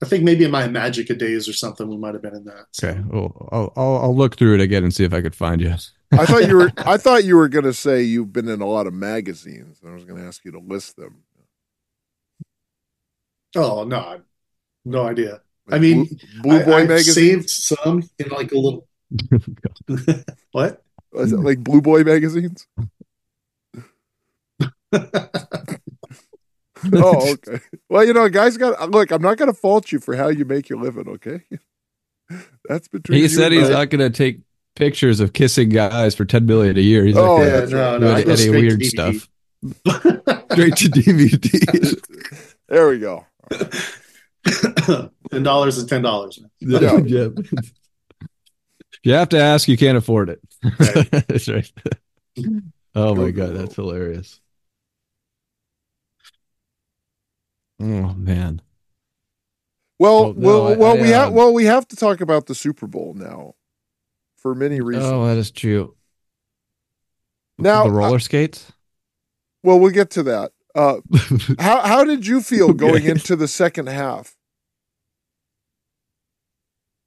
I think maybe in my Magic of Days or something, we might have been in that. So. Okay, well, I'll, I'll I'll look through it again and see if I could find you. I thought you were I thought you were going to say you've been in a lot of magazines. I was going to ask you to list them. Oh no, no idea. Like I mean, Blue, Blue Boy I, I've magazine saved some in like a little. What? Is it like Blue Boy magazines? Oh, okay. Well, you know, guys, got look. I'm not going to fault you for how you make your living. Okay, that's between. He you said he's I. not going to take pictures of kissing guys for ten million a year. He's oh like, yeah, no, no, no any weird stuff. Straight to D V D. There we go. Right. ten dollars is ten dollars. Yeah. Yeah. You have to ask. You can't afford it. Right. That's right. Oh go, my god, go. That's hilarious. Oh man! Well, well, no, well, well I, I, we have uh, well we have to talk about the Super Bowl now, for many reasons. Oh, that is true. Now the roller skates. Uh, well, we'll get to that. Uh, how how did you feel going into the second half?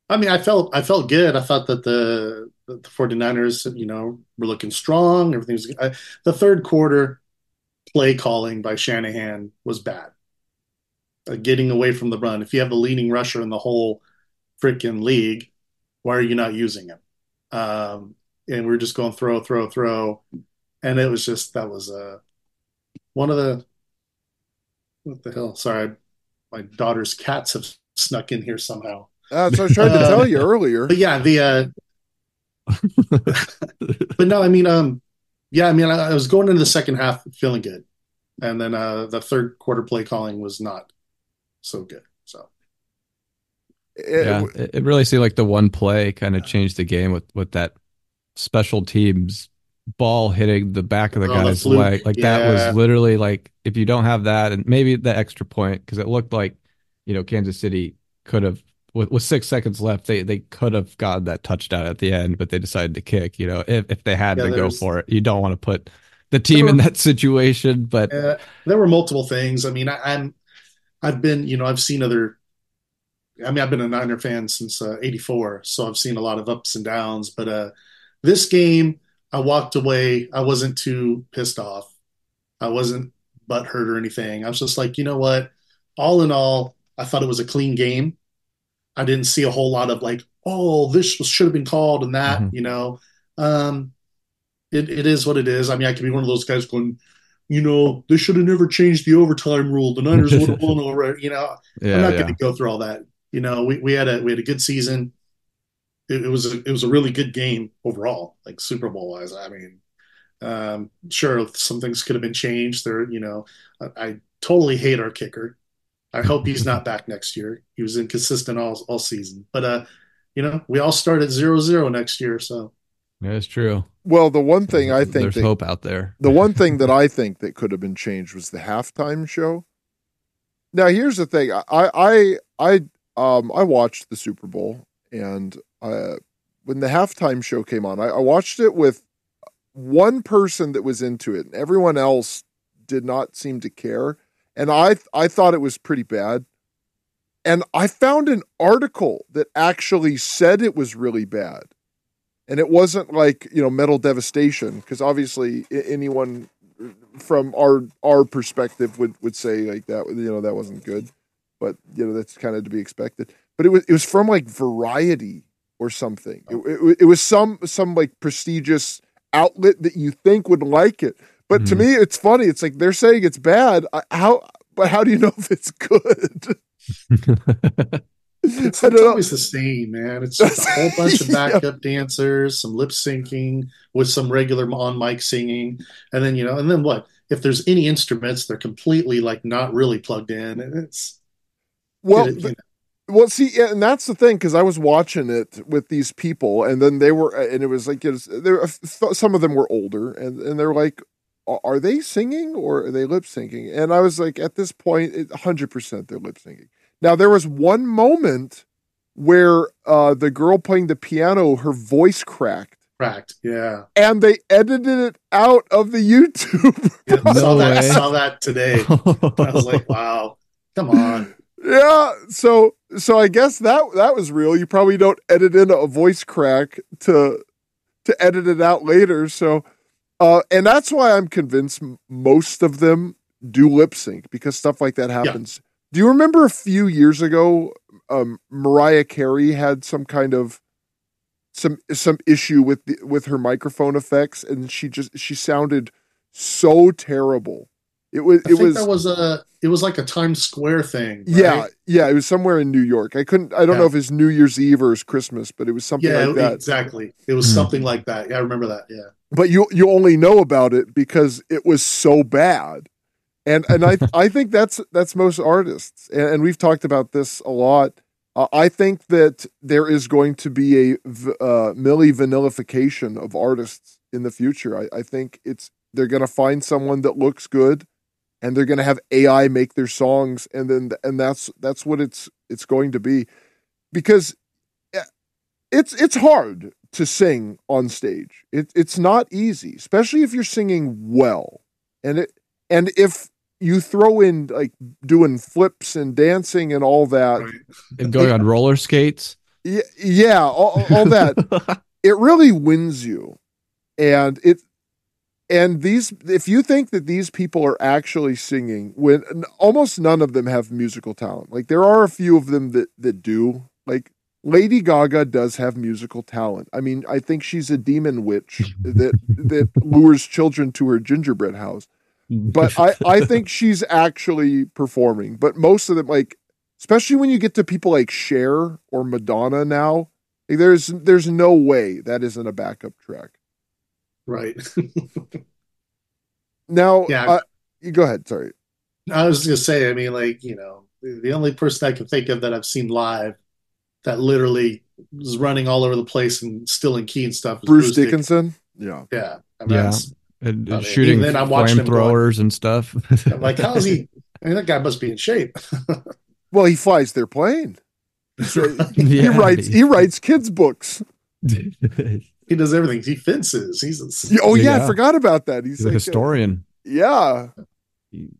I mean, I felt I felt good. I thought that the the 49ers, you know, were looking strong. Everything was I, the third quarter play calling by Shanahan was bad. Getting away from the run. If you have the leading rusher in the whole freaking league, why are you not using him? Um, and we're just going throw, throw, throw. And it was just, that was uh, one of the, what the hell? Sorry, my daughter's cats have snuck in here somehow. Uh, so I was trying to tell you earlier. But yeah, the, uh, but no, I mean, um, yeah, I mean, I, I was going into the second half feeling good. And then uh, the third quarter play calling was not so good. So yeah, it really seemed like the one play kind of changed the game with, with that special teams ball hitting the back of the oh, guy's leg. Like yeah. That was literally like, if you don't have that and maybe the extra point, because it looked like, you know, Kansas City could have with, with six seconds left, they they could have gotten that touchdown at the end, but they decided to kick. You know, if if they had yeah, to go for it, you don't want to put the team were, in that situation. But uh, there were multiple things. I mean, I, I'm. I've been, you know, I've seen other, I mean, I've been a Niner fan since uh, eighty-four, so I've seen a lot of ups and downs, but uh, this game, I walked away, I wasn't too pissed off. I wasn't butthurt or anything. I was just like, you know what, all in all, I thought it was a clean game. I didn't see a whole lot of like, oh, this should have been called and that, mm-hmm. you know. Um, it, it is what it is. I mean, I could be one of those guys going, you know, they should have never changed the overtime rule. The Niners would have won already. You know, yeah, I'm not yeah. going to go through all that. You know, we, we had a we had a good season. It, it was a, it was a really good game overall, like Super Bowl wise. I mean, um, sure, some things could have been changed. There, you know, I, I totally hate our kicker. I hope he's not back next year. He was inconsistent all all season. But uh, you know, we all start at zero zero next year, so. That's true. Well, the one thing I think there's that, hope out there. The one thing that I think that could have been changed was the halftime show. Now, here's the thing: I, I, I, um, I watched the Super Bowl, and uh, when the halftime show came on, I, I watched it with one person that was into it, and everyone else did not seem to care. And I I thought it was pretty bad. And I found an article that actually said it was really bad. And it wasn't like, you know, Metal Devastation, because obviously anyone from our our perspective would, would say like that, you know, that wasn't good. But, you know, that's kind of to be expected. But it was it was from like Variety or something. It, it, it was some some like prestigious outlet that you think would like it. But mm-hmm. to me, it's funny. It's like they're saying it's bad. How? But how do you know if it's good? It's, it's always the same, man. It's just a whole bunch of backup yeah. dancers, some lip syncing with some regular on mic singing, and then you know, and then what? If there's any instruments, they're completely like not really plugged in, and it's well, it, you know. Well, see, and that's the thing because I was watching it with these people, and then they were, and it was like, it was, there some of them were older, and and they're like, are they singing or are they lip syncing? And I was like, at this point, one hundred percent they're lip syncing. Now, there was one moment where uh, the girl playing the piano, her voice cracked. Cracked, yeah. And they edited it out of the YouTube. Yeah, no saw that, I saw that today. I was like, wow, come on. Yeah, so so I guess that that was real. You probably don't edit in a voice crack to to edit it out later, so... Uh, and that's why I'm convinced most of them do lip sync because stuff like that happens. Yeah. Do you remember a few years ago, um, Mariah Carey had some kind of some some issue with the, with her microphone effects, and she just she sounded so terrible. It was I it think was that was a it was like a Times Square thing. Right? Yeah, yeah, it was somewhere in New York. I couldn't. I don't yeah. know if it's New Year's Eve or it's Christmas, but it was something yeah, like that. Exactly, it was mm. something like that. Yeah, I remember that. Yeah. But you you only know about it because it was so bad, and and I I think that's that's most artists, and, and we've talked about this a lot. Uh, I think that there is going to be a uh, Milli Vanillification of artists in the future. I, I think it's they're going to find someone that looks good, and they're going to have A I make their songs, and then and that's that's what it's it's going to be, because it's it's hard to sing on stage. It, it's not easy, especially if you're singing well. And it, and if you throw in like doing flips and dancing and all that. And going it, on roller skates. Yeah. yeah all, all that. It really wins you. And it, and these, if you think that these people are actually singing when almost none of them have musical talent, like there are a few of them that, that do like, Lady Gaga does have musical talent. I mean, I think she's a demon witch that that lures children to her gingerbread house. But I, I think she's actually performing. But most of them, like, especially when you get to people like Cher or Madonna now, like, there's there's no way that isn't a backup track. Right. Now, yeah. uh, you go ahead. Sorry. I was going to say, I mean, like, you know, the only person I can think of that I've seen live that literally is running all over the place and still in key and stuff. Bruce, Bruce Dickinson? Dickinson? Yeah. Yeah. I mean, yeah. And, and shooting flamethrowers and stuff. I'm like, how is he? I mean, that guy must be in shape. Well, he flies their plane. So he, yeah, writes, he writes kids' books. He does everything. He fences. He's a, oh, yeah, yeah. I forgot about that. He's, He's like, a historian. Uh, yeah.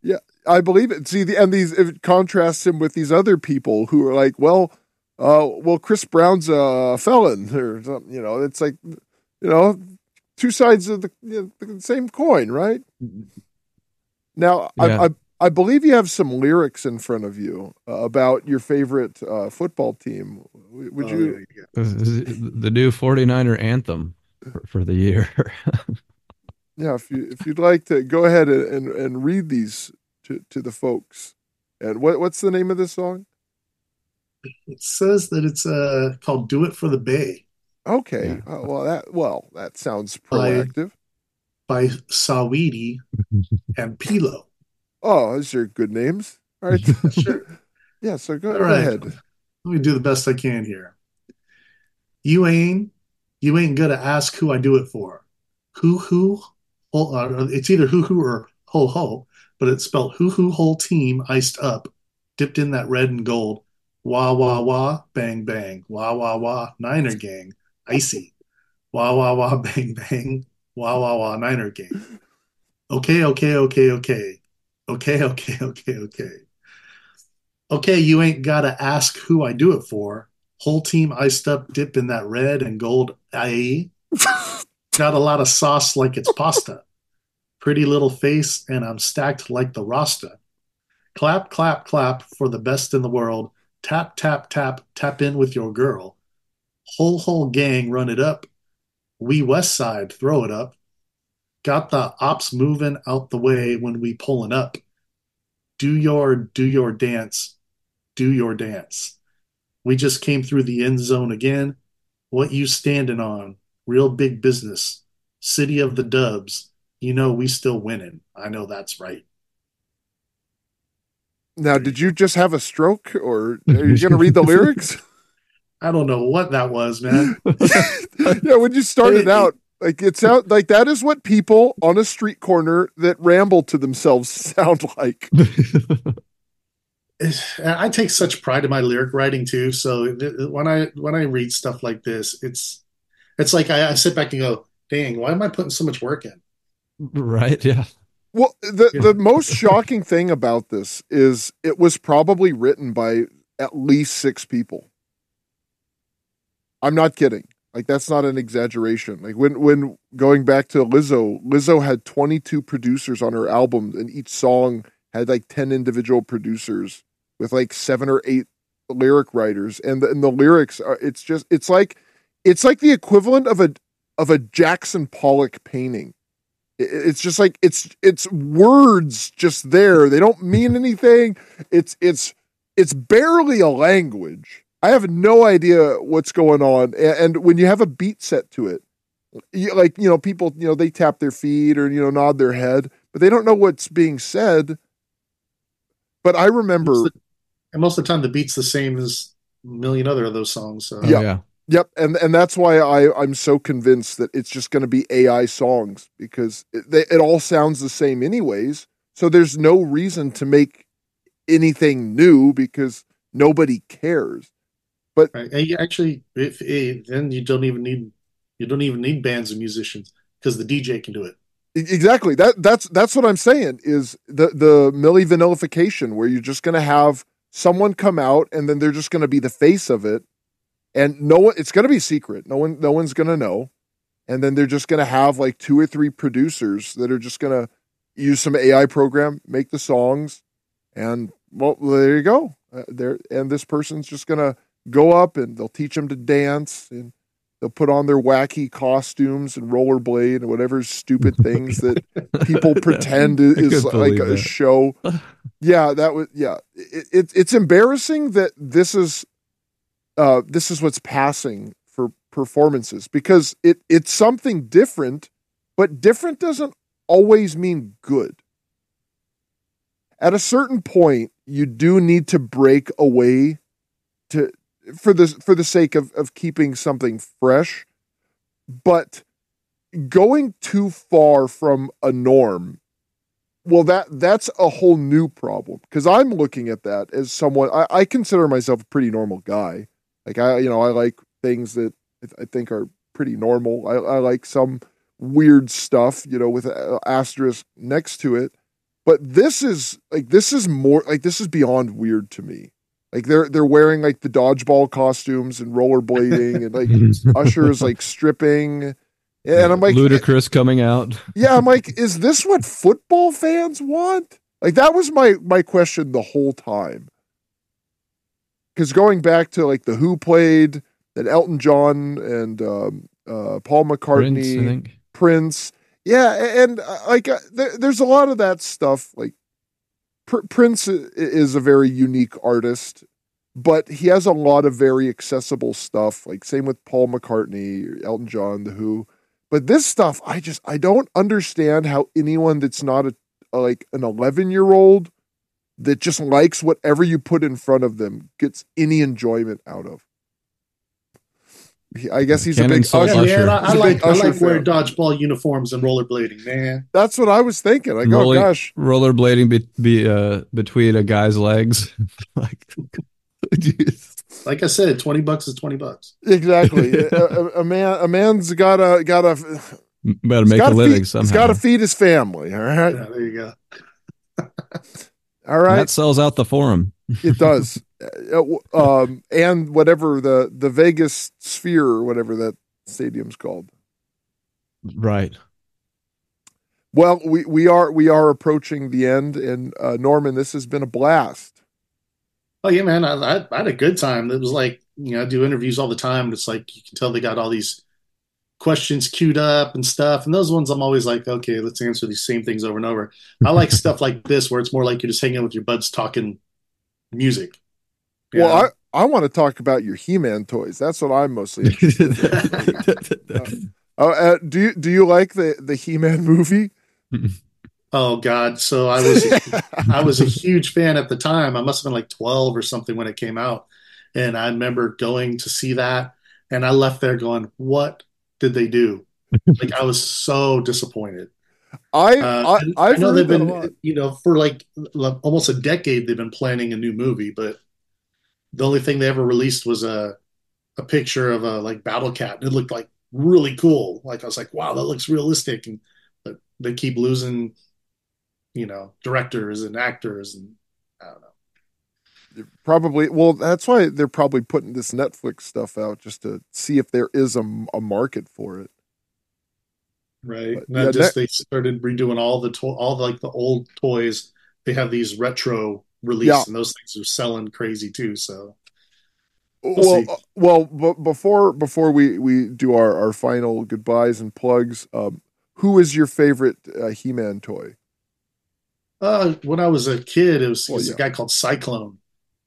Yeah. I believe it. See, the, and these, it contrasts him with these other people who are like, well, Uh, well, Chris Brown's a felon or something, you know, it's like, you know, two sides of the, you know, the same coin, right? Now, yeah. I, I I believe you have some lyrics in front of you uh, about your favorite uh, football team. Would oh, you? Yeah. The new forty-niner anthem for, for the year. Yeah, if, you, if you'd like to go ahead and, and read these to, to the folks. And what what's the name of this song? It says that it's uh, called "Do It for the Bay." Okay, yeah. uh, well that well that sounds proactive. By, by Saweetie and Pilo. Oh, those are good names. All right, sure. Yeah, so go, All go right. ahead. Let me do the best I can here. You ain't you ain't gonna ask who I do it for. Hoo hoo, whole, uh, it's either hoo hoo or ho ho, but it's spelled hoo hoo. Whole team iced up, dipped in that red and gold. Wah, wah, wah, bang, bang. Wah, wah, wah, Niner gang. Icy. Wah, wah, wah, bang, bang. Wah, wah, wah, Niner game. Okay, okay, okay, okay. Okay, okay, okay, okay. Okay, you ain't got to ask who I do it for. Whole team iced up dip in that red and gold I E. Got a lot of sauce like it's pasta. Pretty little face, and I'm stacked like the Rasta. Clap, clap, clap for the best in the world. Tap, tap, tap, tap in with your girl. Whole, whole gang run it up. We West Side throw it up. Got the ops moving out the way when we pulling up. Do your, do your dance. Do your dance. We just came through the end zone again. What you standing on? Real big business. City of the Dubs. You know we still winning. I know that's right. Now, did you just have a stroke, or are you going to read the lyrics? I don't know what that was, man. Yeah, when you started out, like it sound like that is what people on a street corner that ramble to themselves sound like. I take such pride in my lyric writing too. So th- when I when I read stuff like this, it's it's like I, I sit back and go, "Dang, why am I putting so much work in?" Right? Yeah. Well, the yeah. the most shocking thing about this is it was probably written by at least six people. I'm not kidding. Like, that's not an exaggeration. Like, when, when going back to Lizzo, Lizzo had twenty-two producers on her album, and each song had like ten individual producers with like seven or eight lyric writers. And the, and the lyrics are, it's just, it's like, it's like the equivalent of a, of a Jackson Pollock painting. It, it's just like, it's, it's words just there. They don't mean anything. It's, it's, it's barely a language. I have no idea what's going on. And when you have a beat set to it, you, like, you know, people, you know, they tap their feet or, you know, nod their head, but they don't know what's being said. But I remember. Most the, and most of the time the beat's the same as a million other of those songs. So. Yep. Oh, yeah. Yep. And, and that's why I, I'm so convinced that it's just going to be A I songs, because it, they, it all sounds the same anyways. So there's no reason to make anything new because nobody cares. But right. And you actually, if, if, then you don't even need you don't even need bands and musicians, because the D J can do it. Exactly. That that's that's what I'm saying is the the Milli Vanillification, where you're just going to have someone come out and then they're just going to be the face of it, and no one. It's going to be secret. No one. No one's going to know, and then they're just going to have like two or three producers that are just going to use some A I program, make the songs, and well, there you go. Uh, there and this person's just going to go up and they'll teach them to dance, and they'll put on their wacky costumes and rollerblade and whatever stupid things that people pretend no, is like a that. show. Yeah, that was, yeah. It, it, it's embarrassing that this is, uh, this is what's passing for performances, because it, it's something different, but different doesn't always mean good. At a certain point, you do need to break away to, for the for the sake of, of keeping something fresh, but going too far from a norm, well, that that's a whole new problem. Because I'm looking at that as someone, I, I consider myself a pretty normal guy. Like, I, you know, I like things that I think are pretty normal. I, I like some weird stuff, you know, with an asterisk next to it. But this is like this is more like this is beyond weird to me. Like, they're they're wearing like the dodgeball costumes and rollerblading, and like Usher's like stripping, and I'm like Ludacris coming out. Yeah, I'm like, is this what football fans want? Like, that was my my question the whole time. Because going back to like the Who played, that Elton John and um, uh, Paul McCartney, Prince, I think. Prince, yeah, and uh, like uh, there, there's a lot of that stuff like. Prince is a very unique artist, but he has a lot of very accessible stuff. Like, same with Paul McCartney, Elton John, The Who. But this stuff, I just, I don't understand how anyone that's not a, a like an eleven year old that just likes whatever you put in front of them gets any enjoyment out of. He, I guess he's Cannon a big so Usher. Yeah, I, I like, I like wearing dodgeball uniforms and rollerblading, man. That's what I was thinking. Like, Roller, oh gosh, rollerblading be, be uh, between a guy's legs. Like, like I said, twenty bucks is twenty bucks. Exactly. a, a, a man, a man's got a got a Better make a living feed, somehow. He's got to feed his family. All right. Yeah, there you go. All right. That sells out the forum. It does. Um, and whatever the, the Vegas Sphere or whatever that stadium's called. Right. Well, we, we are, we are approaching the end, and uh, Norman, this has been a blast. Oh yeah, man. I, I, I had a good time. It was like, you know, I do interviews all the time, but it's like, you can tell they got all these questions queued up and stuff. And those ones I'm always like, okay, let's answer these same things over and over. I like stuff like this where it's more like you're just hanging with your buds talking music. Yeah. Well, I, I want to talk about your He-Man toys. That's what I'm mostly interested in. uh, oh, uh, do you do you like the, the He-Man movie? Oh God! So I was a, I was a huge fan at the time. I must have been like twelve or something when it came out, and I remember going to see that, and I left there going, "What did they do?" Like I was so disappointed. I uh, I, I know they've been, you know, for like almost a decade they've been planning a new movie, but the only thing they ever released was a a picture of a like Battle Cat, and it looked like really cool. Like I was like, wow, that looks realistic. And but they keep losing, you know, directors and actors, and I don't know. They're probably well, that's why they're probably putting this Netflix stuff out just to see if there is a, a market for it. Right. But, Not yeah, just that, they started redoing all the to- all the, like the old toys. They have these retro release, yeah. And those things are selling crazy too. So, we'll, well, well b- before before we, we do our, our final goodbyes and plugs, um, who is your favorite uh, He-Man toy? Uh, when I was a kid, it was, it was oh, yeah. a guy called Cyclone.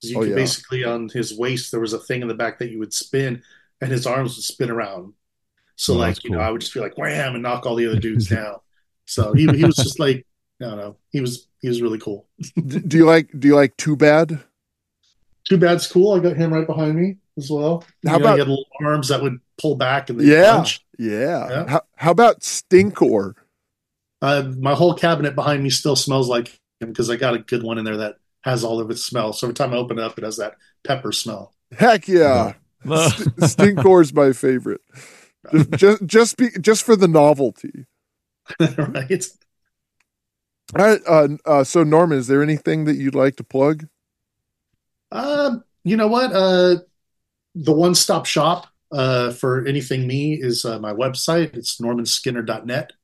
You oh, could yeah. basically on his waist there was a thing in the back that you would spin, and his arms would spin around. So oh, like you cool. know, I would just be like wham and knock all the other dudes down. So he he was just like. I don't know. He was he was really cool. do you like do you like Too Bad? Too Bad's cool. I got him right behind me as well. How you know, about he had little arms that would pull back and yeah, punch. yeah. yeah. How, how about Stinkor? Uh, my whole cabinet behind me still smells like him because I got a good one in there that has all of its smell. So every time I open it up, it has that pepper smell. Heck yeah! yeah. St- Stinkor's my favorite. just just be, just for the novelty, right? All right, uh, uh, so Norman, is there anything that you'd like to plug? Uh, you know what? Uh, the one-stop shop uh, for anything me is uh, my website. It's norman skinner dot net.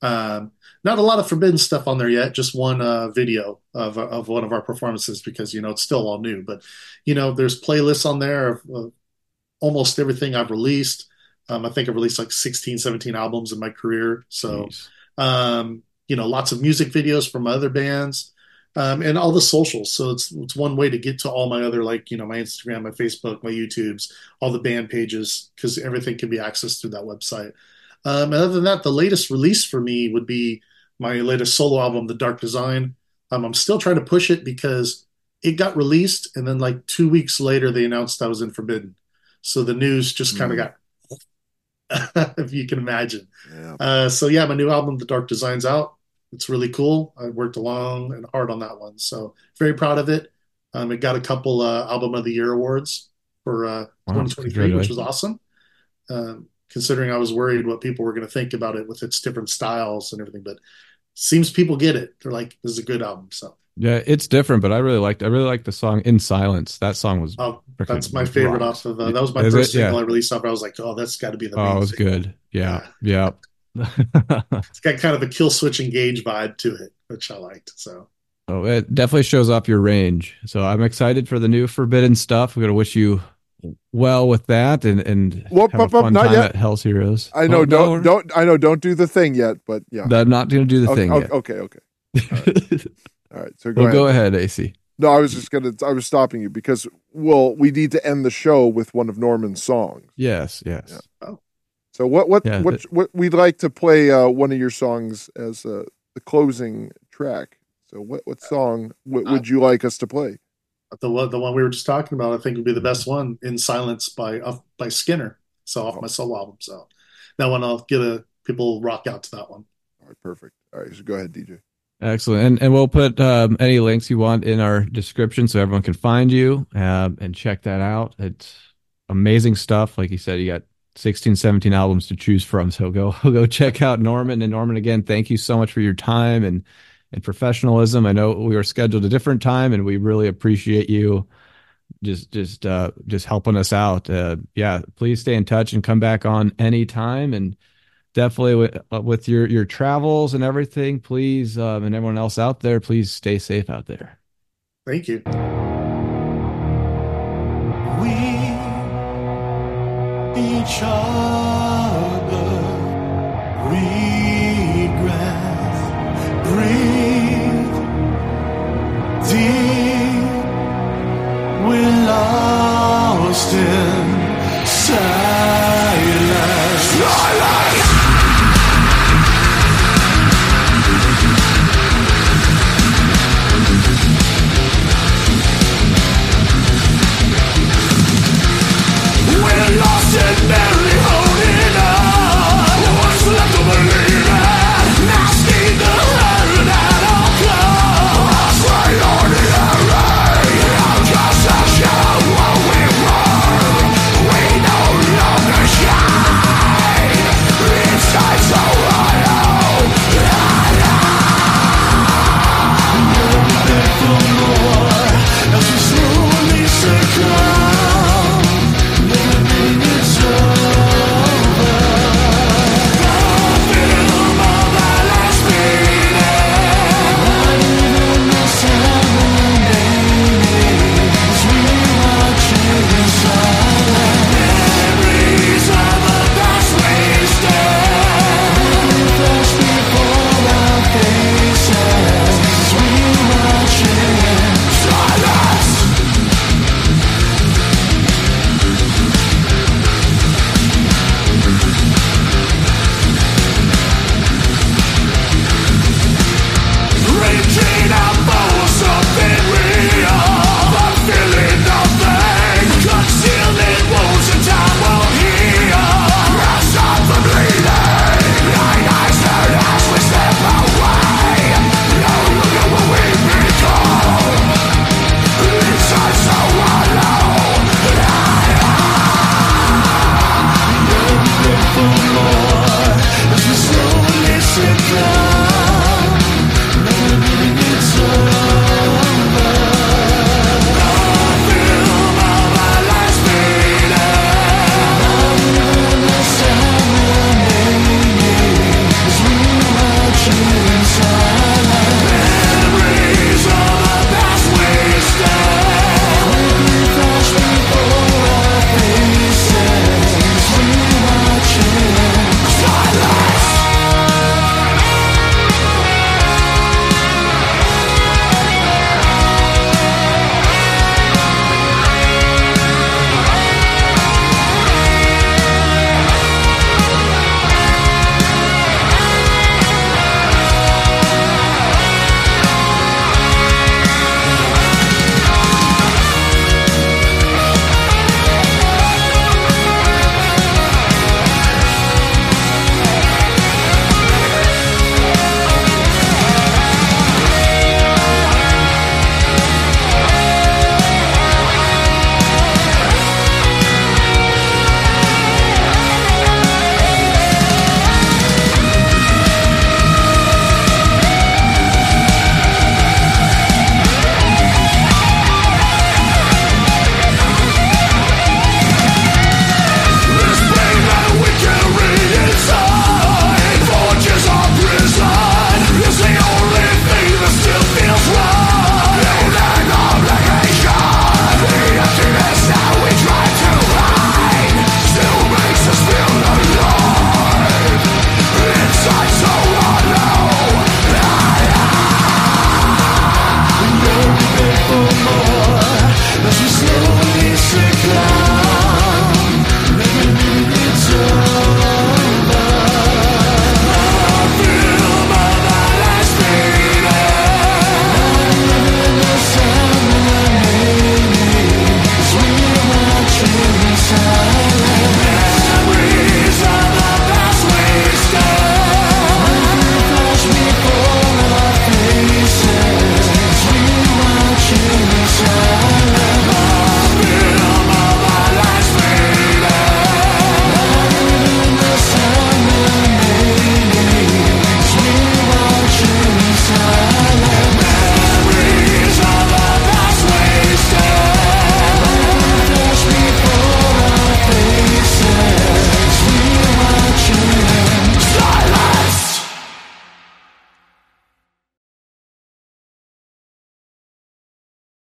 Um, not a lot of forbidden stuff on there yet, just one uh, video of of one of our performances because, you know, it's still all new. But, you know, there's playlists on there of uh, almost everything I've released. Um, I think I've released like sixteen, seventeen albums in my career. So, nice. um you know, lots of music videos from other bands, um, and all the socials. So it's it's one way to get to all my other, like, you know, my Instagram, my Facebook, my YouTubes, all the band pages, because everything can be accessed through that website. Um, and other than that, the latest release for me would be my latest solo album, The Dark Design. Um, I'm still trying to push it because it got released, and then like two weeks later, they announced I was in Forbidden. So the news just kind of mm. got... if you can imagine. Yeah. Uh, so yeah, my new album, The Dark Design's out. It's really cool. I worked long and hard on that one, so very proud of it. Um, it got a couple uh, Album of the Year awards for uh, wow, twenty twenty-three, which was awesome. Um, considering I was worried what people were going to think about it with its different styles and everything, but seems people get it. They're like, "This is a good album." So yeah, it's different, but I really liked. I really liked the song "In Silence." That song was oh, that's my favorite rock. Off of uh, that was my is first it? single yeah. I released off. I was like, "Oh, that's got to be the main oh, it was single. good." Yeah, yeah. yeah. It's got kind of a Kill Switch Engage vibe to it, which I liked. So, oh, it definitely shows off your range. So I'm excited for the new Forbidden stuff. We're gonna wish you well with that, and and well, have up, a fun up, time yet. at Hell's Heroes. I know, oh, don't no, don't I know, don't do the thing yet, but yeah, I'm not gonna do the okay, thing. Okay, yet. okay, okay. All right, All right so go well, ahead. Go ahead, A C. No, I was just gonna. I was stopping you because well, we need to end the show with one of Norman's songs. Yes, yes. Yeah. Oh. So what what yeah, what, what we'd like to play uh, one of your songs as uh, the closing track. So what what song w- uh, would you like us to play? The the one we were just talking about, I think would be the best one, "In Silence" by uh, by Skinner. So off oh. my solo album. So that one I'll get a people rock out to that one. All right, perfect. All right, so go ahead, D J. Excellent, and and we'll put um, any links you want in our description so everyone can find you uh, and check that out. It's amazing stuff. Like you said, you got sixteen, seventeen albums to choose from. So go, go check out Norman. And Norman, again, thank you so much for your time and, and professionalism. I know we were scheduled a different time, and we really appreciate you just, just, uh, just helping us out. Uh, yeah, please stay in touch and come back on anytime. And definitely with, with your, your travels and everything, please, um, and everyone else out there, please stay safe out there. Thank you. Each other regress, breathe deep, we're lost in silence.